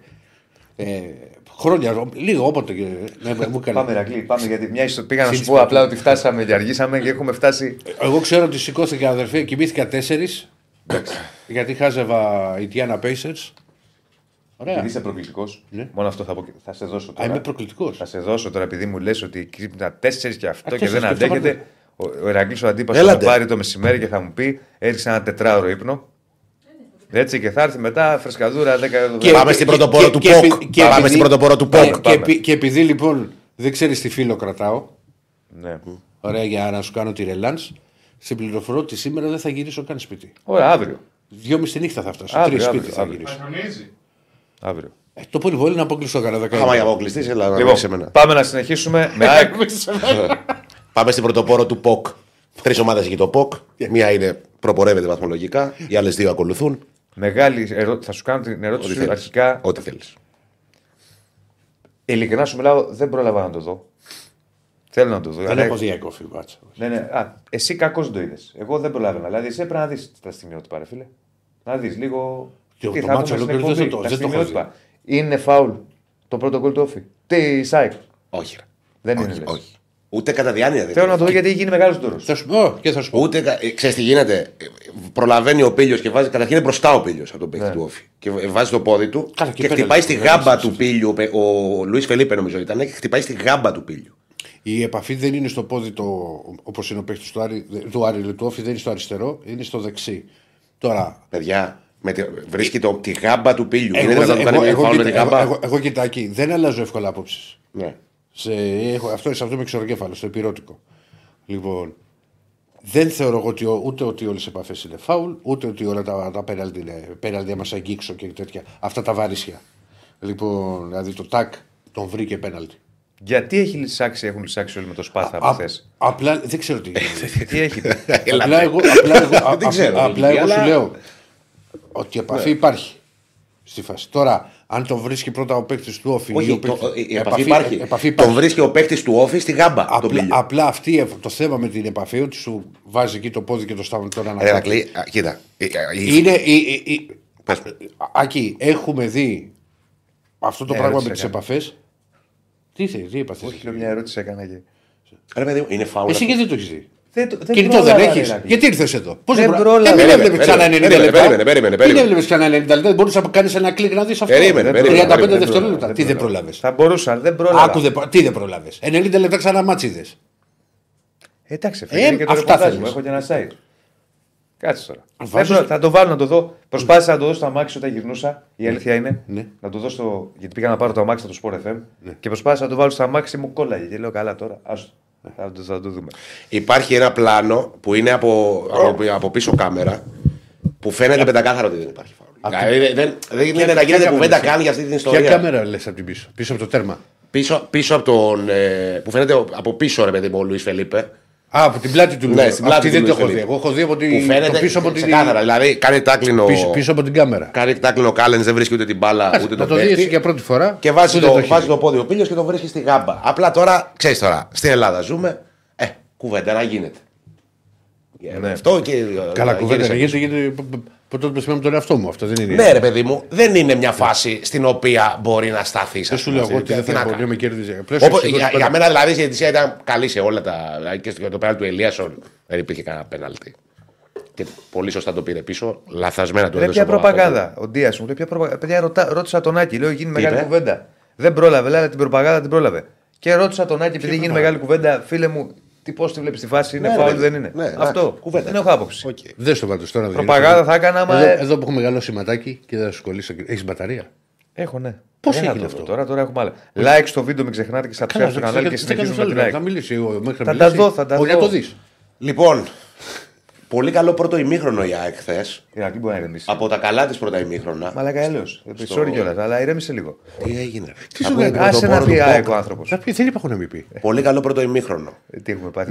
Χρόνια, λίγο όποτε και μου έκανε. Πάμε, Ηρακλή, πάμε γιατί μια ιστορία. Πήγα να σου πω απλά ότι φτάσαμε και αργήσαμε και έχουμε φτάσει. Εγώ ξέρω ότι σηκώθηκα, αδερφέ, κοιμήθηκα 4. Γιατί χάζευα η Τιάννα Πέισερς. Ωραία. Επειδή είσαι προκλητικός. Ναι. Μόνο αυτό θα πω. Θα σε δώσω τώρα. Α, είμαι προκλητικός. Θα σε δώσω τώρα επειδή μου λες ότι κρύπνα 4 και αυτό και δεν αντέχεται. Ο Ηρακλής ο Αντίπας θα πάρει το μεσημέρι και θα μου πει έριξε ένα 4ωρο ύπνο. Έτσι και θα έρθει μετά φρεσκαδούρα 10 ευρώ. Πάμε στην πρωτοπόρο του ΠΟΚ. Και επειδή λοιπόν δεν ξέρεις τι φίλο κρατάω. Ναι. Ωραία, για να σου κάνω τη ρελάνς. Συμπληροφορώ ότι σήμερα δεν θα γυρίσω καν σπίτι. Ωραία, αύριο. 2:30 τη νύχτα θα φτάσω. 3 σπίτι θα γυρίσω. Αύριο. Το πολύ βόλιο να αποκλειστώ κανένα 10 ευρώ. Άμα για αποκλειστείς, έλα να ρίξε εμένα. Πάμε να συνεχίσουμε με ΑΕΚ. Πάμε στην πρωτοπόρο του ΠΟΚ. 3 ομάδες έχει το ΠΟΚ. Μία είναι προπορεύεται βαθμολογικά, οι άλλες 2 ακολουθούν. Μεγάλη ερώτηση. Θα σου κάνω την ερώτηση σου αρχικά. Ό,τι θέλεις. Ειλικρινά σου μιλάω, δεν πρόλαβα να το δω. Θέλω να το δω. Δεν έχω διακόφη. Εσύ κακώς το είδες. Εγώ δεν προλάβαινα. Δηλαδή, εσύ έπρεπε να δεις τα στιγμιότυπα, ρε φίλε. Να δεις λίγο. Τι θα πούμε. Τα στιγμιότυπα. Είναι φάουλ το πρώτο γκολ του Όφη? Τι σάικ? Όχι. Δεν είναι. Ούτε κατά διάνοια. Θέλω να το δω γιατί έχει γίνει μεγάλο τόρο. Θα σου πω και θα σου πω. Ούτε. Ξέρεις τι γίνεται. Προλαβαίνει ο Πίλιος και βάζει. Καταρχήν είναι μπροστά ο Πίλιος από τον παίκτη του Όφη. Και βάζει το πόδι του και χτυπάει στη γάμπα του Πίλιου. Ο Λουίς Φελίπε νομίζω ήταν και χτυπάει στη γάμπα του Πίλιου. Η επαφή δεν είναι στο πόδι όπως είναι ο παίκτης του Άρη Λιτόφη, δεν είναι στο αριστερό, είναι στο δεξί. Τώρα. Παιδιά, βρίσκει τη γάμπα του Πίλιου. Εγώ κοιτάω εκεί. Δεν αλλάζω εύκολα απόψεις. Ναι. Αυτό με ξεροκέφαλο, στο επιρρότικο. Λοιπόν, δεν θεωρώ ότι, ούτε ότι όλες οι επαφές είναι φάουλ, ούτε ότι όλα τα πέναλτι είναι μας αγγίξω και τέτοια. Αυτά τα βαρίσια. Λοιπόν, δηλαδή το τάκ τον βρήκε πέναλτι. Γιατί έχουν λυσάξει όλοι με το σπάθα από χθες? Απλά δεν ξέρω τι γίνεται. Τι έχει. Απλά εγώ σου λέω ότι επαφή υπάρχει στη φάση. Τώρα, αν το βρίσκει πρώτα ο παίκτης του Όφη. Επαφή υπάρχει. Το βρίσκει ο παίκτης του Όφη στη γάμπα. Απλά αυτή το θέμα με την επαφή, ότι σου βάζει εκεί το πόδι και το σταυρό. Ηρακλή, κοίτα. Ακεί, έχουμε δει αυτό το πράγμα με τις επαφές. Τι είπα, όχι, λέω μια ερώτηση έκανα και. Ρε παιδί μου, είναι φάουλα. Εσύ γιατί το έχεις δει? Κινητό δεν έχεις. Γιατί ήρθες εδώ? Πώς δεν πρόλαβα? Δεν έβλεπες ξανά 90 λεπτά. Δεν έβλεπες ξανά 90 λεπτά. Δεν μπορούσες να κάνεις ένα κλικ να δεις αυτό. 35 δευτερόλεπτα. Τι δεν πρόλαβες? Θα μπορούσα, δεν πρόλαβα. Τι δεν πρόλαβες? 90 λεπτά ξανά ματσίδες. Εντάξει, φεύγει και το ρεπορτάζ μου. Έχω και ένα site. Κάτσε τώρα. Θα το βάλω να το δω. Προσπάθησα να το δω στο αμάξι όταν γυρνούσα. Η αλήθεια είναι. Ναι. Να το δω στο. Γιατί πήγα να πάρω το αμάξι από το Sport FM. Ναι. Και προσπάθησα να το βάλω στο αμάξι μου, κόλλαγε. Και λέω καλά τώρα. Άστο. Ναι. Θα το δούμε. Υπάρχει ένα πλάνο που είναι από πίσω κάμερα. Που φαίνεται πεντακάθαρο ότι δεν υπάρχει φάουλ. Δεν γίνεται να γίνεται κουβέντα καν για αυτή την ιστορία. Ποια κάμερα λες από την πίσω? Πίσω από το τέρμα. Πίσω από τον. Που φαίνεται από πίσω, ρε παιδί μου, ο Λουίς Φελίπε. Από την πλάτη του Λουτσέσκου. Ναι, αυτή δεν το έχω δει. Εγώ έχω δει από την. Πίσω από την κάμερα. Δηλαδή κάνει τάκλινο. Πίσω από την κάμερα. Κάνει τάκλινο Κάλεν, δεν βρίσκει ούτε την μπάλα ούτε τον πέτρο. Το δει για πρώτη φορά. Και βάζει το πόδι ο Πίλιος και το βρίσκει στη γάμπα. Απλά τώρα, ξέρεις τώρα, στην Ελλάδα ζούμε. Κουβέντα να γίνεται. Αυτό και. Καλά, κουβέντα να γίνεται. Ποτέ το πεσμένο με τον εαυτό μου. Αυτό δεν είναι. Ναι, ρε παιδί μου, δεν είναι μια φάση στην οποία μπορεί να σταθεί. Δεν σου λέω εγώ ότι δεν θα μπορεί να με κερδίζει. Για μένα δηλαδή η διαιτησία ήταν καλή σε όλα τα. Και στο πέναλτι του Ελίασον δεν υπήρχε κανένα πέναλτι. Και πολύ σωστά το πήρε πίσω. Λαθασμένα το έδωσε. Πια προπαγάνδα. Ο Ντίας μου λέει πια προπαγάνδα. Ρώτησα τον Άκη, λέω γίνει μεγάλη κουβέντα. Δεν πρόλαβε, αλλά την προπαγάνδα την πρόλαβε. Και ρώτησα τον Άκη, επειδή γίνει μεγάλη κουβέντα, φίλε μου. Τι πώ τη βλέπει τη φάση, είναι φάουλ, δεν είναι. Ναι, αυτό κουβέντα. Δεν έχω άποψη. Okay. Δεν στο βάλω τώρα. Προπαγάνδα θα έκανα. Εδώ που έχω μεγάλο σηματάκι και θα σου κολλήσω. Έχει μπαταρία? Έχω, ναι. Πώ έγινε αυτό? Τώρα έχουμε άλλα. Like στο βίντεο, μην ξεχνάτε και subscribe στο κανάλι και συνεχίζουμε την like. Θα μιλήσει εγώ μέχρι να μιλήσει. Θα τα δω. Όχι να το δει. Λοιπόν, πολύ καλό πρώτο ημίχρονο η ΑΕΚ χθες. Από τα καλά τη πρώτα ημίχρονα. Μαλάκα έλεο. Sorry κιόλα, αλλά ηρέμησε λίγο. Τι έγινε? Άσε να πει ΑΕΚ ο άνθρωπος. Δεν υπάρχουν να πει. Πολύ καλό πρώτο ημίχρονο.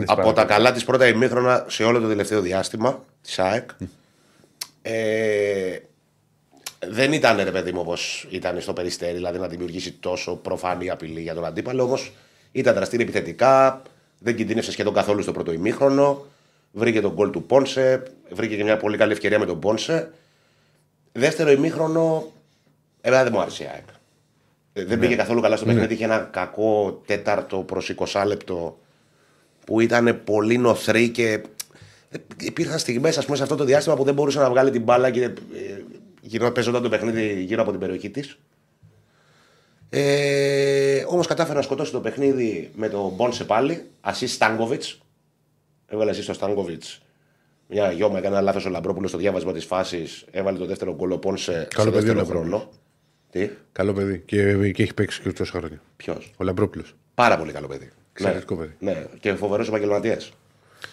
Από τα καλά τη πρώτα ημίχρονα σε όλο το τελευταίο διάστημα τη ΑΕΚ. Δεν ήταν ρε παιδί μου όπως ήταν στο Περιστέρι, δηλαδή να δημιουργήσει τόσο προφανή απειλή για τον αντίπαλο. Όμως ήταν δραστήρι επιθετικά, δεν κινδύνευσε σχεδόν καθόλου στο πρώτο ημίχρονο. Βρήκε τον γκολ του Πόνσε, βρήκε και μια πολύ καλή ευκαιρία με τον Πόνσε. Δεύτερο ημίχρονο, εμένα δεν μου άρεσε η ΑΕΚ. Δεν πήγε καθόλου καλά στο παιχνίδι. Είχε ένα κακό τέταρτο προς 20 λεπτό που ήταν πολύ νοθρή και υπήρχαν στιγμές, ας πούμε, σε αυτό το διάστημα που δεν μπορούσε να βγάλει την μπάλα και παίζονταν το παιχνίδι γύρω από την περιοχή της. Όμως κατάφερε να σκοτώσει το παιχνίδι με τον Πόνσε πάλι, ασίστ Στάνκοβιτς. Έβαλε εσύ στο Στάνκοβιτς μια γιώμα, έκανε ένα λάθος ο Λαμπρόπουλος στο διάβασμα της φάσης. Έβαλε το δεύτερο γκολ ο Πόνσε. Καλό παιδί ο Λαμπρόπουλος. Τι? Καλό παιδί και έχει παίξει και τόσα χρόνια. Ποιος? Ο Λαμπρόπουλος. Πάρα πολύ καλό παιδί. Εξαιρετικό παιδί. Ναι. Και φοβερός επαγγελματίας.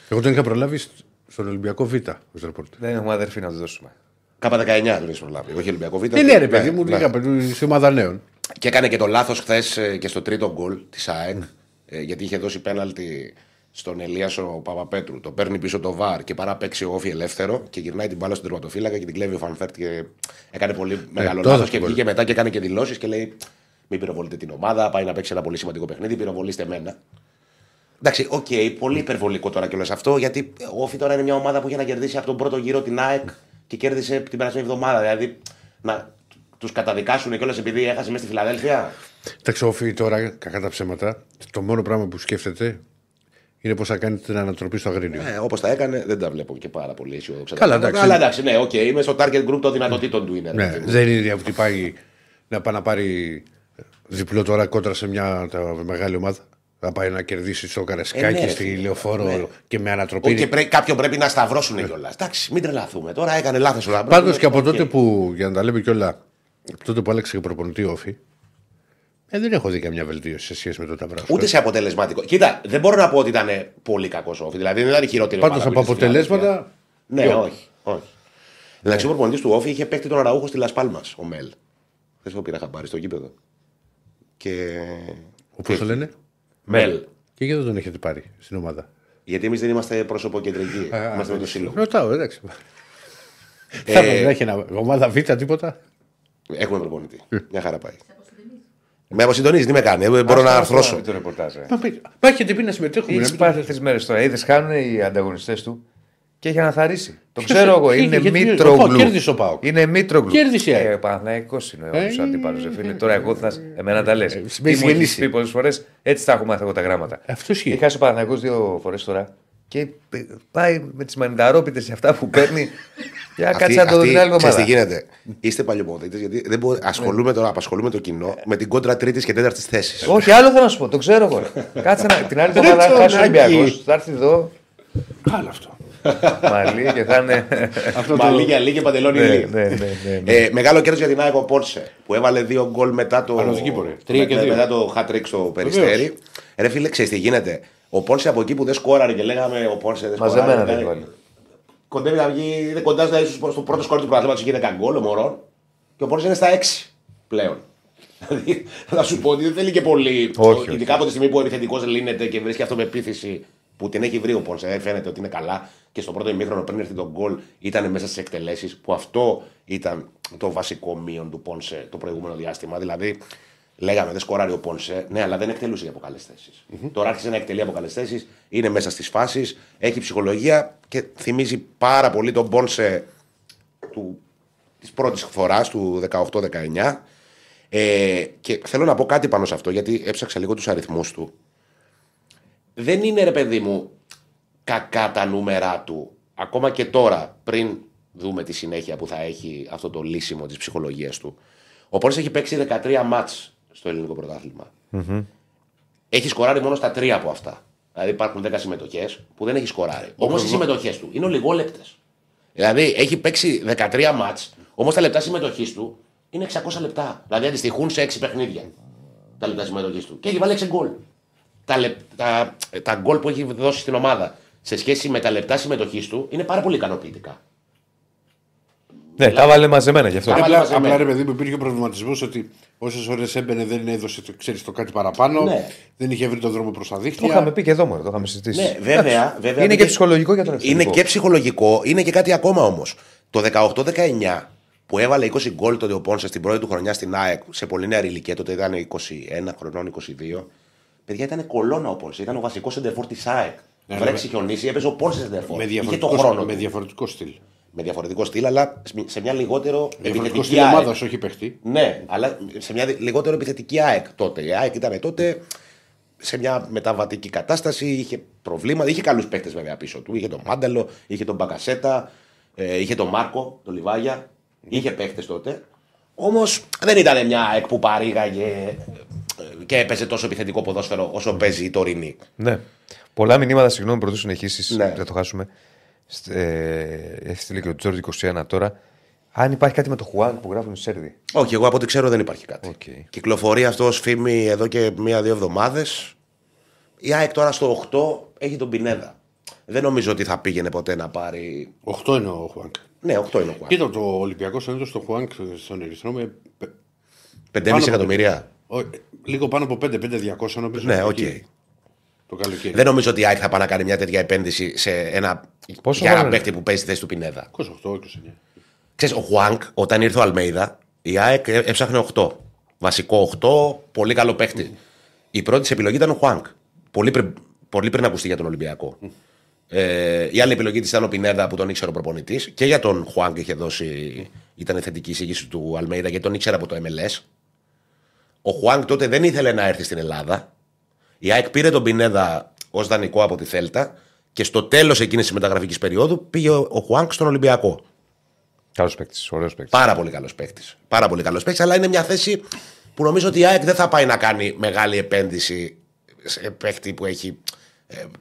Εγώ τον είχα προλάβει στον Ολυμπιακό Β. Δεν έχουμε αδερφή να του δώσουμε. Κάπα 19 τον είχε προλάβει. Όχι Ολυμπιακό Β. Δεν είναι ρε παιδί μου, σε ομάδα νέων. Και έκανε και το λάθος χθες και στο τρίτο γκολ της ΑΕΚ, γιατί είχε δώσει πέναλτι στον Ελίασο Παπαπέτρου, το παίρνει πίσω το βαρ και παραπέξει ο Όφη ελεύθερο και γυρνάει την μπάλα στον τερματοφύλακα και την κλέβει ο Φανφέρτ και έκανε πολύ μεγάλο λάθος. Και βγήκε μετά και έκανε και δηλώσεις και λέει: μην πυροβολείτε την ομάδα, πάει να παίξει ένα πολύ σημαντικό παιχνίδι, πυροβολήστε εμένα. Εντάξει, οκ, πολύ υπερβολικό τώρα κιόλας αυτό, γιατί ο Όφη τώρα είναι μια ομάδα που είχε να κερδίσει από τον πρώτο γύρο την ΑΕΚ και κέρδισε την περασμένη εβδομάδα. Δηλαδή, να τους καταδικάσουν κιόλας επειδή έχασε μέσα στη Φιλαδέλφια. Εντάξει, ο Όφη τώρα, κακά τα ψέματα, το μόνο πράγμα που σκέφτεται είναι πως θα κάνει την ανατροπή στο Αγρίνιο. Ναι, όπως τα έκανε, δεν τα βλέπω και πάρα πολύ αισιοδόξα. Καλά, εντάξει. Αλλά εντάξει, ναι, okay, είμαι στο target group των δυνατοτήτων του είναι. Ναι, δεν είναι που πάει να πάει να πάρει διπλό τώρα κόντρα σε μια μεγάλη ομάδα. Να πάει να κερδίσει στο Καρασκάκι, ναι, στη Λεωφόρο, ναι, και με ανατροπή. Και κάποιον πρέπει να σταυρώσουν κιόλας. Εντάξει, μην τρελαθούμε. Τώρα έκανε λάθος όλα. Πάντως και από τότε που, για να τα λέμε κιόλα, από τότε που άλλαξε προπονητή Όφη, δεν έχω δει καμιά βελτίωση σε σχέση με το Ταβράσο. Ούτε σε αποτελεσματικό. Κοίτα, δεν μπορώ να πω ότι ήταν πολύ κακό Όφη. Δηλαδή δεν ήταν χειρότερη. Πάντως από αποτελέσματα. Ναι, όχι. Εντάξει, ο προπονητής του Όφη είχε παίκτη τον Αραούχο στη Λας Πάλμας, ο Μέλ. Δεν το πήρα χαμπάρι στο γήπεδο. Όπως το λένε. Μέλ. Και γιατί δεν τον έχετε πάρει στην ομάδα? Γιατί εμείς δεν είμαστε πρόσωπο κεντρικοί. Είμαστε με το σύλλογο. Ρωτάω, εντάξει. Θα πρέπει να έχει ένα ομάδα Β, τίποτα. Έχουμε προπονητή. Μια χαρά πάει. Με αποσυντονίζει, τι με κάνει. Μπορώ να αρθρώσω. Μα έχετε πει να συμμετέχουμε. Τι πάρετε αυτές τις μέρες τώρα. Είδες, χάνουν οι ανταγωνιστές του και έχει αναθαρρήσει. Το ξέρω εγώ. Είναι Μήτρογλου. Κέρδισε ο ΠΑΟΚ. Είναι Μήτρογλου. Κέρδισε. Παναθηναϊκός είναι ο αντίπαλος. Τώρα εγώ θα. Εμένα τα λες. Μίλησε πει πολλές φορές. Έτσι τα έχω μάθει εγώ τα γράμματα. Αυτό ισχύει. Έχασε ο Παναθηναϊκός δύο φορές τώρα και πάει με τις μανιταρόπιτες σε αυτά που παίρνει. Για κάτσε να το δω την άλλη εβδομάδα. Τι γίνεται. Είστε παλιοποδίτες, γιατί δεν απασχολούμε το κοινό με την κόντρα τρίτης και τέταρτης θέσης. Όχι, άλλο θέλω να σου πω. Το ξέρω εγώ. Κάτσε την άλλη εβδομάδα. Χάσει ο Ολυμπιακός. Θα έρθει εδώ. Άλλο αυτό. Μαλλί και θα είναι. Μαλλί για λίγη και παντελόνι λίγη. Μεγάλο κέρδος για την ΑΕΚ ο Πόρσε που έβαλε δύο γκολ μετά το χατ-τρικ στο Περιστέρι. Ρε φίλε, ξέρεις τι γίνεται. Ο Πόρσε από εκεί που δεν σκόραρε και λέγαμε ο Πόρσε δεν σκόραρε. Μαζεμένα δεν βάλει. Κοντεύει να βγει, είναι κοντά στο πρώτο σκόρ του πρωταθλήματος, γίνεται γκολ ο Μωρόν. Και ο Πόρσε είναι στα 6 πλέον. Δηλαδή θα σου πω ότι δεν θέλει και πολύ. Ειδικά από τη στιγμή που ο επιθετικός λύνεται και βρίσκει αυτοπεποίθηση που την έχει βρει ο Πόρσε. Φαίνεται ότι είναι καλά. Και στο πρώτο ημίχρονο πριν έρθει τον γκολ ήταν μέσα στις εκτελέσεις, που αυτό ήταν το βασικό μείον του Πόνσε το προηγούμενο διάστημα. Δηλαδή, λέγαμε δεν σκοράρει ο Πόνσε, ναι, αλλά δεν εκτελούσε από καλές θέσεις. Τώρα άρχισε να εκτελεί από καλές θέσεις, είναι μέσα στις φάσεις, έχει ψυχολογία και θυμίζει πάρα πολύ τον Πόνσε της πρώτης φοράς του 18-19. Και θέλω να πω κάτι πάνω σε αυτό, γιατί έψαξα λίγο τους αριθμούς του. Δεν είναι, ρε παιδί μου, κακά τα νούμερα του, ακόμα και τώρα, πριν δούμε τη συνέχεια που θα έχει αυτό το λύσιμο της ψυχολογίας του. Ο Πόνσε έχει παίξει 13 μάτς στο ελληνικό πρωτάθλημα. Έχει σκοράρει μόνο στα 3 από αυτά. Δηλαδή υπάρχουν 10 συμμετοχές που δεν έχει σκοράρει. Όμως οι συμμετοχές του είναι λιγόλεπτες. Δηλαδή έχει παίξει 13 μάτς, όμως τα λεπτά συμμετοχής του είναι 600 λεπτά. Δηλαδή αντιστοιχούν σε 6 παιχνίδια τα λεπτά συμμετοχής του. Και έχει βάλει 6 γκολ. Τα γκολ που έχει δώσει στην ομάδα σε σχέση με τα λεπτά συμμετοχής του είναι πάρα πολύ ικανοποιητικά. Ναι, τα βάλε μαζεμένα γι' αυτό. Απλά ρε παιδί μου, υπήρχε ο προβληματισμός ότι όσες ώρες έμπαινε δεν έδωσε το κάτι παραπάνω, ναι, δεν είχε βρει τον δρόμο προς τα δίχτυα. Το είχαμε πει και εδώ, το είχαμε συζητήσει. Ναι, βέβαια, είναι και ψυχολογικό για τον εξωτερικό. Είναι και ψυχολογικό, είναι και κάτι ακόμα όμως. Το 18-19 που έβαλε 20 γκολ τότε ο Πόνσε στην πρώτη του χρονιά στην ΑΕΚ σε πολύ νεαρή ηλικία, τότε ήταν 21 χρονών, 22. Παιδιά, ήταν κολόνα ο Πόνσε, ήταν ο βασικός σεντερφόρ της ΑΕΚ. Βρέξει χιονίσει, έπαιζε ο Πόνσε σεντερφόρ. Είχε το χρόνο. Με διαφορετικό στυλ. Με διαφορετικό στυλ, αλλά σε μια λιγότερο επιθετική ΑΕΚ. Ομάδα, όχι παιχτή. Ναι, αλλά σε μια λιγότερο επιθετική ΑΕΚ τότε. Η ΑΕΚ ήταν τότε σε μια μεταβατική κατάσταση, είχε προβλήματα. Είχε καλούς παίχτες βέβαια πίσω του. Είχε τον Μάνταλο, είχε τον Μπακασέτα, είχε τον Μάρκο, τον Λιβάγια. Είχε παίχτες τότε. Όμως δεν ήταν μια ΑΕΚ που παρήγαγε και έπαιζε τόσο επιθετικό ποδόσφαιρο όσο παίζει η τωρινή. Ναι. Πολλά μηνύματα, συγγνώμη, πρωτού συνεχίσει, ναι, να το χάσουμε. Έστειλε και ο Τζόρτζ 21 τώρα. Αν υπάρχει κάτι με το Χουάνκ που γράφουν οι Σέρβοι. Όχι, εγώ από ό,τι ξέρω δεν υπάρχει κάτι. Okay. Κυκλοφορεί αυτό ως φήμη εδώ και μία-δύο εβδομάδες. Η ΑΕΚ τώρα στο 8 έχει τον Πινέδα. Δεν νομίζω ότι θα πήγαινε ποτέ να πάρει. 8 είναι ο Χουάνκ. Ναι, 8 είναι ο Χουάνκ. Κοίτα, το Ολυμπιακός έδωσε τον Χουάνκ στον Ερυθρό με 5,5 εκατομμύρια. Λίγο πάνω από 5,200 νομίζω. Ναι, οκ. Okay. Δεν νομίζω ότι η ΑΕΚ θα πάει να κάνει μια τέτοια επένδυση σε ένα, για ένα παίκτη που παίζει θέση του Πινέδα. 28-29. Ξέρεις, ο Χουάνκ, όταν ήρθε ο Αλμέιδα, η ΑΕΚ έψαχνε 8. Βασικό 8, πολύ καλό παίκτη. Η πρώτη της επιλογή ήταν ο Χουάνκ. Πολύ Πολύ πριν ακουστεί για τον Ολυμπιακό. Η άλλη επιλογή τη ήταν ο Πινέδα που τον ήξερε ο προπονητή και για τον Χουάνκ είχε δώσει. Ήταν η θετική εισήγηση του Αλμέιδα γιατί τον ήξερε από το MLS. Ο Χουάνκ τότε δεν ήθελε να έρθει στην Ελλάδα. Η ΑΕΚ πήρε τον Πινέδα ως δανεικό από τη Θέλτα και στο τέλος εκείνης της μεταγραφικής περίοδου πήγε ο Χουάνκ στον Ολυμπιακό. Καλός παίκτης, ωραίος παίκτης. Πάρα πολύ καλός παίκτης. Πάρα πολύ καλός παίκτης, αλλά είναι μια θέση που νομίζω ότι η ΑΕΚ δεν θα πάει να κάνει μεγάλη επένδυση σε παίκτη που έχει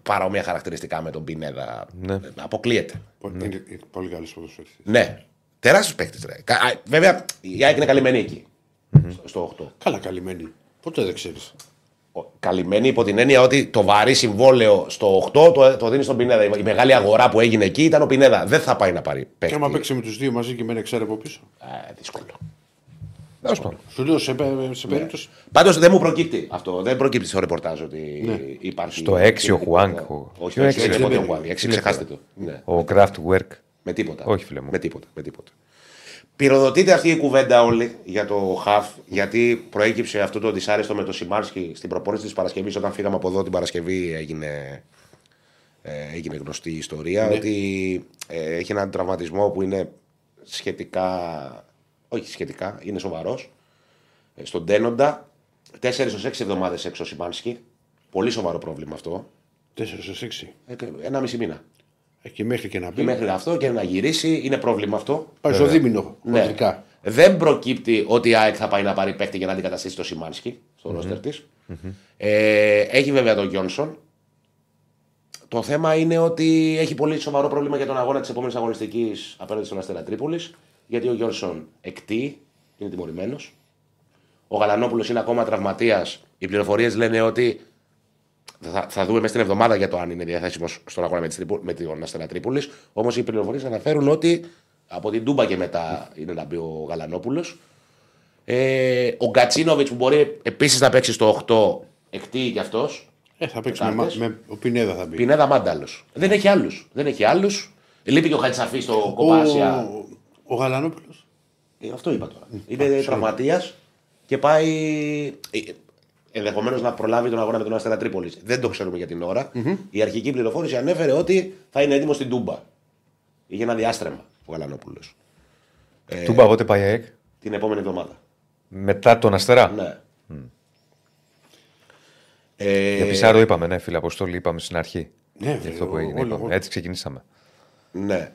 παρόμοια χαρακτηριστικά με τον Πινέδα. Ναι. Αποκλείεται. Είναι πολύ καλός παίκτης. Ναι. Τεράστιος παίκτης. Βέβαια η ΑΕΚ είναι καλυμμένη εκεί. Mm-hmm. Στο 8. Καλά, καλυμμένη. Ποτέ δεν ξέρεις. Καλυμμένη υπό την έννοια ότι το βαρύ συμβόλαιο στο 8 το δίνει στον Πινέδα. Η μεγάλη αγορά που έγινε εκεί ήταν ο Πινέδα. Δεν θα πάει να πάρει παίκτη. Και άμα παίξει με τους δύο μαζί και με ένα εξάρι από πίσω. Δύσκολο. Δύσκολο. Σου λέω σε περίπτωση. Πάντως δεν μου προκύπτει αυτό. Δεν προκύπτει στο ρεπορτάζ ότι υπάρχει. Στο 6 ο Χουάνκ. Όχι, ο 6 ξεχάστε το. Ο Kraftwerk. Με τίποτα. Όχι, φίλε μου. Πυροδοτείται αυτή η κουβέντα όλη για το ΧΑΦ, γιατί προέκυψε αυτό το δυσάρεστο με το Σιμάρσκι στην προπόνηση της Παρασκευής. Όταν φύγαμε από εδώ την Παρασκευή έγινε γνωστή η ιστορία, ναι. Ότι έχει έναν τραυματισμό που είναι σχετικά, είναι σοβαρός. Στον τένοντα, 4-6 εβδομάδες έξω ο Σιμάρσκι. Πολύ σοβαρό πρόβλημα αυτό. 4-6. 1,5 μήνα. Και μέχρι και να πει. Και μέχρι αυτό και να γυρίσει, είναι πρόβλημα αυτό. Πάει στο δίμηνο. Ναι. Δεν προκύπτει ότι η ΑΕΚ θα πάει να πάρει παίκτη για να αντικαταστήσει το Σιμάνσκι στο ρόστερ της. Έχει βέβαια τον Γιόνσον. Το θέμα είναι ότι έχει πολύ σοβαρό πρόβλημα για τον αγώνα της επόμενης αγωνιστικής απέναντι στον Αστέρα Τρίπολης. Γιατί ο Γιόνσον εκτεί, είναι τιμωρημένος. Ο Γαλανόπουλος είναι ακόμα τραυματίας. Οι πληροφορίες λένε ότι. Θα δούμε μέσα στην εβδομάδα για το αν είναι διαθέσιμος στον αγώνα με την Αστέρα Τρίπολης. Όμως οι πληροφορίες αναφέρουν ότι από την Τούμπα και μετά είναι να μπει ο Γαλανόπουλος. Ο Γκατσίνοβιτς που μπορεί επίσης να παίξει στο 8, εκτείει κι αυτός. Θα παίξει ο Πινέδα θα μπει. Πινέδα Μάνταλος. Δεν έχει άλλους. Λείπει και ο Χατσαφής στο Κοπάσια. Ο Γαλανόπουλος. Αυτό είπα τώρα. Είναι τραυματίας και πάει. Ενδεχομένως να προλάβει τον αγώνα με τον Αστέρα Τρίπολης. Δεν το ξέρουμε για την ώρα. Η αρχική πληροφόρηση ανέφερε ότι θα είναι έτοιμος στην Τούμπα. Είχε ένα διάστρεμα ο Γαλανόπουλος. Τούμπα πότε πάει ΑΕΚ? Την επόμενη εβδομάδα. Μετά τον Αστέρα. Ναι. Για Πισάρο είπαμε, ναι, φίλε Αποστόλη, είπαμε στην αρχή. Ναι, για αυτό που έγινε. Έτσι ξεκινήσαμε. Ναι.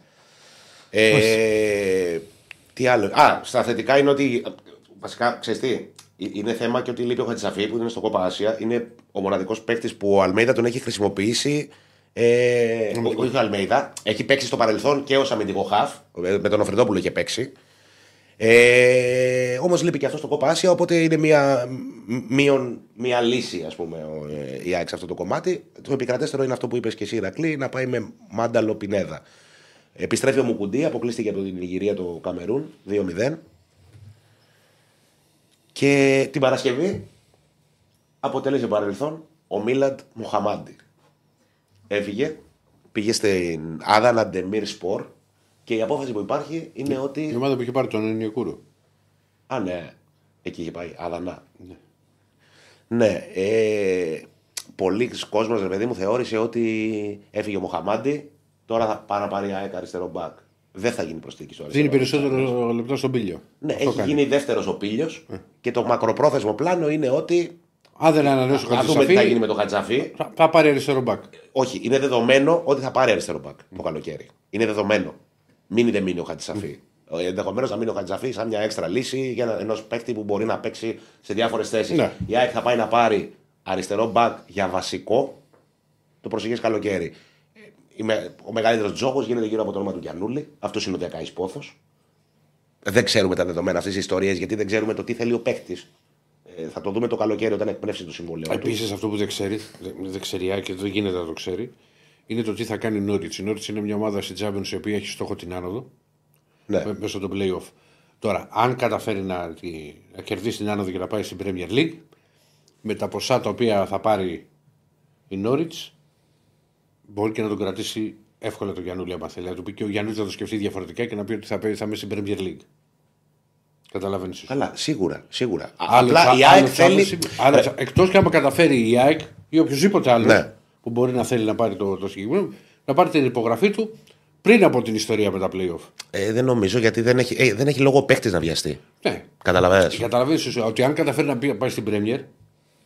Τι άλλο. Στα θετικά είναι ότι. Βασικά, ξέρεις τι. Είναι θέμα και ότι λείπει ο Χατζησαφή που είναι στο Κόπα Άσια. Είναι ο μοναδικός παίκτης που ο Αλμέιδα τον έχει χρησιμοποιήσει. Όχι ο Αλμέιδα. Έχει παίξει στο παρελθόν και ως αμυντικό χαφ. Με τον Οφρεντόπουλο είχε παίξει. Όμως λείπει και αυτό στο Κόπα Άσια. Οπότε είναι μια λύση, ας πούμε, η ΑΕΚ σε αυτό το κομμάτι. Το επικρατέστερο είναι αυτό που είπες και εσύ, Ηρακλή, να πάει με Μάνταλο Πινέδα. Επιστρέφει ο Μουκουντή. Αποκλείστηκε από την Ιγυρία το Καμερούν 2-0. Και την Παρασκευή αποτέλεσε παρελθόν ο Μίλαντ Μοχαμάντι. Έφυγε, πήγε στην Άδανα Ντεμίρ Σπορ και η απόφαση που υπάρχει είναι ότι. Η ομάδα που είχε πάρει τον Ενιακούρο. Α, ναι, εκεί είχε πάει. Άδανα. Ναι. Ναι. Πολλοί κόσμος, ρε παιδί μου, θεώρησε ότι έφυγε ο Μοχαμάντι. Τώρα θα πάει να πάρει ΑΕΚ αριστερό μπακ. Δεν θα γίνει προσθήκη στο αριστερό. Δίνει περισσότερο λεπτό στον Πίλιο. Ναι, αυτό έχει κάνει. Γίνει δεύτερος ο Πίλιος και το μακροπρόθεσμο πλάνο είναι ότι. Αν δεν ανανεώσει ο Χατζησαφή. Δούμε τι θα γίνει με τον Χατζησαφή. Θα πάρει αριστερό μπακ. Όχι, είναι δεδομένο ότι θα πάρει αριστερό μπακ το καλοκαίρι. Είναι δεδομένο. Μείνει δεν μείνει ο Χατζησαφή. Ενδεχομένως να μείνει ο Χατζησαφή σαν μια έξτρα λύση για ενός παίκτη που μπορεί να παίξει σε διάφορες θέσεις. Ναι. Η ΑΕΚ θα πάει να πάρει αριστερό μπακ για βασικό το προσεχές καλοκαίρι. Ο μεγαλύτερος τζόγος γίνεται γύρω από το όνομα του Γιαννούλη. Αυτός είναι ο διακαής πόθος. Δεν ξέρουμε τα δεδομένα αυτής της ιστορίας γιατί δεν ξέρουμε το τι θέλει ο παίκτης. Θα το δούμε το καλοκαίρι όταν εκπνεύσει το συμβόλαιο. Επίσης, αυτό που δεν ξέρει, δεν ξέρει και δεν γίνεται να το ξέρει, είναι το τι θα κάνει η Νόριτς. Η Νόριτς είναι μια ομάδα στην Champions η οποία έχει στόχο την άνοδο. Ναι. Μέσα στο play-off. Τώρα, αν καταφέρει να κερδίσει την άνοδο και να πάει στην Premier League, με τα ποσά τα οποία θα πάρει η Νόριτς. Μπορεί και να τον κρατήσει εύκολα τον Γιαννούλη, αν θέλει. Να του πει και ο Γιαννούλη να το σκεφτεί διαφορετικά και να πει ότι θα είμαι στην Premier League. Καταλαβαίνεις. Καλά, σίγουρα. Απλά η ΑΕΚ θέλει. Εκτός και άμα καταφέρει η ΑΕΚ ή οποιοδήποτε άλλο που μπορεί να θέλει να πάρει το συγκεκριμένο, να πάρει την υπογραφή του πριν από την ιστορία με τα play-off. Δεν νομίζω, γιατί δεν έχει λόγο παίκτη να βιαστεί. Ναι. Καταλαβαίνεις. Καταλαβαίνεις ότι αν καταφέρει να πάει στην Πρέμιερ,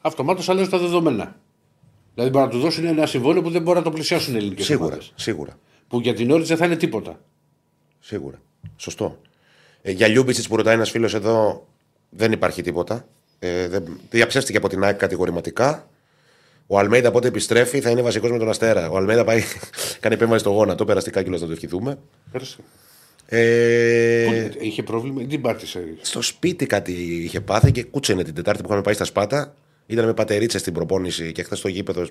αυτομάτως αλλάζουν τα δεδομένα. Δηλαδή μπορεί να του δώσουν ένα συμβόλαιο που δεν μπορεί να το πλησιάσουν οι ελληνικές ομάδες. Σίγουρα. Που για την Όριτς δεν θα είναι τίποτα. Σίγουρα. Σωστό. Για Λιούμπιτς που ρωτάει ένας φίλος εδώ, δεν υπάρχει τίποτα. Διαψεύστηκε από την ΑΕΚ κατηγορηματικά. Ο Αλμέιδα πότε επιστρέφει θα είναι βασικός με τον Αστέρα. Ο Αλμέιδα πάει, κάνει επέμβαση στο γόνατο, περαστικά κιόλας να το ευχηθούμε. Πέρασε. Είχε πρόβλημα, την πάτησε. Στο σπίτι κάτι είχε πάθει και κούτσενε την Τετάρτη που είχαμε πάει στα Σπάτα. Ήταν με πατερίτσες στην προπόνηση και χθες στο γήπεδο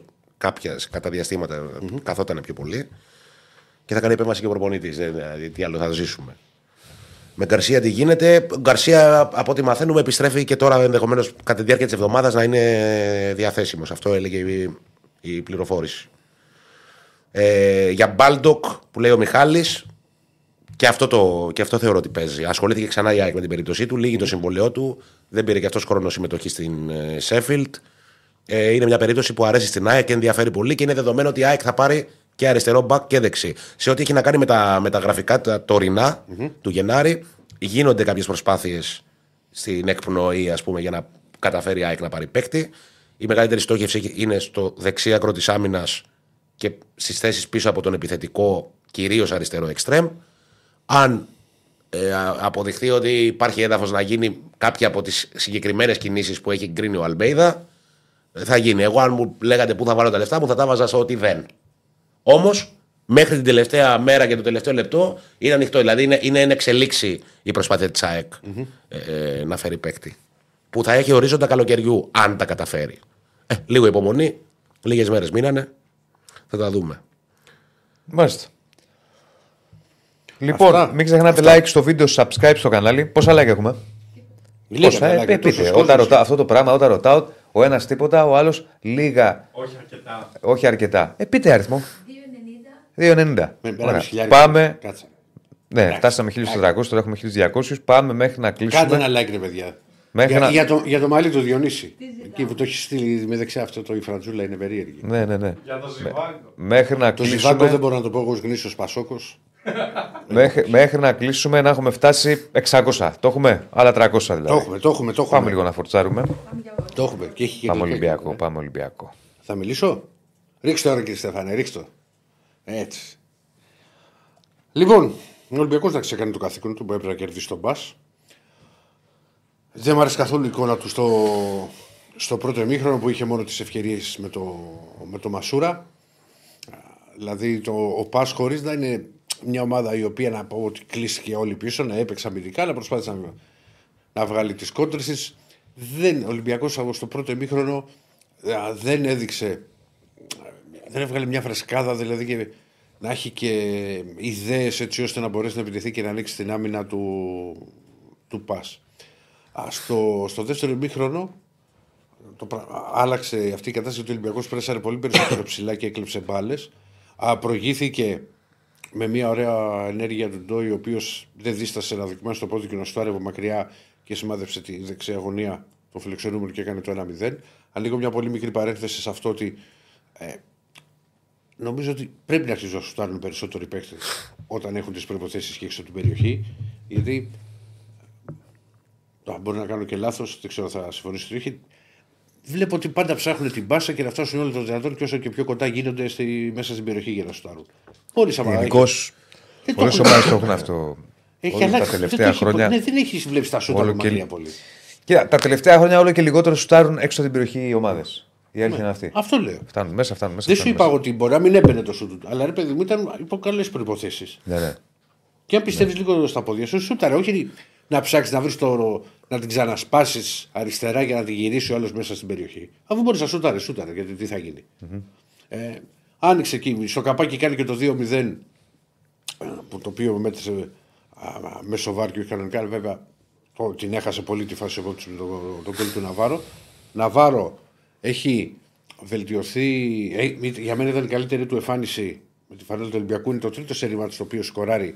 κατά διαστήματα καθόταν πιο πολύ. Και θα κάνει επέμβαση και ο προπονητής. Τι άλλο θα ζήσουμε. Με Γκαρσία τι γίνεται. Γκαρσία, από ό,τι μαθαίνουμε, επιστρέφει και τώρα ενδεχομένως κατά τη διάρκεια της εβδομάδας να είναι διαθέσιμος. Αυτό έλεγε η πληροφόρηση. Για Μπάλντοκ που λέει ο Μιχάλης, και αυτό θεωρώ ότι παίζει. Ασχολήθηκε ξανά η ΑΕΚ με την περίπτωσή του, λύγει το συμβολαιό του, δεν πήρε και αυτός χρόνο συμμετοχή στην Σέφιλντ. Είναι μια περίπτωση που αρέσει στην ΑΕΚ και ενδιαφέρει πολύ και είναι δεδομένο ότι η ΑΕΚ θα πάρει και αριστερό μπακ και δεξί. Σε ό,τι έχει να κάνει με τα γραφικά τα τωρινά του Γενάρη, γίνονται κάποιες προσπάθειες στην εκπνοή, ας πούμε, για να καταφέρει η ΑΕΚ να πάρει παίκτη. Η μεγαλύτερη στόχευση είναι στο δεξί άκρο της άμυνας και στις θέσεις πίσω από τον επιθετικό, κυρίως αριστερό εξτρέμ. Αν αποδειχθεί ότι υπάρχει έδαφος να γίνει κάποια από τις συγκεκριμένες κινήσεις που έχει γκρίνει ο Αλμπέιδα, θα γίνει. Εγώ, αν μου λέγατε πού θα βάλω τα λεφτά μου, θα τα βάζα σε ό,τι δεν. Όμως, μέχρι την τελευταία μέρα και το τελευταίο λεπτό είναι ανοιχτό. Δηλαδή, είναι εν εξελίξη η προσπάθεια της ΑΕΚ να φέρει παίκτη. Που θα έχει ορίζοντα καλοκαιριού, αν τα καταφέρει. Λίγο υπομονή, λίγες μέρες μείνανε. Θα τα δούμε. Μάλιστα. Λοιπόν, μην ξεχνάτε like στο βίντεο, subscribe στο κανάλι. Πόσα like έχουμε? Πείτε, αυτό το πράγμα όταν ρωτάω, ο ένας τίποτα, ο άλλος λίγα. Όχι αρκετά. Πείτε αριθμό. 2,90. Πάμε. Κάτσε. Ναι, φτάσαμε 1,400, τώρα έχουμε 1,200. Πάμε μέχρι να κλείσουμε. Κάντε ένα like, ρε παιδιά. Για το μαλλί του Διονύση. Εκεί που το έχει στείλει με δεξιά αυτό το η φραντζούλα είναι περίεργη. Ναι. Για το Ζιβάγκο. Μέχρι να κλείσουμε. Το Ζιβάγκο δεν μπορώ να το πω εγώ ως γνήσιος Πασόκος. Μέχρι να κλείσουμε να έχουμε φτάσει 600. Το έχουμε, άλλα 300 δηλαδή. Το έχουμε. Πάμε λίγο να φορτσάρουμε. Το έχουμε και έχει και πάμε Ολυμπιακό. Θα μιλήσω. Ρίξτε τώρα, κύριε Στέφανε, ρίξτε. Έτσι. Λοιπόν, ο Ολυμπιακός να ξεκάνει το καθήκον του που έπρεπε να κερδίσει τον Μπας. Δεν μου αρέσει καθόλου η εικόνα του στο πρώτο ημίχρονο που είχε μόνο τις ευκαιρίες με το Μασούρα. Δηλαδή ο Πας χωρίς να είναι μια ομάδα η οποία να πω ότι κλείστηκε όλοι πίσω, να έπαιξε αμυντικά, να προσπάθησε να βγάλει τις κόντρες της. Ο Ολυμπιακός στο πρώτο ημίχρονο δεν έδειξε, δεν έβγαλε μια φρεσκάδα, δηλαδή και να έχει και ιδέες έτσι ώστε να μπορέσει να επιτεθεί και να ανοίξει την άμυνα του Πας. Στο δεύτερο ημίχρονο άλλαξε αυτή η κατάσταση του Ολυμπιακού. Πρέσαρε πολύ περισσότερο ψηλά και έκλεψε μπάλες. Προηγήθηκε με μια ωραία ενέργεια του Ντόι, ο οποίος δεν δίστασε να δοκιμάσει το πρώτο κοινοστάρι από μακριά και σημάδεψε τη δεξιά γωνία των φιλοξενούμενων και έκανε το 1-0. Ανοίγω μια πολύ μικρή παρένθεση σε αυτό ότι νομίζω ότι πρέπει να αρχίζουν να σουτάρουν περισσότεροι παίκτες όταν έχουν τις προϋποθέσεις και έξω από την περιοχή. Γιατί μπορεί να κάνω και λάθος, δεν ξέρω θα συμφωνήσω. Βλέπω ότι πάντα ψάχνουν την μπάσα και να φτάσουν όλο το δυνατόν και όσο και πιο κοντά γίνονται μέσα στην περιοχή για να σουτάρουν. Όλες οι ομάδες το έχουν αυτό. Έχει αλλάξει τα τελευταία χρόνια. Δεν έχει βλέψει τα σούτα και... πολύ. Κοίτα, τα τελευταία χρόνια όλο και λιγότερο σουτάρουν έξω από την περιοχή οι ομάδες. Η αλήθεια είναι αυτή. Αυτό λέω. Φτάνουν μέσα. Δεν σου είπα ότι μπορεί να μην έπαιρνε το σούτ, αλλά ρε παιδί μου ήταν υπό καλές προϋποθέσεις. Ναι. Και αν πιστεύει λίγο στα πόδια σου, σούταρε. Όχι να ψάξει να βρει το. Να την ξανασπάσει αριστερά για να την γυρίσει ο άλλο μέσα στην περιοχή. Αφού μπορεί να σούταρε, γιατί τι θα γίνει. Άνοιξε εκεί, στο καπάκι κάνει και το 2-0, που το οποίο μέτρησε μέσω βάρ και κανονικά. Βέβαια την έχασε πολύ τη φάση με τον κόλ του Ναβάρο. Ναβάρο έχει βελτιωθεί, για μένα ήταν η καλύτερη του εμφάνιση με τη φανέλα του Ολυμπιακού. Είναι το τρίτο σέρημα στο οποίο σκοράρει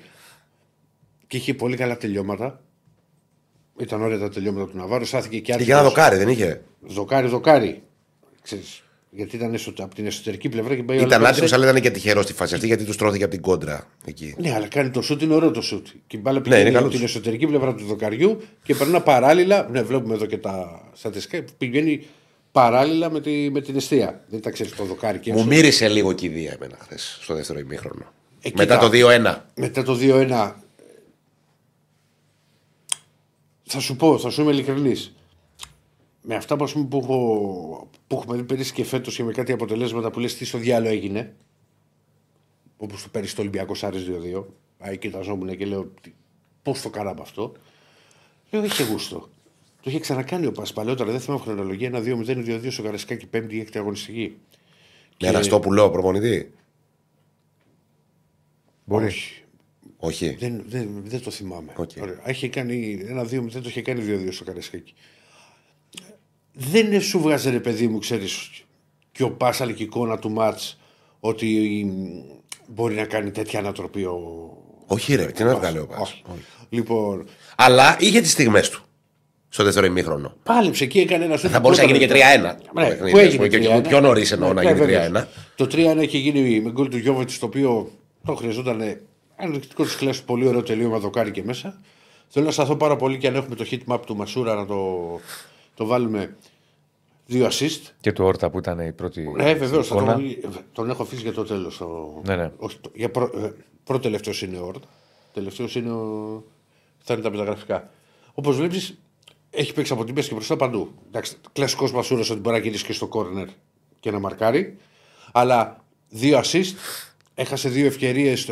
και είχε πολύ καλά τελειώματα. Ήταν ωραία τα τελειώματα του Ναβάρο. Στάθηκε και άλλοι. Για ένα δοκάρι, δεν είχε. Δοκάρι. Ξέρεις. Γιατί ήταν από την εσωτερική πλευρά και πήγε. Ήταν άσχημο, αλλά ήταν και τυχερό στη φάση αυτή, γιατί του τρώθηκε από την κόντρα εκεί. Ναι, αλλά κάνει το σουτ, είναι ωραίο το σουτ. Και η μπάλα πηγαίνει από την εσωτερική πλευρά του δοκαριού και περνά παράλληλα. Ναι, βλέπουμε εδώ και τα στατιστικά. Πηγαίνει παράλληλα με την αιστεία. Δεν τα ξέρει το δοκάρι και μου μύρισε λίγο κηδεία εμένα χθε στο δεύτερο ημίχρονο. Μετά το 2-1. Μετά το 2-1. Θα σου πω, θα σου είμαι ειλικρινής. Με αυτά που έχουμε δει πέρυσι και φέτος και με κάτι αποτελέσματα που λες τι στο διάλογο έγινε, όπως το πέρυσι το Ολυμπιακός Άρης 2-2, κοιταζόμουν και λέω πώς το κάναμε αυτό. Λέω είχε γούστο. Το είχε ξανακάνει ο Πας παλαιότερα, δεν θυμάμαι χρονολογία, 1-2-0-2-2 στο Καραϊσκάκι, 5η-6η αγωνιστική. Με Αναστόπουλο προπονητή. Μπορεί. Όχι. Δεν το θυμάμαι. Okay. Είχε κάνει 1-2-0, το είχε κάνει 2-2 στο Καραϊσκάκι. Δεν σου βγάζει ρε παιδί μου, ξέρεις, και ο Πάσαλ και η εικόνα του μάτς ότι μπορεί να κάνει τέτοια ανατροπή ο... Όχι ρε, τι να βγάλει ο Πάσαλ. Λοιπόν... Αλλά είχε τις στιγμές του στο δεύτερο ημίχρονο. Πάλεψε εκεί, έκανε ένα σούτ. Θα μπορούσε να γίνει και 3-1. Πιο νωρίς εννοώ να γίνει 3-1. Το 3-1 είχε γίνει με γκολ του Γιώβετς, το οποίο το χρειαζόταν ανεκτικό της κλάσης, πολύ ωραίο τελείωμα, δοκάρι και μέσα. Θέλω να σταθώ πάρα πολύ και αν έχουμε το hit map του Μασούρα να το βάλουμε, 2 assist. Και του Όρτα που ήταν η πρώτη. Ναι, βεβαίως. Τον έχω αφήσει για το τέλος. Ναι, ναι. Προτελευταίος είναι ο Όρτα. Τελευταίος είναι θα είναι τα μεταγραφικά. Όπως βλέπεις, έχει παίξει από την πέση και μπροστά παντού. Κλασικός Μασούρας ότι μπορεί να γυρίσει και στο κόρνερ και να μαρκάρει. Αλλά 2 assist. Έχασε 2 ευκαιρίες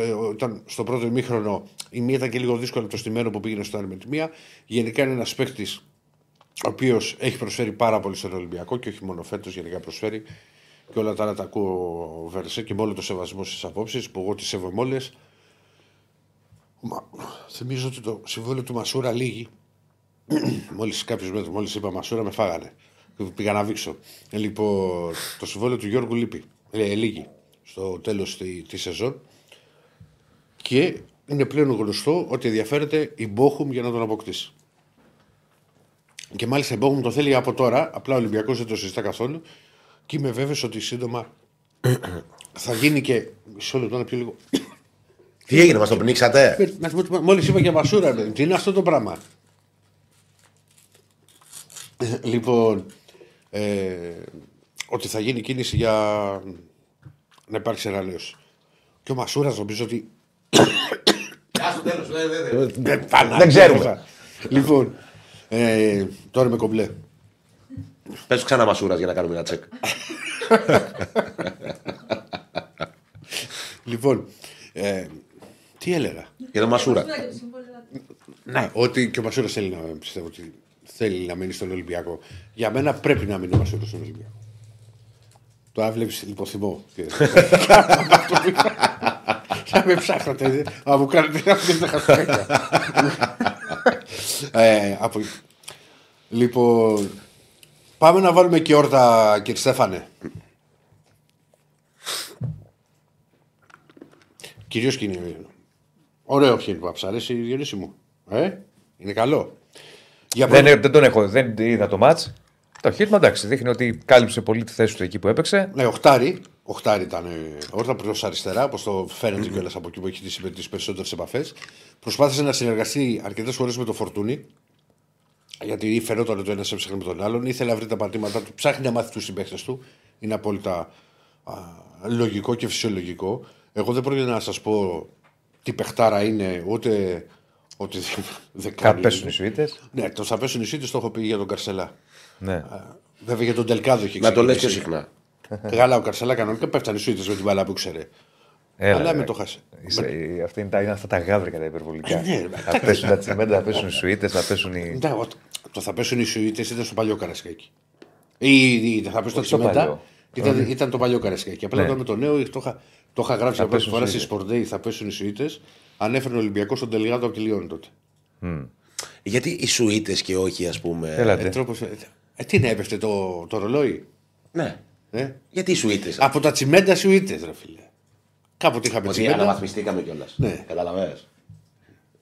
στο πρώτο ημίχρονο. Η μία ήταν και λίγο δύσκολη το στημένο που πήγαινε στο με τη μία. Γενικά είναι ένα παίκτη, ο οποίος έχει προσφέρει πάρα πολύ στον Ολυμπιακό και όχι μόνο φέτος, γενικά προσφέρει, και όλα τα άλλα τα ακούω Βερσέ και με όλο το σεβασμό στις απόψεις που εγώ τις σέβομαι όλες. Θυμίζω ότι το συμβόλαιο του Μασούρα λύγει. Μόλις κάποιους μέτρους, μόλις είπα Μασούρα, με φάγανε. Πήγα να βήξω. Λοιπόν, το συμβόλαιο του Γιώργου λύγει στο τέλος της σεζόν και είναι πλέον γνωστό ότι ενδιαφέρεται η Μπόχουμ για να τον αποκτήσει. Και μάλιστα η Μπόχουμ το θέλει από τώρα. Απλά ο Ολυμπιακός δεν το συζητά καθόλου. Και είμαι βέβαιος ότι σύντομα θα γίνει και. Μισό λεπτό να πιω λίγο. Τι έγινε, μας το πνίξατε. Μόλις είπα και Μασούρα, τι είναι αυτό το πράγμα. Λοιπόν, ότι θα γίνει κίνηση για να υπάρξει ανανέωση. Και ο Μασούρας νομίζω ότι. Δεν ξέρουμε. Λοιπόν. Τώρα είμαι κομπλέ. Πες ξανά Μασούρας για να κάνουμε ένα τσεκ. Λοιπόν, τι έλεγα. Για τον Μασούρα. Ναι, ότι και ο Μασούρας θέλει να, πιστεύω ότι θέλει να μείνει στον Ολυμπιακό. Για μένα πρέπει να μείνει ο Μασούρας στον Ολυμπιακό. Τώρα βλέπεις λιποθυμό. Θα με ψάχνατε. Αν μου κάνετε να μην τα χαστέκια. Λοιπόν, πάμε να βάλουμε και Όρτα, κύριε Στέφανε. Κυρίως κοινή. Ωραίο χέρι που αψαρέσει η Διονύση μου. Είναι καλό. Δεν τον έχω, δεν είδα το μάτς. Το χέρι, εντάξει, δείχνει ότι κάλυψε πολύ τη θέση του εκεί που έπαιξε. Ναι, οχτάρι ήταν Όρτα προς αριστερά, όπως το φαίνεται κιόλας από εκεί που έχει τις περισσότερες επαφές. Προσπάθησε να συνεργαστεί αρκετές φορές με το Φορτούνι. Γιατί φαινόταν ότι ο ένας έψαχνε με τον άλλον, ήθελε να βρει τα πατήματά του, ψάχνει να μάθει τους συμπαίχτες του. Είναι απόλυτα λογικό και φυσιολογικό. Εγώ δεν πρόκειται να σας πω τι παιχτάρα είναι, ούτε ότι δεν κάνει. Θα πέσουν οι σουίτες. Ναι, το θα πέσουν οι σουίτες το έχω πει για τον Καρσελά. Ναι. Βέβαια για τον Τελκάδο έχει ξεκινήσει. Να το λες και συχνά. Καλά, ο Καρσελά κανονικά πέφτανε οι σουίτες με την μπάλα που ξέρε. Αλλά με το χάσε. Αυτά είναι αυτά τα γάβρικα τα υπερβολικά. Θα πέσουν τα τσιμέντα, θα πέσουν οι σουίτες, θα πέσουν οι. Το θα πέσουν οι σουίτες ήταν στο παλιό Καρασκάκι. Ή θα πέσουν τα τσιμέντα. Ήταν το παλιό Καρασκάκι. Απλά εδώ με το νέο το είχα γράψει από φορά στη Σπορντέι. Θα πέσουν οι σουίτες. Ανέφερε ο Ολυμπιακός στον Τελιγάδο από τη Λιόν τότε. Γιατί οι σουίτες και όχι, ας πούμε. Τι να έπεφτε το ρολόι. Ναι. Γιατί οι σουίτες. Από τα τσιμέντα σουίτες, ρε φίλε. Κάποτε είχαμε τσιμέντα. Ότι αναβαθμιστήκαμε κιόλας. Ναι. Καταλαβαίνεις.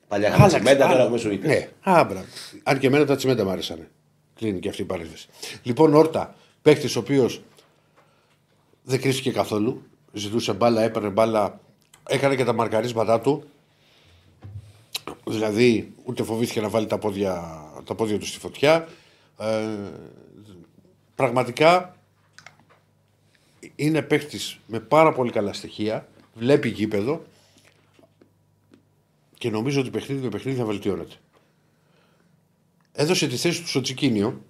Παλιά είχαμε τσιμέντα, τώρα έχουμε σουίτες. Ναι, άμπρα. Αν και εμένα τα τσιμέντα μου άρεσαν. Κλείνει και αυτή η παρένθεση. Λοιπόν, Όρτα, παίχτης ο οποίος δεν κρύφτηκε καθόλου. Ζητούσε μπάλα, έπαιρνε μπάλα, έκανε και τα μαρκαρίσματά του. Δηλαδή, ούτε φοβήθηκε να βάλει τα πόδια του στη φωτιά. Πραγματικά είναι παίχτης με πάρα πολύ καλά στοιχεία. Βλέπει γήπεδο και νομίζω ότι παιχνίδι με παιχνίδι θα βελτιώνεται. Έδωσε τη θέση του στο Τσικίνιο,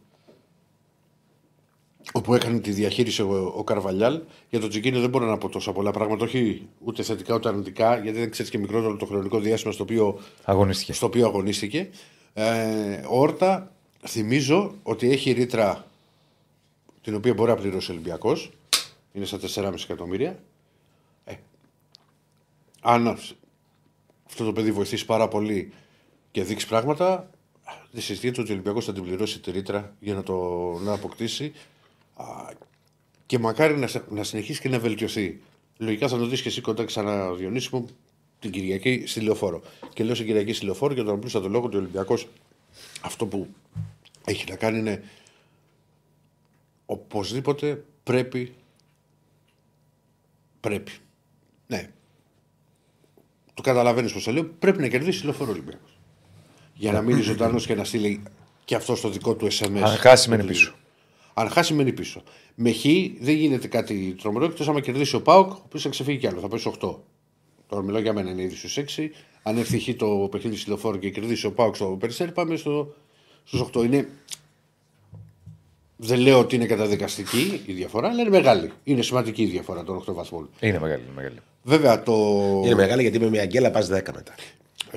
όπου έκανε τη διαχείριση ο Καρβαλιάλ. Για τον Τσικίνιο δεν μπορώ να πω τόσα πολλά πράγματα, όχι ούτε θετικά ούτε αρνητικά, γιατί δεν ξέρεις και μικρότερο το χρονικό διάστημα στο οποίο αγωνίστηκε. Ο Όρτα, θυμίζω ότι έχει ρήτρα την οποία μπορεί να πληρώσει ο Ολυμπιακός, είναι στα 4,5 εκατομμύρια. Αν αυτό το παιδί βοηθήσει πάρα πολύ και δείξει πράγματα, δεν συζητείται ότι ο Ολυμπιακός θα την πληρώσει τη ρήτρα για να αποκτήσει. Και μακάρι να συνεχίσει και να βελτιωθεί. Λογικά θα το δεις και εσύ κοντά ξανά, Διονύση μου, την Κυριακή στη Λεωφόρο. Και λέω στην Κυριακή στη Λεωφόρο για τον απλούστατο λόγο ότι ο Ολυμπιακός αυτό που έχει να κάνει είναι οπωσδήποτε πρέπει. Ναι. Το καταλαβαίνεις πως το λέω, πρέπει να κερδίσει τη Λεωφόρο Ολυμπιακός. Για να μείνει ζωντανός και να στείλει και αυτό στο δικό του SMS. Αν χάσει, μένει πίσω. Αν χάσει, μένει πίσω. Με χ δεν γίνεται κάτι τρομερό, εκτός άμα κερδίσει ο ΠΑΟΚ, ο οποίος θα ξεφύγει κι άλλο, θα πέσει 8. Τώρα μιλάω για μένα, είναι ήδη στους 6. Αν έρθει το παιχνίδι στη Λεωφόρο και κερδίσει ο ΠΑΟΚ στο Περιστέρι, πάμε στους 8. Είναι... Δεν λέω ότι είναι καταδικαστική η διαφορά, αλλά είναι μεγάλη. Είναι σημαντική η διαφορά των 8 βαθμών. Είναι μεγάλη, είναι μεγάλη. Βέβαια το. Είναι μεγάλη γιατί με μια αγγέλα πας 10 μετά.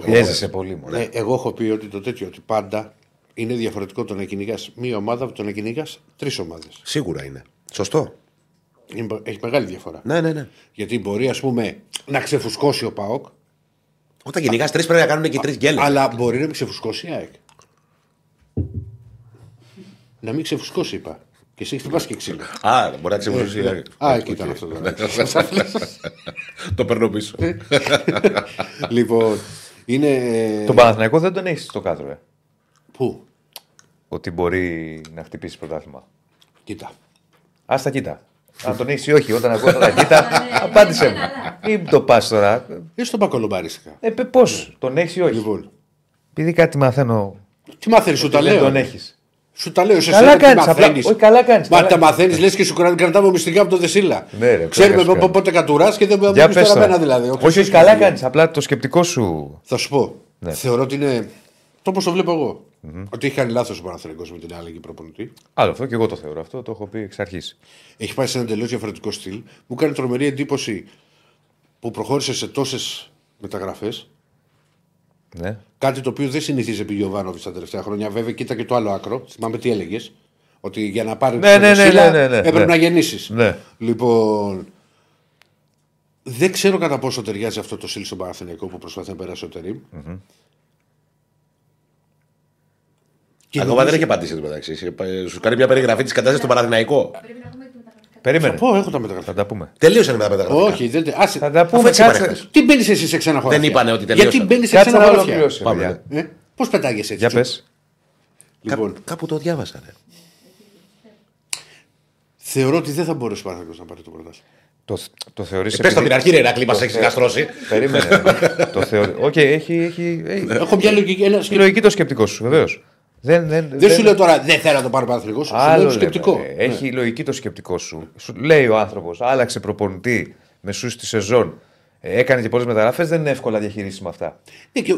Έζησε πολύ μόνο. Ναι, εγώ έχω πει ότι το τέτοιο, ότι πάντα είναι διαφορετικό το να κυνηγάς μία ομάδα από το να κυνηγάς τρεις ομάδες. Σίγουρα είναι. Σωστό. Έχει μεγάλη διαφορά. Ναι. Γιατί μπορεί, ας πούμε, να ξεφουσκώσει ο ΠΑΟΚ. Όταν κυνηγάς τρεις πρέπει να κάνουν και τρεις γκέλες. Αλλά μπορεί να μην ξεφουσκώσει η ΑΕΚ. Να μην ξεφουσκώσει, είπα. Και εσύ χτυπάς και ξύλο. Α, μπορεί να ξεφουσκώσει η ΑΕΚ. Α, εκεί ήταν αυτό. Το παίρνω πίσω. Λοιπόν. Τον Παναθηναϊκό δεν τον έχεις στο κάτω, ρε. Πού? Ότι μπορεί να χτυπήσει πρωτάθλημα. Κοίτα. Ας τα κοίτα. Αν τον έχεις ή όχι, όταν ακούω τα κοίτα, απάντησε μου. Μην το πας τώρα. Είσαι στον Πακολομπάρισκα. Πώς, τον έχεις ή όχι. Λοιπόν. Επειδή κάτι μαθαίνω. Τι μαθαίνεις, σου τα λέω. Δεν τον έχεις. Σου τα λέω, εσύ καλά κάνεις. Όχι, καλά κάνεις. Μα τα μαθαίνεις, λες και σου κρατάμε μυστικά από τον Δεσίλα. Ξέρουμε πότε κατουράς και δεν μπορεί να πει τώρα δηλαδή. Όχι, καλά κάνεις. Απλά το σκεπτικό σου. Θα σου πω. Θεωρώ ότι είναι. Όπως το βλέπω εγώ. Ότι έχει κάνει λάθος ο Παναθηναϊκός με την αλλαγή προπονητή. Άλλο αυτό και εγώ το θεωρώ αυτό. Το έχω πει εξ αρχής. Έχει πάει σε ένα τελείως διαφορετικό στυλ. Μου κάνει τρομερή εντύπωση που προχώρησε σε τόσες μεταγραφές. Ναι. Κάτι το οποίο δεν συνηθίζει επί Γιοβάνοβιτς τα τελευταία χρόνια. Βέβαια, κοίτα και το άλλο άκρο. Θυμάμαι τι έλεγες. Ότι για να πάρει ναι, έπρεπε να γεννήσεις. Ναι. Λοιπόν. Δεν ξέρω κατά πόσο ταιριάζει αυτό το σύλλογο στον Παναθηναϊκό που προσπαθεί να περάσει ο Τερήμ. Mm-hmm. Ακόμα δεν έχει απαντήσει το μεταξύ. Σου κάνει μια περιγραφή τη κατάσταση στο Παναθηναϊκό. Περίμενε. Έχω τα μεταγραφικά. Θα τα πούμε. Τελείωσαν με τα μεταγραφικά. Όχι, δεν. Άσε. Θα τα πούμε. Τι μπαίνει εσύ σε ξένα χωράφια. Δεν είπανε ότι τελείωσαν. Γιατί μπαίνει σε ξένα χωράφια. Πάμε. Πώς πετάγεσαι έτσι. Για πες. Λοιπόν. Κάπου το διάβασα. Ναι. Θεωρώ ότι δεν θα μπορούσε ο Παναθηναϊκός να πάρει το πρωτάθλημα. Το θεωρείς. Πες στον αρχή, Ηρακλή, μας έχεις καταστρώσει. Περίμενε. Το θεωρεί. Οκ, έχει. Έχω μια λογική το σκεπτικό σου, βεβαίως. Δεν σου λέω τώρα δεν θέλω να το πάρω Παναθηναϊκό. Σου λέω το σκεπτικό. Έχει λογική το σκεπτικό σου. Σου λέει ο άνθρωπος, άλλαξε προπονητή μεσούς τη σεζόν. Έκανε και πολλές μεταγραφές, δεν είναι εύκολα διαχειρίσιμα αυτά.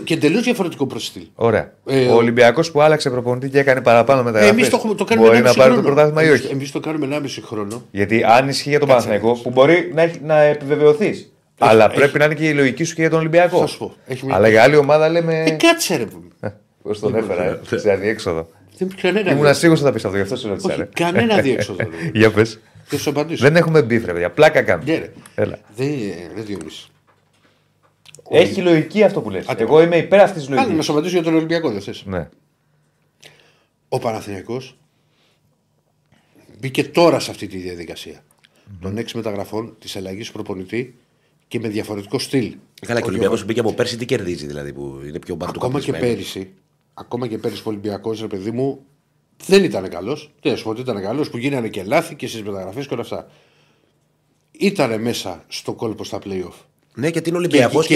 Και τελείως διαφορετικό προσφυλ. Ωραία. Ο Ολυμπιακός που άλλαξε προπονητή και έκανε παραπάνω μεταγραφές. Εμείς το κάνουμε μπορεί να πάρει το πρωτάθλημα ή όχι. Εμείς το κάνουμε 1,5 χρόνο. Γιατί αν ισχύει για τον Παναθηναϊκό που μπορεί να επιβεβαιωθεί. Αλλά πρέπει να είναι και η λογική σου και για τον Ολυμπιακό. Αλλά για άλλη ομάδα λέμε. Κάτσε. Πώς τον έφερα, σε αδιέξοδο. Ήμουν σίγουρος ότι θα πεις αυτό, γι' αυτό σε ρωτήσα. Κανένα αδιέξοδο. Για πες. Δεν έχουμε μπιφ, ρε. Πλάκα κάνουμε. Δεν διορίζει. Έχει λογική αυτό που λες. Εγώ είμαι υπέρ αυτής της λογικής. Αν να σου απαντήσω για τον Ολυμπιακό, δεν θες. Ο Παναθηναϊκός μπήκε τώρα σε αυτή τη διαδικασία των 6 μεταγραφών, της αλλαγής προπονητή και με διαφορετικό στυλ. Καλά, και ο Ολυμπιακός μπήκε από πέρσι, τι κερδίζει δηλαδή που είναι πιο μπατού. Ακόμα και πέρυσι ο Ολυμπιακός, ρε παιδί μου, δεν ήταν καλός. Τι να σου πω, ότι ήταν καλός που γίνανε και λάθη και στις μεταγραφές και όλα αυτά. ήταν μέσα στο κόλπο στα play-off. Ναι, γιατί είναι Ολυμπιακός.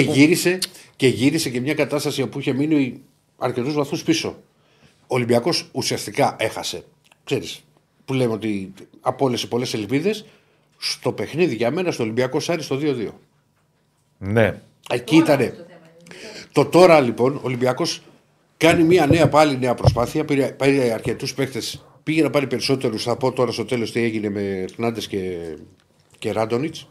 Και, γύρισε και μια κατάσταση που είχε μείνει αρκετούς βαθμούς πίσω. Ο Ολυμπιακός ουσιαστικά έχασε. Ξέρεις, που λέμε ότι απόλυσε πολλές ελπίδες. Στο παιχνίδι για μένα, στο Ολυμπιακός Άρης, το 2-2. Ναι. Εκεί ήταν. Το τώρα λοιπόν, ο Ολυμπιακός κάνει μια πάλι νέα προσπάθεια. Πήρε αρκετούς παίκτες. Πήγε να πάρει περισσότερους. Θα πω τώρα στο τέλος τι έγινε με Ερνάντες και Ράντονιτς.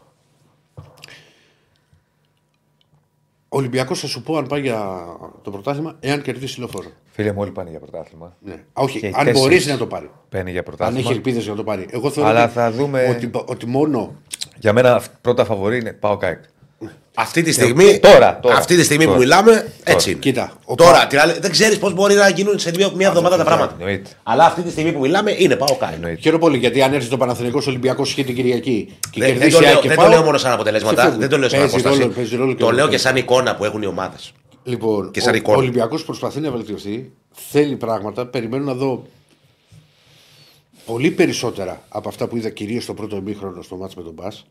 Ο Ολυμπιακός, θα σου πω, αν πάει για το πρωτάθλημα, εάν κερδίσει Λεωφόρο. Φίλε μου, όλοι πάνε για πρωτάθλημα. Ναι. Όχι, και αν μπορεί να το πάρει. Παίρνει για πρωτάθλημα. Αν έχει ελπίδες να το πάρει. Εγώ θεωρώ ότι μόνο. Για μένα, πρώτα φαβορί είναι ΠΑΟΚ. Αυτή τη στιγμή, αυτή τη στιγμή που μιλάμε, έτσι. Κοίτα, τώρα δεν ξέρεις πώς μπορεί να γίνουν σε μία εβδομάδα τα πράγματα. Εννοείται. Αλλά αυτή τη στιγμή που μιλάμε είναι ΠΑΟΚ. Χαίρομαι πολύ, γιατί αν έρθει το Παναθηναϊκός Ολυμπιακός και την Κυριακή. Δεν το λέω μόνο σαν αποτελέσματα. Δεν το λέω σαν απόσταση. Το λέω και σαν εικόνα που έχουν οι ομάδες. Λοιπόν, ο Ολυμπιακός προσπαθεί να βελτιωθεί. Θέλει πράγματα. Περιμένω να δω πολύ περισσότερα από αυτά που είδα κυρίως στο πρώτο ημίχρονο στο μάτς με τον Μπας.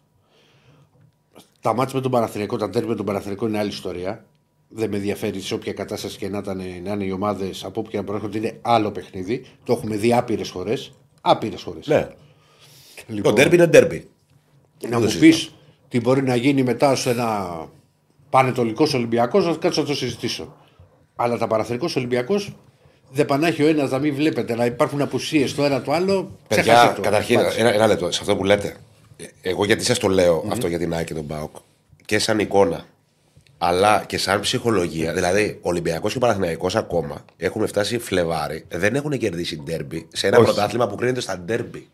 Τα μάτς με τον Παναθηναϊκό, τα τέρμι με τον Παναθηναϊκό είναι άλλη ιστορία. Δεν με ενδιαφέρει σε όποια κατάσταση και να είναι οι ομάδες, από όπου και να προέρχονται, είναι άλλο παιχνίδι. Το έχουμε δει άπειρες φορές. Ναι. Λοιπόν, το τέρμι είναι τέρμι. Να μου πεις τι μπορεί να γίνει μετά σε ένα Πανετολικός Ολυμπιακός, να κάτσω να το συζητήσω. Αλλά τα Παναθηναϊκός Ολυμπιακός δεν πανάχει ο ένας να μην βλέπετε, να υπάρχουν απουσίες το ένα το άλλο. Παιδιά, το, καταρχήν, ένα λεπτό σε αυτό που λέτε. Εγώ γιατί σας το λέω αυτό για την ΑΕΚ και τον ΠΑΟΚ και σαν εικόνα, αλλά και σαν ψυχολογία. Δηλαδή, Ολυμπιακός και Παναθηναϊκός ακόμα έχουν φτάσει Φλεβάρι, δεν έχουν κερδίσει ντέρμπι σε ένα πρωτάθλημα που κρίνεται στα ντέρμπι.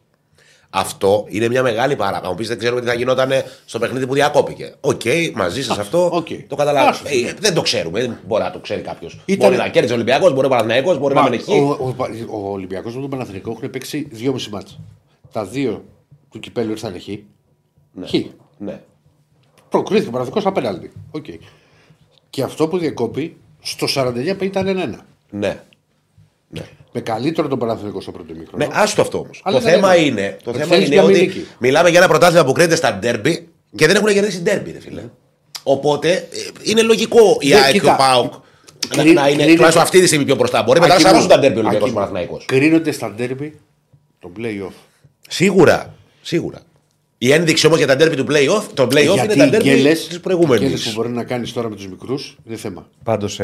Αυτό είναι μια μεγάλη παράπονα. Μου πει, δεν ξέρουμε τι θα γινόταν στο παιχνίδι που διακόπηκε. Οκ, μαζί σας αυτό. Το καταλάβω. Δεν το ξέρουμε. Μπορεί να το ξέρει κάποιο. Μπορεί να κέρδισε ο Ολυμπιακός, μπορεί ο Παναθηναϊκός, μπορεί να μενεχεί. Ο Ολυμπιακός με τον Παναθηναϊκό έχουν παίξει 2,5 μάτς. Τα δύο του κυπέλλου ήρθαν εκεί. Ναι. Προκρίθηκε ο Παναθηναϊκός απέναντι. Okay. Και αυτό που διακόπη στο 49 ήταν 1-1. Ναι. Με καλύτερο τον Παναθηναϊκό στο πρώτο ημίχρονο. Ναι, άστο αυτό όμως. Το θέμα είναι, ότι μιλάμε για ένα πρωτάθλημα που κρίνεται στα ντέρμπι και δεν έχουν κερδίσει ντέρμπι, ρε φίλε. Οπότε είναι λογικό η ΑΕΚ και ο ΠΑΟΚ να είναι τουλάχιστον αυτή τη στιγμή πιο μπροστά. Μπορεί μετά να σαρώσουν τα ντέρμπι ο Ολυμπιακός και ο Παναθηναϊκός. Κρίνονται στα ντέρμπι το play-off. Σίγουρα. Η ένδειξη όμως για τα ντέρμπι του play-off, το play-off είναι τα ντέρμπι της προηγούμενης. Γιατί που μπορεί να κάνεις τώρα με τους μικρούς είναι θέμα. Πάντως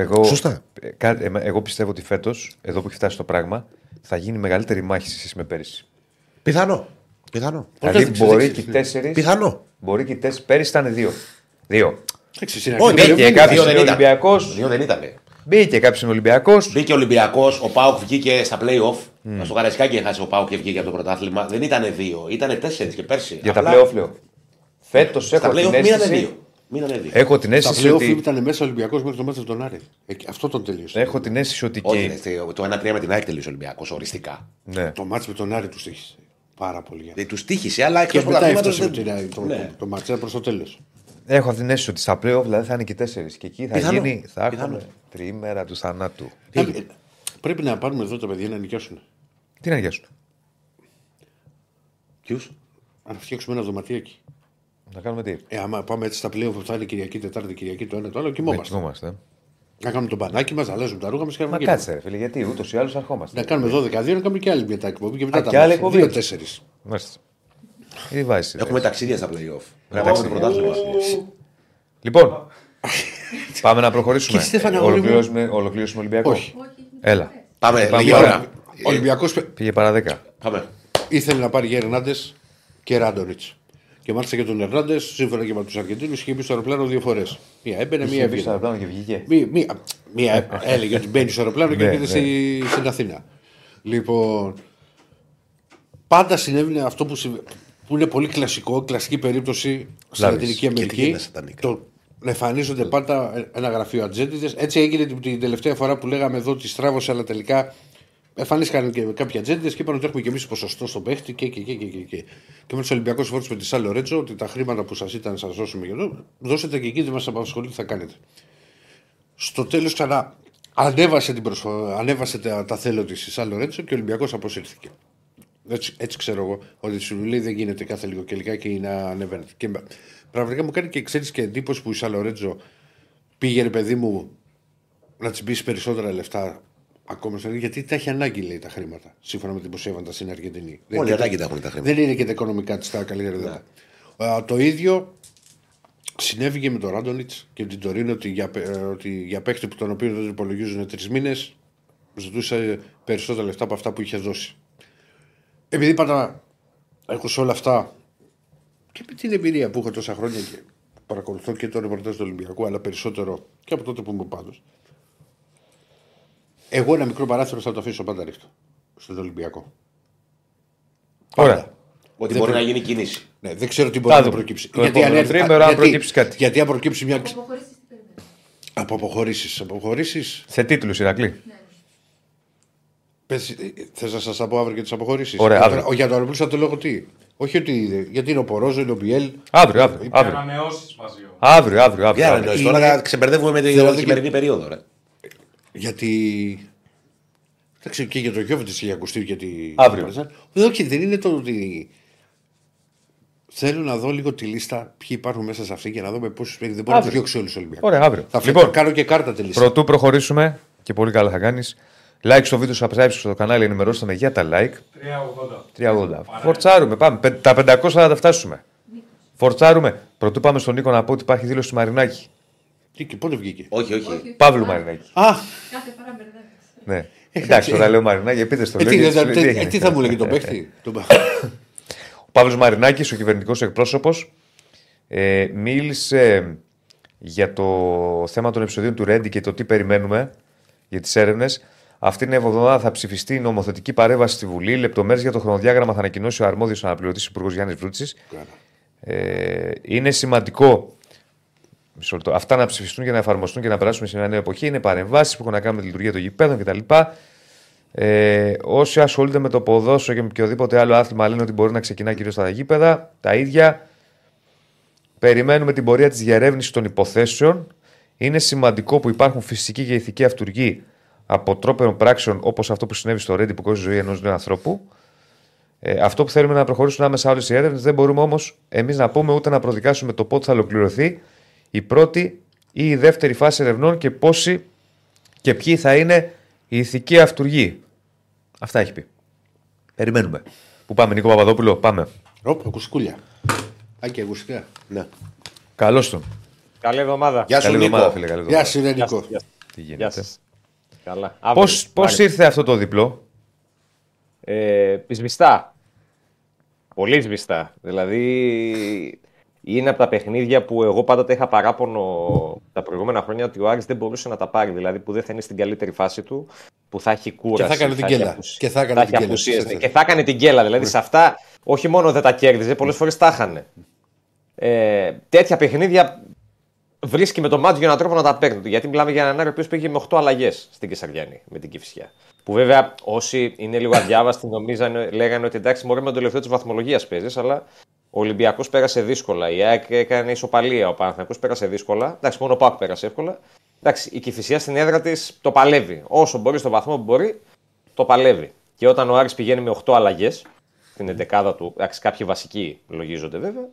εγώ πιστεύω ότι φέτος, εδώ που έχει φτάσει το πράγμα, θα γίνει μεγαλύτερη μάχη σχέση με πέρυσι. Πιθανό. Δηλαδή μπορεί και οι τέσσερις. Πιθανό. Μπορεί και οι τέσσερις. Πέρυσι ήταν δύο. Μπήκε κάποιος Ολυμπιακός. Δύο δεν ήταν. Μπήκε κάποιος Ολυμπιακός. Μπήκε Ολυμπιακός. Ο ΠΑΟΚ βγήκε στα play-off. Στο Καραϊσκάκι έχασε ο ΠΑΟΚ και βγήκε από το πρωτάθλημα. Δεν ήταν δύο, ήταν τέσσερις και πέρσι. Για τα play-off λέω. Φέτος έχω την αίσθηση. Έχω την αίσθηση. Τα play-off ήταν μέσα Ολυμπιακός μέχρι το μάτι τον Άρη. Αυτό τον τελείωσε. Έχω την αίσθηση ότι. Το 1-3 με την Άρη τελείωσε Ολυμπιακός οριστικά. Το μάτι με τον Άρη του τύχησε. Πάρα πολύ. Δεν του τύχησε, αλλά και μετά έφτασε το μάτι προς το τέλος. Έχω την αίσθηση ότι στα play-off θα είναι και τέσσερις. Και εκεί θα έχουμε τριήμερα του θανάτου. Πρέπει να πάρουμε εδώ τα παιδιά να νοικιάσουν. Τι να νοικιάσουν. Ποιους. Αν φτιάξουμε ένα δωματιάκι. Να κάνουμε τι. Άμα πάμε έτσι στα πλοία που θα είναι Κυριακή, Τετάρτη, Κυριακή, το ένα το άλλο, κοιμόμαστε. Να κάνουμε τον μπανάκι μας, να αλλάζουμε τα ρούχα μας και να κάνουμε. Κάτσε, ρε φίλε, γιατί ούτως ή άλλως αρχόμαστε. Να κάνουμε 12-2, να κάνουμε και άλλη μια εκπομπή και μετά τα άλλα. 2-4. Έχουμε ταξίδια στα play-off. Να κάνουμε πρωτάθλημα. Λοιπόν, πάμε να προχωρήσουμε. Ολοκλήρωσουμε Ολυμπιακό. Έλα. Πάμε. Ο Ολυμπιακός πήγε παρά 10. Πάμε. Ήθελε να πάρει για Ερνάντες και Ράντονιτς. Και μάλιστα και τον Ερνάντες, σύμφωνα και με τους Αργεντίνους, είχε μπει στο αεροπλάνο δύο φορές. Μία έμπαινε, μία έβγαινε. Μία έλεγε ότι μπαίνει στο αεροπλάνο και πήγε στην Αθήνα. Λοιπόν, πάντα συνέβαινε αυτό που είναι πολύ κλασικό, κλασική περίπτωση στην Λατινική Αμερική. Να εμφανίζονται πάντα ένα γραφείο ατζέντιδες. Έτσι έγινε την τελευταία φορά που λέγαμε εδώ ότι στράβωσε, αλλά τελικά εμφανίστηκαν και κάποιοι ατζέντιδες και είπαν ότι έχουμε και εμείς ποσοστό στον παίχτη και με τους Ολυμπιακούς Φόρους με τη Σαν Λορέτζο ότι τα χρήματα που σας ήταν να σας δώσουμε και εδώ, δώσετε και εκεί, δεν μας απασχολεί τι θα κάνετε. Στο τέλος ξανά ανέβασε τα θέλω της Σαν Λορέτζο και ο Ολυμπιακός αποσύρθηκε. Έτσι ξέρω εγώ ότι στη Λουλή δεν γίνεται κάθε λίγο και λιγάκι να ανεβαίνει. Και πραγματικά μου κάνει και ξέρεις και εντύπωση που η Σαλορέτζο πήγε ρε παιδί μου να τσιμπήσει περισσότερα λεφτά ακόμα στον ίδιο, γιατί τα έχει ανάγκη λέει τα χρήματα. Σύμφωνα με την ποσέβαντα στην Αργεντινή. Όλοι ανάγκη τα έχουν τα χρήματα. Δεν είναι και τα οικονομικά τη τα καλύτερα δεδομένα. Το ίδιο συνέβη και με τον Ράντονιτς και την Τωρίνο ότι για παίκτη που τον οποίο δεν τον υπολογίζουν 3 μήνες ζητούσε περισσότερα λεφτά από αυτά που είχε δώσει. Επειδή πάντα έχω σε όλα αυτά και με την εμπειρία που έχω τόσα χρόνια και παρακολουθώ και το ρεπορτάζ του Ολυμπιακού, αλλά περισσότερο και από τότε που είμαι πάντως, εγώ ένα μικρό παράθυρο θα το αφήσω πάντα ρίχτο στον Ολυμπιακό. Ωραία. Ότι δεν μπορεί να γίνει κίνηση. Ναι, δεν ξέρω τι μπορεί να προκύψει. Γιατί αν προκύψει κάτι. Γιατί αν προκύψει μια. Από αποχωρήσεις. Σε τίτλους, Ηρακλή. Ναι. Θες να σας τα πω αύριο για τις αποχωρήσεις. Για το αεροπλούσα το λόγο τι. Όχι ότι. Γιατί είναι ο Πορόζο, είναι ο Μπιέλ. Αύριο. Ανανεώσεις μαζί. Αύριο. Τώρα ξεμπερδεύουμε με την χειμερινή περίοδο. Γιατί. Εντάξει, και για το Γιώβη τη είχε ακουστεί και την. Αύριο. Όχι, δεν είναι το ότι. Θέλω να δω λίγο τη λίστα ποιοι υπάρχουν μέσα σε αυτή και να δούμε πόσους παίρνει. Δεν μπορεί να του διώξει όλου του Ολυμπιακού. Ωραία, αύριο. Θα λοιπόν, κάνω και κάρτα τη λίστα. Πρωτού προχωρήσουμε και πολύ καλά θα κάνει. Like στο βίντεο, subscribe στο κανάλι, ενημερώστε με για τα like. 380. Φορτσάρουμε, πάμε. Τα 500 θα τα φτάσουμε. Φορτσάρουμε. Πρωτού πάμε στον Νίκο να πω ότι υπάρχει δήλωση του Μαρινάκη. Και πότε βγήκε. Όχι. Παύλου Μαρινάκη. Αχ. Ναι. Εντάξει, τώρα λέω Μαρινάκη, πείτε στο λίγο. Τι θα μου λέγει τον παίχτη. Ο Παύλος Μαρινάκης, ο κυβερνητικός εκπρόσωπος, μίλησε για το θέμα των επεισοδίων του Ρέντι και το τι περιμένουμε για τις έρευνες. Αυτή την εβδομάδα θα ψηφιστεί η νομοθετική παρέμβαση στη Βουλή. Λεπτομέρειες για το χρονοδιάγραμμα θα ανακοινώσει ο αρμόδιος αναπληρωτής Υπουργός Γιάννης Βρούτσης. Είναι σημαντικό αυτά να ψηφιστούν και να εφαρμοστούν και να περάσουμε σε μια νέα εποχή. Είναι παρεμβάσεις που έχουν να κάνουν με τη λειτουργία των γηπέδων κτλ. Όσοι ασχολούνται με το ποδόσφαιρο και με οποιοδήποτε άλλο άθλημα λένε ότι μπορεί να ξεκινά κυρίως στα γήπεδα. Τα ίδια. Περιμένουμε την πορεία της διερεύνησης των υποθέσεων. Είναι σημαντικό που υπάρχουν φυσική και ηθική αυτουργοί από τρόπερων πράξεων όπως αυτό που συνέβη στο Ρέντι που κόστησε τη ζωή ενός νέου ανθρώπου. Αυτό που θέλουμε να προχωρήσουν άμεσα όλες οι έρευνες. Δεν μπορούμε όμως εμείς να πούμε ούτε να προδικάσουμε το πότε θα ολοκληρωθεί η πρώτη ή η δεύτερη φάση ερευνών και πόσοι και ποιοι θα είναι. Η ηθική αυτουργή. Αυτά έχει πει. Περιμένουμε. Πού πάμε, Νίκο Παπαδόπουλο, πάμε. Ρόπ, κουσκούλια. Άκη, ακουστικά. Ναι. Καλώς τον. Καλή εβδομάδα. Γεια σου, Νίκο. Γεια σου, Νίκο. Τι γίνεται. Καλά. Πώς ήρθε αυτό το διπλό. Σβηστά. Πολύ σβηστά. Δηλαδή... Είναι από τα παιχνίδια που εγώ πάντα τα είχα παράπονο τα προηγούμενα χρόνια ότι ο Άρης δεν μπορούσε να τα πάρει. Δηλαδή που δεν θα είναι στην καλύτερη φάση του, που θα έχει κούραση. Και θα έκανε την κέλα. Δηλαδή σε αυτά όχι μόνο δεν τα κέρδιζε, πολλές φορές τα είχανε. Τέτοια παιχνίδια βρίσκει με το μάτι για έναν τρόπο να τα παίρνει. Γιατί μιλάμε για έναν Άρη ο οποίος πήγε με 8 αλλαγές στην Κεσαριανή με την Κηφισιά. Που βέβαια όσοι είναι λίγο αδιάβαστοι νομίζανε, λέγανε ότι εντάξει, μπορεί με το τελευταίο τη βαθμολογία παίζει, αλλά. Ο Ολυμπιακός πέρασε δύσκολα. Η ΑΕΚ έκανε ισοπαλία. Ο Παναθηναϊκός πέρασε δύσκολα. Εντάξει, μόνο ο ΠΑΟΚ πέρασε εύκολα. Εντάξει, η Κηφισιά στην έδρα της το παλεύει. Όσο μπορεί, στον βαθμό που μπορεί, το παλεύει. Και όταν ο Άρης πηγαίνει με 8 αλλαγές στην 11η του, εντάξει, κάποιοι βασικοί λογίζονται βέβαια.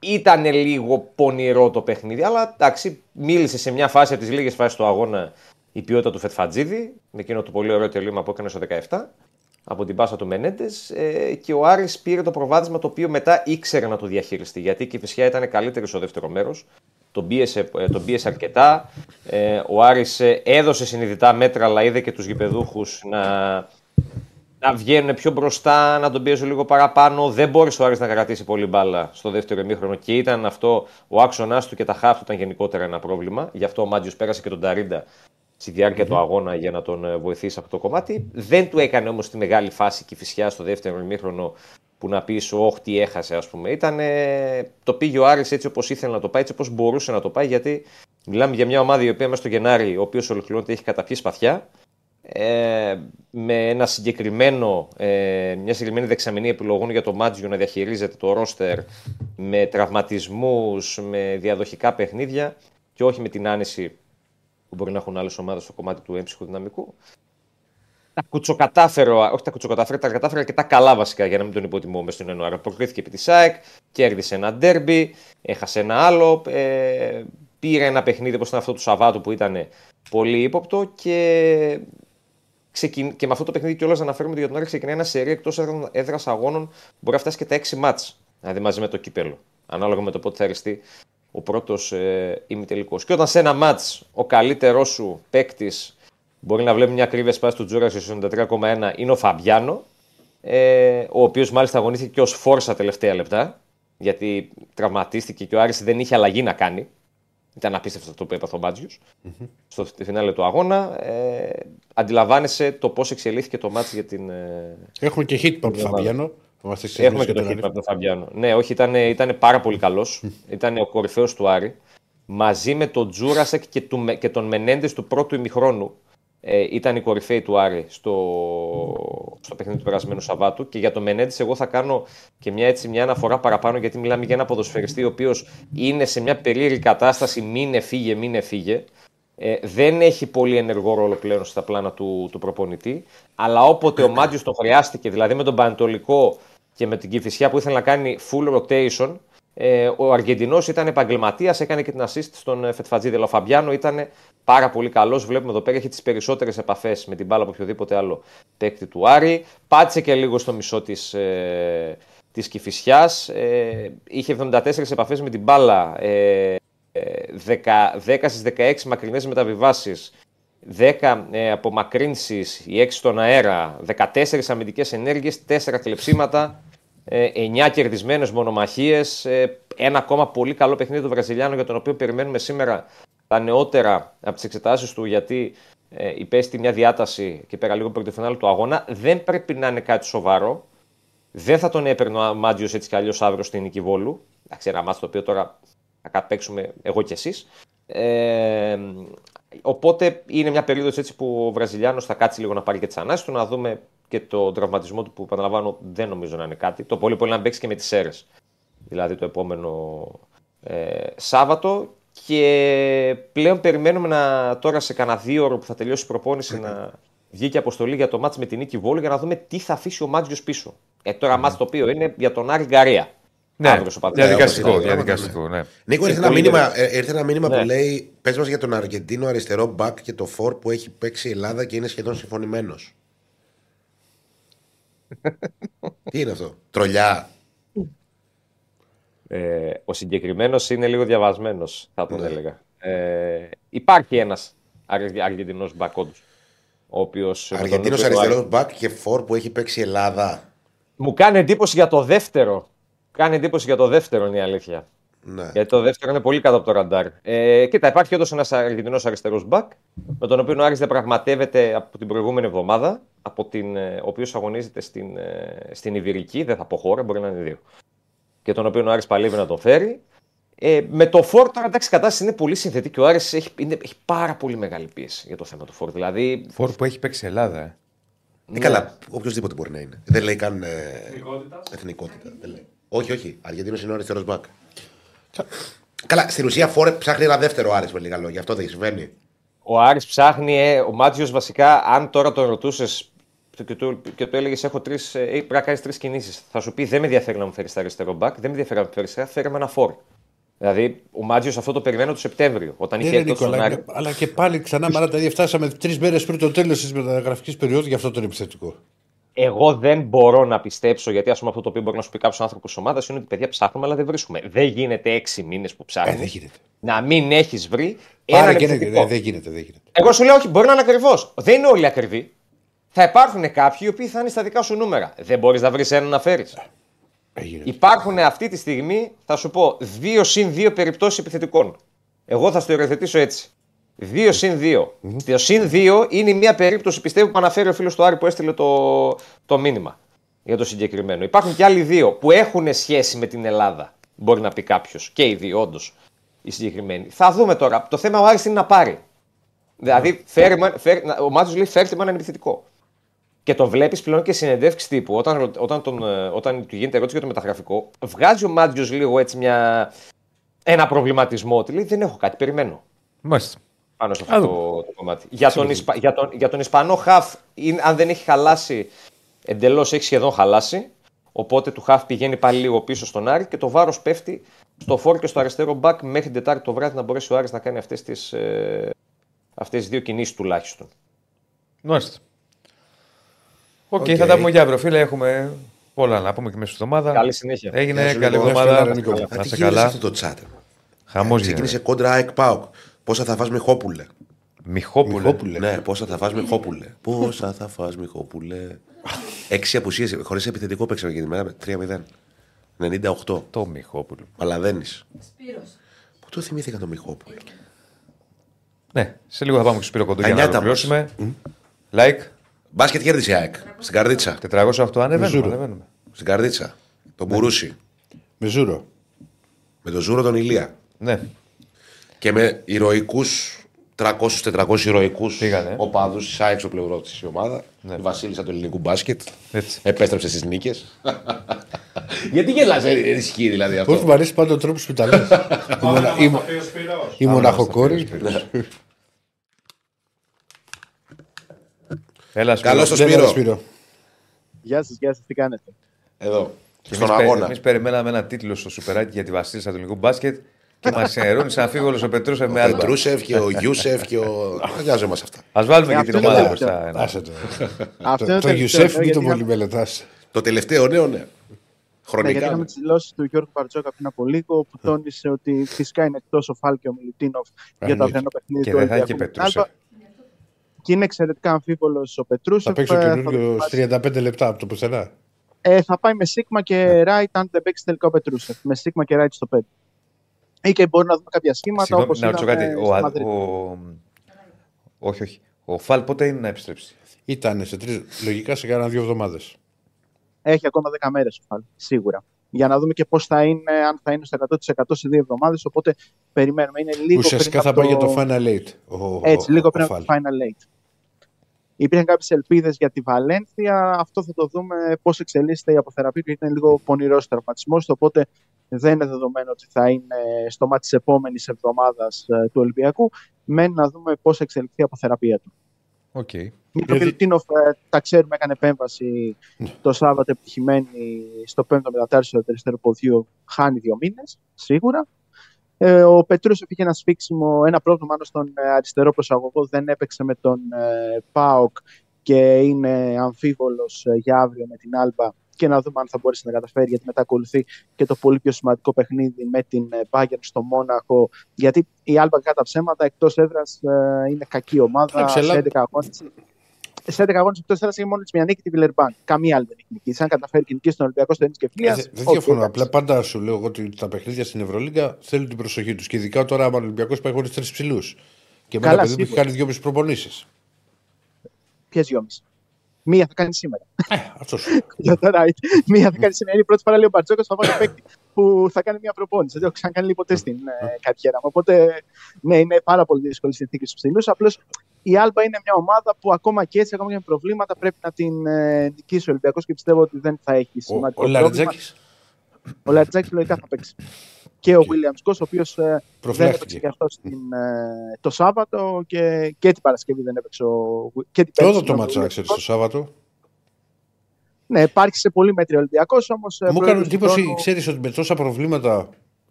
Ήταν λίγο πονηρό το παιχνίδι, αλλά εντάξει, μίλησε σε μια φάση από τις λίγες φάσεις του αγώνα η ποιότητα του Φετφατζίδη, με εκείνο το πολύ ωραίο τελείωμα που έκανε στο 17. Από την πάσα του Μενέντες και ο Άρης πήρε το προβάδισμα το οποίο μετά ήξερε να το διαχειριστεί. Γιατί η Κηφισιά ήταν καλύτερη στο δεύτερο μέρος, τον πίεσε αρκετά. Ο Άρης έδωσε συνειδητά μέτρα, αλλά είδε και τους γηπεδούχους να βγαίνουν πιο μπροστά, να τον πιέζουν λίγο παραπάνω. Δεν μπόρεσε ο Άρης να κρατήσει πολύ μπάλα στο δεύτερο ημίχρονο και ήταν αυτό ο άξονάς του και τα χάφ του ήταν γενικότερα ένα πρόβλημα. Γι' αυτό ο Μάντζιος πέρασε και τον Ταρίντα. Στη διάρκεια του αγώνα για να τον βοηθήσει από το κομμάτι. Δεν του έκανε όμως τη μεγάλη φάση Κηφισιά στο δεύτερο ημίχρονο που να πεις όχι τι έχασε ας πούμε. Το πήγε ο Άρης έτσι όπως ήθελε να το πάει, έτσι όπως μπορούσε να το πάει, γιατί μιλάμε για μια ομάδα η οποία μέσα στο Γενάρη, ο οποίος ολοκληρώνεται, έχει καταπιεί σπαθιά με ένα συγκεκριμένο, μια συγκεκριμένη δεξαμενή επιλογών για το Μάτζιο να διαχειρίζεται το ρόστερ με τραυματισμούς, με διαδοχικά παιχνίδια και όχι με την άνεση που μπορεί να έχουν άλλες ομάδες στο κομμάτι του έμψυχου δυναμικού. Τα κουτσοκατάφερα, όχι τα κουτσοκατάφερα, τα κατάφερα και τα καλά βασικά, για να μην τον υποτιμούμε στον Ιανουάριο. Προκρίθηκε επί της ΑΕΚ, κέρδισε ένα ντέρμπι, έχασε ένα άλλο, πήρε ένα παιχνίδι όπως ήταν αυτό του Σαββάτου που ήταν πολύ ύποπτο και, με αυτό το παιχνίδι κιόλας αναφέρουμε ότι για τον Άρη ξεκινάει ένα σερί εκτός έδρας αγώνων, μπορεί να φτάσει και τα 6 μάτς, δηλαδή μαζί με το κύπελο, ανάλογα με το πότε θα αριστεί ο πρώτος ημιτελικός. Και όταν σε ένα μάτς ο καλύτερός σου παίκτης μπορεί να βλέπει μια ακρίβεια σπάση του Τζούρας στο 93,1 είναι ο Φαμπιάνο, ο οποίος μάλιστα αγωνίστηκε και ως φόρσα τελευταία λεπτά, γιατί τραυματίστηκε και ο Άρης δεν είχε αλλαγή να κάνει. Ήταν απίστευτο αυτό που έπαθε ο Μπάτζιος. Στο φινάλε του αγώνα. Αντιλαμβάνεσαι το πώς εξελίχθηκε το μάτς για την. Έχουμε και hit από τον Φαμπιάνο. Έχουμε και το hit από τον Φαμπιάνο. Ναι, όχι, ήταν πάρα πολύ καλός. Ήταν ο κορυφαίος του Άρη. Μαζί με τον Τζούρασεκ και τον Μενέντες του πρώτου ημιχρόνου. Ήταν η κορυφαία του Άρη στο παιχνίδι του περασμένου Σαββάτου. Και για τον Μενέντες εγώ θα κάνω και μια αναφορά παραπάνω, γιατί μιλάμε για ένα ποδοσφαιριστή ο οποίος είναι σε μια περίεργη κατάσταση. Μην έφυγε. Δεν έχει πολύ ενεργό ρόλο πλέον στα πλάνα του προπονητή. Αλλά όποτε ο Μάντιος το χρειάστηκε, δηλαδή με τον Πανετολικό και με την Κηφισιά που ήθελε να κάνει full rotation, ο Αργεντινός ήταν επαγγελματίας, έκανε και την assist στον Φετφατζίδη. Ο Φαμπιάνο ήταν πάρα πολύ καλός. Βλέπουμε εδώ πέρα έχει τις περισσότερες επαφές με την μπάλα από οποιοδήποτε άλλο παίκτη του Άρη. Πάτησε και λίγο στο μισό της Κηφισιάς. Είχε 74 επαφές με την μπάλα, 10 στις 16 μακρινές μεταβιβάσεις, 10 απομακρύνσεις, οι 6 στον αέρα, 14 αμυντικές ενέργειες, 4 κλεψίματα. 9 κερδισμένες μονομαχίες, ένα ακόμα πολύ καλό παιχνίδι του Βραζιλιάνου, για τον οποίο περιμένουμε σήμερα τα νεότερα από τις εξετάσεις του, γιατί υπέστη μια διάταση και πέρα λίγο πριν το φινάλε του αγώνα. Δεν πρέπει να είναι κάτι σοβαρό. Δεν θα τον έπαιρνε ο Μάντζιος έτσι κι αλλιώς αύριο στην Νίκη Βόλου. Εντάξει, ένα μάτσο το οποίο τώρα θα παίξουμε εγώ κι εσείς. Οπότε είναι μια περίοδος έτσι που ο Βραζιλιάνος θα κάτσει λίγο να πάρει και τις ανάσεις του, να δούμε και τον τραυματισμό του που, επαναλαμβάνω, δεν νομίζω να είναι κάτι. Το πολύ πολύ να παίξει και με τις ΣΕΡΕΣ, δηλαδή το επόμενο Σάββατο. Και πλέον περιμένουμε τώρα σε κανένα 2 ώρες που θα τελειώσει η προπόνηση να βγει και αποστολή για το μάτς με την Νίκη Βόλου, για να δούμε τι θα αφήσει ο Μάτζιος πίσω. Τώρα μάτς το οποίο είναι για τον Άρη Γκαρία. Ναι, διαδικαστικό. Ναι. Νίκο, ήρθε ένα μήνυμα που λέει: πες μας για τον Αργεντίνο αριστερό μπακ και το φορ που έχει παίξει η Ελλάδα και είναι σχεδόν συμφωνημένος. Τι είναι αυτό, τρολιά? Ο συγκεκριμένος είναι λίγο διαβασμένος, θα τον έλεγα. Υπάρχει ένας Αργεντινός μπακ, όντως. Αργεντινός αριστερός μπακ και φορ που έχει παίξει η Ελλάδα. Μου κάνει εντύπωση για το δεύτερο. Κάνει εντύπωση για το δεύτερο, είναι η αλήθεια. Ναι. Γιατί το δεύτερο είναι πολύ κάτω από το ραντάρ. Κοίτα, υπάρχει όντως ένας Αργεντινός αριστερός μπακ, με τον οποίο ο Άρης διαπραγματεύεται από την προηγούμενη εβδομάδα, ο οποίος αγωνίζεται στην Ιβηρική, δεν θα πω χώρα, μπορεί να είναι 2. Και τον οποίο ο Άρης παλεύει να τον φέρει. Με το φόρ τώρα, εντάξει, η κατάσταση είναι πολύ συνθετική. Ο Άρης έχει πάρα πολύ μεγάλη πίεση για το θέμα του φόρ. Δηλαδή... Φόρ που έχει παίξει Ελλάδα. Ναι. Καλά, οποιοδήποτε μπορεί να είναι. Δεν λέει καν εθνικότητα. Δεν λέει. Όχι, Αργεντίνος είναι ο αριστερός μπακ. Καλά, στην ουσία ψάχνει ένα δεύτερο Άρης, με λίγα λόγια, γι' αυτό δεν συμβαίνει. Ο Άρης ψάχνει, ο Μάτζιος βασικά, αν τώρα τον ρωτούσες και του έλεγες: πρέπει να κάνεις 3 κινήσεις, θα σου πει: δεν με ενδιαφέρει να μου φέρεις τα αριστερό μπακ, δεν με ενδιαφέρει να μου φέρεις τα, φέρε με ένα φόρ. Δηλαδή, ο Μάτζιος αυτό το περιμένω το Σεπτέμβριο, όταν είχε έρθει. Αλλά και πάλι ξανά, δηλαδή, φτάσαμε 3 μέρες πριν το τέλος της μεταγραφικής περίοδου, γι' αυτό τον επιθετικό. Εγώ δεν μπορώ να πιστέψω, γιατί ας πούμε αυτό το οποίο μπορεί να σου πει κάποιο άνθρωπο τη ομάδα είναι ότι παιδιά ψάχνουμε, αλλά δεν βρίσκουμε. Δεν γίνεται 6 μήνες που ψάχνουμε να μην έχει βρει έναν επιθετικό. Δεν γίνεται. Εγώ σου λέω: όχι, μπορεί να είναι ακριβώς. Δεν είναι όλοι ακριβοί. Θα υπάρχουν κάποιοι οι οποίοι θα είναι στα δικά σου νούμερα. Δεν μπορεί να βρει έναν να φέρει. Υπάρχουν αυτή τη στιγμή, θα σου πω, 2 συν 2 περιπτώσεις επιθετικών. Εγώ θα στο υιοθετήσω έτσι. 2 συν 2. Το συν 2 είναι μια περίπτωση, πιστεύω, που αναφέρει ο φίλος του Άρη που έστειλε το μήνυμα για το συγκεκριμένο. Υπάρχουν και άλλοι 2 που έχουν σχέση με την Ελλάδα. Μπορεί να πει κάποιος. Και οι 2, όντως, οι συγκεκριμένοι. Θα δούμε τώρα. Το θέμα ο Άρης είναι να πάρει. Δηλαδή, ο Μάτζος λέει: φέρτε με έναν επιθετικό. Και το βλέπει πλέον και συνεντεύξεις τύπου. Όταν του γίνεται ερώτηση για το μεταγραφικό, βγάζει ο Μάτζος λίγο έτσι ένα προβληματισμό. Ότι λέει: δεν έχω κάτι, περιμένω. Μάλιστα. πάνω σε αυτό το κομμάτι. Για τον Ισπανό χαφ, αν δεν έχει χαλάσει εντελώς, έχει σχεδόν χαλάσει. Οπότε του χαφ πηγαίνει πάλι λίγο πίσω στον Άρη και το βάρος πέφτει στο φόρ και στο αριστερό μπακ μέχρι την Τετάρτη το βράδυ να μπορέσει ο Άρης να κάνει αυτές τις δύο κινήσεις τουλάχιστον. Μάλιστα. Οκ, θα τα πούμε για αύριο, φίλε. Έχουμε πολλά να πούμε και μέσα στην εβδομάδα. Καλή συνέχεια. Έγινε καλή εβδομάδα. Να σε καλά. Αυτό το chat. Χαμός ξεκίνησε κόντρα ΑΕΚ ΠΑΟΚ. Πόσα θα φας Μιχόπουλε. Μιχόπουλε. Ναι, πόσα θα φας Μιχόπουλε. Πόσα θα φας Μιχόπουλε. 6 απουσίες, χωρίς επιθετικό παίξαμε και τη μέρα 3-0. 98. Το Μιχόπουλο. Παλαδένης. Σπύρος. Πού το θυμήθηκα το Μιχόπουλο. Ναι, σε λίγο θα πάμε και στο Σπύρο Κοντού για να ολοκληρώσουμε. Like. Μπάσκετ κέρδισε η ΑΕΚ. Στην καρδίτσα. 408 ανεβαίνουμε. Στην καρδίτσα. Τον Μπουρούση. Με Ζούρο. Με τον Ζούρο τον Ηλία. Ναι. Και με ηρωικούς 300-400 ηρωικούς οπαδούς της ΑΕΚ στο πλευρό της η ομάδα. Ναι. Η βασίλισσα του ελληνικού μπάσκετ. Έτσι. Επέστρεψε στις νίκες. Γιατί γελάς, ισχύει δηλαδή αυτό. Πώς μου αρέσει πάντα ο τρόπος που τα λες. Η μοναχοκόρη. Καλώς το Σπύρο. Γεια σας, γεια σας, τι κάνετε. Εδώ, στον αγώνα. Εμείς περιμέναμε ένα τίτλο στο Σουπεράκι για τη βασίλισσα του ελληνικού μπάσκετ. Και μας ενερώνει σαν φίβολος ο Πετρούσεφ με άλλα. Ο Πετρούσεφ και ο Γιούσεφ και ο... Χρειάζομαι μας αυτά. Ας βάλουμε και την ομάδα μπροστά. Το Γιούσεφ ή το Πολυμελετάς. Το τελευταίο νέο, ναι. Χρονικά. Γιατί είχαμε τις δηλώσεις του Γιώργου Μπαρτζόκα πριν από λίγο που τόνισε ότι φυσικά είναι εκτός ο Φάλ και ο Μιλουτίνοφ για το αυριανό παιχνίδι του Ολυμπιακού. Και είναι εξαιρετικά αμφίβολος ο Πετρούσεφ. Θα παίξει ο καινούργιος 35 λεπτά από το πουθενά. Θα πάει με σίγμα και ράιτ αν δεν παίξει τελικά ο Πετρούσεφ. Με σίγμα και ράιτ στο 5. Ή και μπορεί να δούμε κάποια σχήματα όπως είδαμε στο Μαδρίτη. Όχι. Ο Φαλ πότε είναι να επιστρέψει. Ήτανε σε τρεις, λογικά σε κάνα 2 εβδομάδες. Έχει ακόμα 10 μέρες ο Φαλ, σίγουρα. Για να δούμε και πώς θα είναι, αν θα είναι στο 100% σε 2 εβδομάδες. Οπότε περιμένουμε. Είναι λίγο ουσιαστικά θα πάει για το Final Eight. Έτσι, λίγο πριν από το Final Eight. Υπήρχαν κάποιες ελπίδες για τη Βαλένθια. Αυτό θα το δούμε πώς εξελίσσεται η αποθεραπεία. Ήταν λίγο πονηρός τραυματισμός. Οπότε δεν είναι δεδομένο ότι θα είναι στο μάτι της επόμενης εβδομάδας του Ολυμπιακού. Μένει να δούμε πώς εξελιχθεί η αποθεραπεία του. Okay. Ο Μιλουτίνοφ, τα ξέρουμε, έκανε επέμβαση το Σάββατο επιτυχημένη στο 5ο μετατάρσιο του αριστερού ποδιού. Χάνει 2 μήνες, σίγουρα. Ο Πετρούσεφ είχε ένα σφίξιμο, ένα πρόβλημα μάλλον στον αριστερό προσαγωγό. Δεν έπαιξε με τον ΠΑΟΚ και είναι αμφίβολος για αύριο με την Άλμπα. Και να δούμε αν θα μπορέσει να καταφέρει, γιατί μετά ακολουθεί και το πολύ πιο σημαντικό παιχνίδι με την Bayern στο Μόναχο. Γιατί η Άλμπα κατά ψέματα εκτός έδρας είναι κακή ομάδα. Σε 11 αγώνες εκτός έδρας έχει μόνο μια νίκη τη Βιλερμπάν. Καμία άλλη δεν έχει νικήσει. Αν καταφέρει και νικήσει τον Ολυμπιακό στο Έννη και δεν διαφωνώ. Απλά πάντα σου λέω εγώ ότι τα παιχνίδια στην Ευρωλίγκα θέλουν την προσοχή του. Και ειδικά τώρα ο Ολυμπιακός πάει χωρίς 3 ψηλούς. Και με ένα παιδί που έχει κάνει 2,5 προπονήσεις. Ποιες 2,5? Μία θα κάνει σήμερα. Για το right. Μία θα κάνει σήμερα. Είναι η πρώτη φορά, λέει ο Μπαρτζόκας, θα βάλει παίκτη που θα κάνει μία προπόνηση. Δεν έχω ξανακάνει ποτέ στην καριέρα μου. Οπότε ναι, είναι πάρα πολύ δύσκολη συνθήκη στους ψηλούς. Απλώς η Άλμπα είναι μια ομάδα που ακόμα και έτσι, ακόμα και με προβλήματα, πρέπει να την νικήσει ο Ολυμπιακός και πιστεύω ότι δεν θα έχει σημαντικό πρόβλημα. Ο Λαριτζάκης λογικά θα παίξει. Και ο Βίλιαμσκος, ο οποίος δεν έπαιξε και αυτός το Σάββατο και την Παρασκευή δεν έπαιξε. Τότε το ματσάξε το Σάββατο. Ναι, σε πολύ μέτρη Ολυμπιακός όμως. Μου έκανε εντύπωση, ξέρεις ότι με τόσα προβλήματα.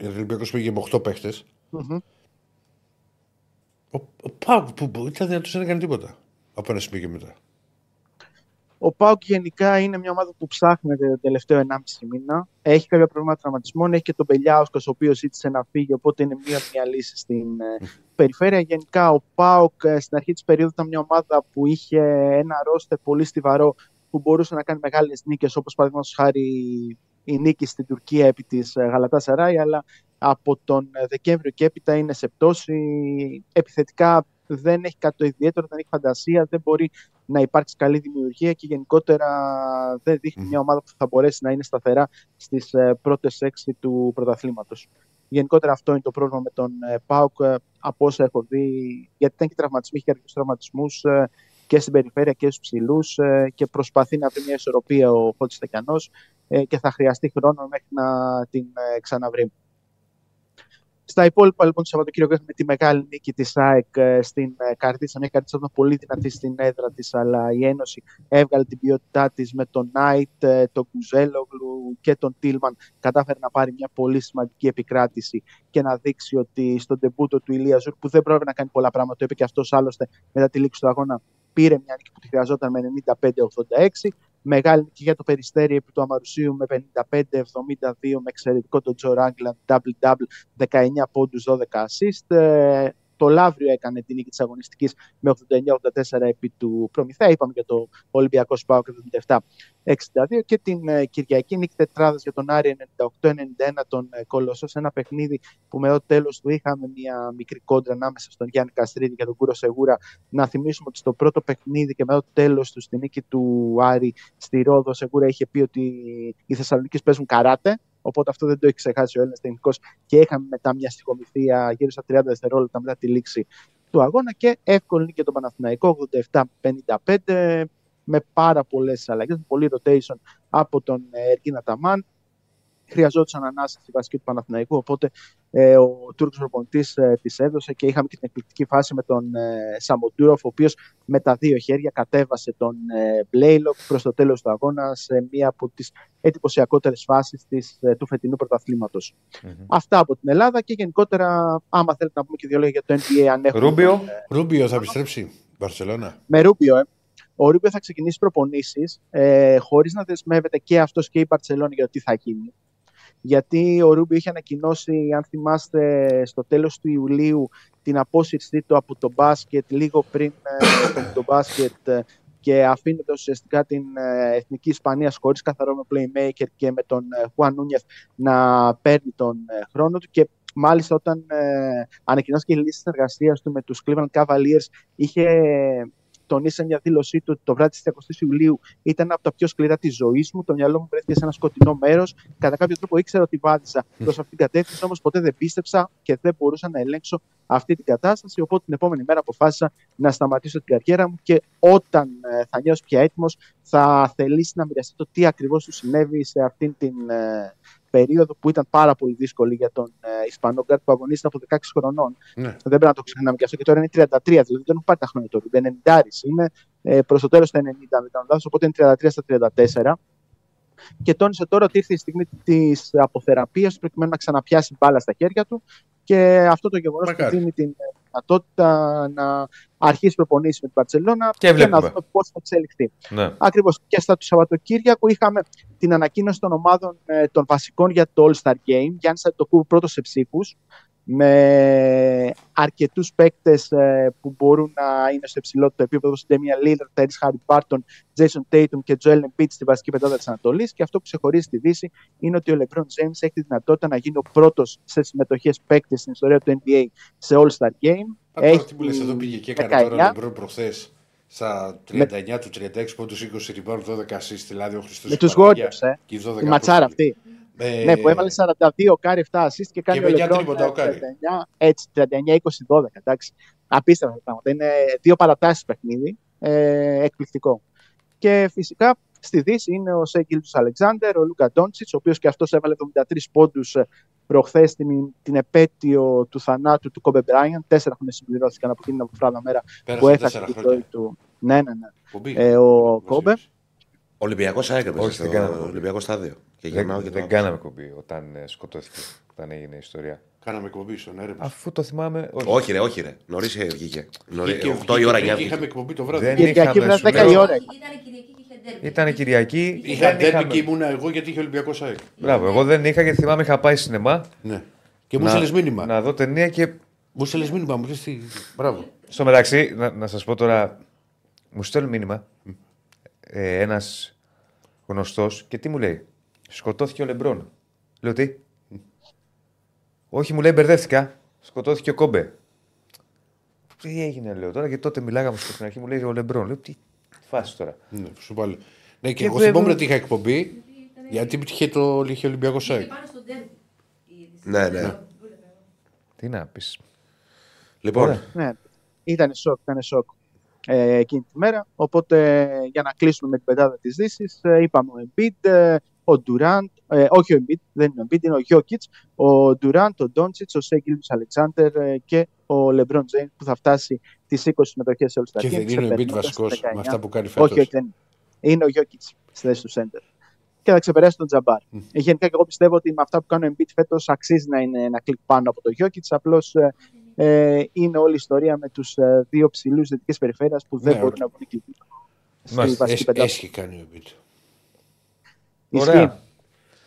Ο Ολυμπιακός πήγε με 8 παίχτες. Ο Πάουκ που ήταν δυνατός δεν έκανε τίποτα από ένα σημείο και μετά. Ο ΠΑΟΚ γενικά είναι μια ομάδα που ψάχνεται το τελευταίο 1,5 μήνα. Έχει κάποια προβλήματα τραυματισμών. Έχει και τον Πελιάουσκος, ο οποίος ζήτησε να φύγει. Οπότε είναι μια λύση στην περιφέρεια. Γενικά, ο ΠΑΟΚ στην αρχή της περίοδου ήταν μια ομάδα που είχε ένα ρόστερ πολύ στιβαρό που μπορούσε να κάνει μεγάλες νίκες. Όπως παραδείγματος χάρη η νίκη στην Τουρκία επί της Γαλατάσαράι. Αλλά από τον Δεκέμβριο και έπειτα είναι σε πτώση. Επιθετικά δεν έχει κάτι το ιδιαίτερο, δεν έχει φαντασία, δεν μπορεί να υπάρξει καλή δημιουργία και γενικότερα δεν δείχνει μια ομάδα που θα μπορέσει να είναι σταθερά στις πρώτες 6 του πρωταθλήματος. Γενικότερα αυτό είναι το πρόβλημα με τον ΠΑΟΚ από όσα έχω δει, γιατί ήταν και τραυματισμοί, είχε αρκετούς τραυματισμούς και στην περιφέρεια και στους ψηλούς και προσπαθεί να βρει μια ισορροπία ο Φώτης Τακιανός και θα χρειαστεί χρόνο μέχρι να την ξαναβρει. Στα υπόλοιπα λοιπόν του Σαββατοκύριακου έχουμε τη μεγάλη νίκη της ΑΕΚ στην Καρδίτσα. Μια Καρδίτσα ήταν πολύ δυνατή στην έδρα της, αλλά η Ένωση έβγαλε την ποιότητά της με τον Νάιτ, τον Κουζέλογλου και τον Τίλμαν. Κατάφερε να πάρει μια πολύ σημαντική επικράτηση και να δείξει ότι στον τεμπούτο του Ηλία Ζουρ, που δεν πρόκειται να κάνει πολλά πράγματα, το είπε και αυτός άλλωστε μετά τη λήξη του αγώνα, πήρε μια νίκη που τη χρειαζόταν με 95-86. Μεγάλη νίκη για το Περιστέρι επί του Αμαρουσίου με 55-72 με εξαιρετικό τον Τζο Ράγκλαντ, double-double, 19 πόντους, 12 assist. Το Λαύριο έκανε την νίκη της αγωνιστικής με 89-84 επί του Προμηθέα. Είπαμε για το Ολυμπιακό ΠΑΟΚ 77-62 και την Κυριακή νίκη τετράδας για τον Άρη 98-91 τον Κολοσσό, σε ένα παιχνίδι που με το τέλος του είχαμε μια μικρή κόντρα ανάμεσα στον Γιάννη Καστρίδη και τον Κούρο Σεγούρα. Να θυμίσουμε ότι στο πρώτο παιχνίδι και με το τέλος του στη νίκη του Άρη στη Ρόδο, ο Σεγούρα είχε πει ότι οι Θεσσαλονίκες παίζουν καράτε. Οπότε αυτό δεν το έχει ξεχάσει ο Έλληνας τεχνικός και είχαμε μετά μια στοιχομηθεία γύρω στα 30 δευτερόλεπτα μετά τη λήξη του αγώνα. Και εύκολη νίκη για τον Παναθηναϊκό 87-55 με πάρα πολλές αλλαγές, με πολύ rotation από τον Ερκίνα Ταμάν. Χρειαζόταν ανάσα στη βασική του Παναθηναϊκού, οπότε ο Τούρκος προπονητής της έδωσε και είχαμε και την εκπληκτική φάση με τον Σαμοντούροφ, ο οποίος με τα δύο χέρια κατέβασε τον Μπλέιλοκ προς το τέλος του αγώνα σε μία από τις εντυπωσιακότερες φάσεις του φετινού πρωταθλήματος. Mm-hmm. Αυτά από την Ελλάδα και γενικότερα, άμα θέλετε να πούμε και δύο λόγια για το NBA, αν έχουμε... Ρούμπιο θα επιστρέψει, Βαρσελώνα. Με Ρούμπιο, Ο Ρούμπιο θα ξεκινήσει προπονήσεις χωρίς να δεσμεύεται και αυτός και η Βαρσελώνα για το τι θα γίνει. Γιατί ο Ρούμπιο είχε ανακοινώσει, αν θυμάστε, στο τέλος του Ιουλίου την απόσυρσή του από το μπάσκετ, λίγο πριν το μπάσκετ, και αφήνοντας ουσιαστικά την Εθνική Ισπανία χωρίς καθαρό με playmaker και με τον Χουάν Νούνιεφ να παίρνει τον χρόνο του. Και μάλιστα όταν ανακοινώθηκε η λύση της εργασίας του με τους Cleveland Cavaliers, είχε τονίσει μια δήλωσή του ότι το βράδυ της 20ης Ιουλίου ήταν από τα πιο σκληρά της ζωής μου. Το μυαλό μου βρέθηκε σε ένα σκοτεινό μέρος. Κατά κάποιο τρόπο ήξερα ότι βάδιζα προς αυτήν την κατεύθυνση, όμως ποτέ δεν πίστεψα και δεν μπορούσα να ελέγξω αυτή την κατάσταση. Οπότε την επόμενη μέρα αποφάσισα να σταματήσω την καριέρα μου και όταν θα νιώσω πια έτοιμος, θα θελήσει να μοιραστεί το τι ακριβώς του συνέβη σε αυτήν την περίοδο που ήταν πάρα πολύ δύσκολη για τον Ισπανό γκάρντ που αγωνίστηκε από 16 χρονών. Ναι. Δεν πρέπει να το ξεχνάμε και αυτό. Και τώρα είναι 33, δηλαδή δεν έχουν πάρει τα χρόνια του. Είναι 90, είναι προς το τέλος τα 90, αν ήταν λάθος, οπότε είναι 33 στα 34. Και τόνισε τώρα ότι ήρθε η στιγμή της αποθεραπείας, προκειμένου να ξαναπιάσει μπάλα στα χέρια του. Και αυτό το γεγονός του δίνει την δυνατότητα να αρχίσει προπονήσεις με την Μπαρτσελώνα και να δούμε πώς θα εξελιχθεί. Ναι. Ακριβώς. Και στα του Σαββατοκύριακου είχαμε την ανακοίνωση των ομάδων των βασικών για το All-Star Game. Γιάννης Αντετοκούνμπο πρώτος σε ψήφους, με αρκετούς παίκτες που μπορούν να είναι στο υψηλότερο επίπεδο, στον Damian Lillard, Tyrese Haliburton, Jason Tatum και Joel Embiid στη βασική πεντάδα της Ανατολής. Και αυτό που ξεχωρίζει στη Δύση είναι ότι ο LeBron James έχει τη δυνατότητα να γίνει ο πρώτος σε συμμετοχές παίκτης στην ιστορία του NBA σε All-Star Game. Αυτή που λες εδώ πήγε και έκανε τώρα LeBron προχθές στα 39 του 36 πόντους, 20 rebound, 12 assists, δηλαδή ο Χριστός με τους Warriors, η ματσάρα αυτή. Ναι, που έβαλε 42 κάρι, 7 assist και κάνει ο 39-20-12. Απίστευτα πράγματα. Είναι δύο παρατάσεις παιχνίδι. Εκπληκτικό. Και φυσικά στη Δύση είναι ο Σέγκιλτος Αλεξάνδερ, ο Λούκα Ντόντσιτς, ο οποίος και αυτός έβαλε 73 πόντους προχθές την επέτειο του θανάτου του Κόμπε Μπράιαν. 4 χρόνια συμπληρώθηκαν από εκείνη την αποφράδα μέρα που έχασε τη ζωή του. Ναι. Ο Κόμπε. Ολυμπιακός ΑΕΚ, Ολυμπιακό στάδιο. Δεν κάναμε κομπή όταν σκοτώθηκε, όταν έγινε η ιστορία. Κάναμε κομπή στον έρευνα. Αφού το θυμάμαι. Όχι, νωρίς βγήκε. 8 η ώρα για βγήκε. Είχαμε κομπή το βράδυ. Κυριακή μετά 10 η ώρα. Ήταν Κυριακή. Είχα ντέρμπι και ήμουνα εγώ γιατί είχε Ολυμπιακός ΑΕΚ. Μπράβο, εγώ δεν είχα γιατί θυμάμαι είχα πάει σινεμά. Ναι. Και μου στέλνει μήνυμα. Να δω ταινία και. Μου στέλνει μήνυμα. Μπράβο. Στο μεταξύ, να σας πω τώρα, μου στέλνει μήνυμα ένας γνωστός και τι μου λέει. Σκοτώθηκε ο Λεμπρόν. Λέω τι. Όχι, μου λέει, μπερδεύτηκα. Σκοτώθηκε ο Κόμπε. Τι έγινε, λέω τώρα, γιατί τότε μιλάγαμε στην αρχή, μου λέει ο Λεμπρόν. Λέω τι φάση τώρα. Ναι, σου πάλι. Ναι, και εγώ θυμόμουν ότι είχα εκπομπή, γιατί είχε το Ολυμπιακό Σάικ. Ναι. Τι να πει. Λοιπόν. Ναι, ήταν σοκ, εκείνη τη μέρα. Οπότε για να κλείσουμε με την πεντάδα της Δύσης, είπαμε ο Embiid, ο Ντουράντ, όχι ο Εμπίτ, δεν είναι ο Εμπίτ, είναι ο Γιόκιτς, ο Ντουράντ, ο Ντόντσιτς, ο Σέγγιλς Αλεξάντερ και ο Λεμπρόν Τζέιμς που θα φτάσει τις 20 συμμετοχές σε όλους τα τμήματα. Και δεν είναι ο Εμπίτ βασικός με αυτά που κάνει φέτος. Όχι, δεν είναι. Είναι ο Γιόκιτς στη θέση του σέντερ. Και θα ξεπεράσει τον Τζαμπάρ. Γενικά και εγώ πιστεύω ότι με αυτά που κάνει ο Εμπίτ φέτος αξίζει να είναι ένα κλικ πάνω από το Γιόκιτς. Απλώς είναι όλη η ιστορία με τους δύο ψηλούς δυτικής περιφέρειας που δεν μπορούν να βγουν εκεί. Έσχει κάνει ο Εμπίτ. Ωραία.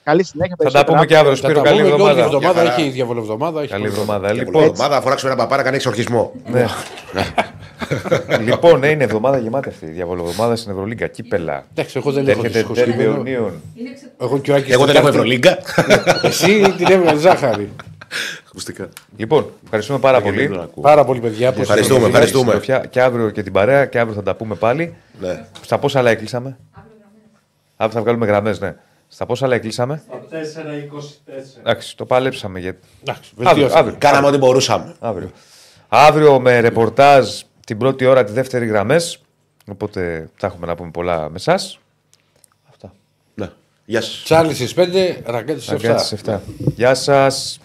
Καλή συνέχεια. Θα τα πούμε και αύριο. Σπύρο, καλή εβδομάδα. Έχει διαβολοβδομάδα. Καλή εβδομάδα. Λοιπόν, εβδομάδα αφοράξουμε ένα παπάρα, κάνει εξορχισμό. Λοιπόν, είναι εβδομάδα γεμάτη αυτή η διαβολοβδομάδα στην Ευρωλίγκα. Κύπελα. Εντάξει, εγώ δεν έχω Ιωνίων. Εγώ δεν έχω Ευρωλίγκα. Εσύ την έβγαλε ζάχαρη. Λοιπόν, ευχαριστούμε πάρα πολύ. Πάρα πολύ, παιδιά. Ευχαριστούμε. Και αύριο και την παρέα και αύριο θα τα πούμε πάλι. Στα πόσα άλλα έκλεισαμε. Αύριο θα βγάλουμε γραμμές, ναι. Στα πόσα άλλα εκλείσαμε? Στα 4-24. Εντάξει, το παλέψαμε γιατί. Κάναμε ό,τι μπορούσαμε. Αύριο με ρεπορτάζ την πρώτη ώρα, τη δεύτερη γραμμές. Οπότε θα έχουμε να πούμε πολλά με εσάς. Αυτά. Γεια σας. Τσάρλις στις 5, ρακέτες στις 7. Γεια σας.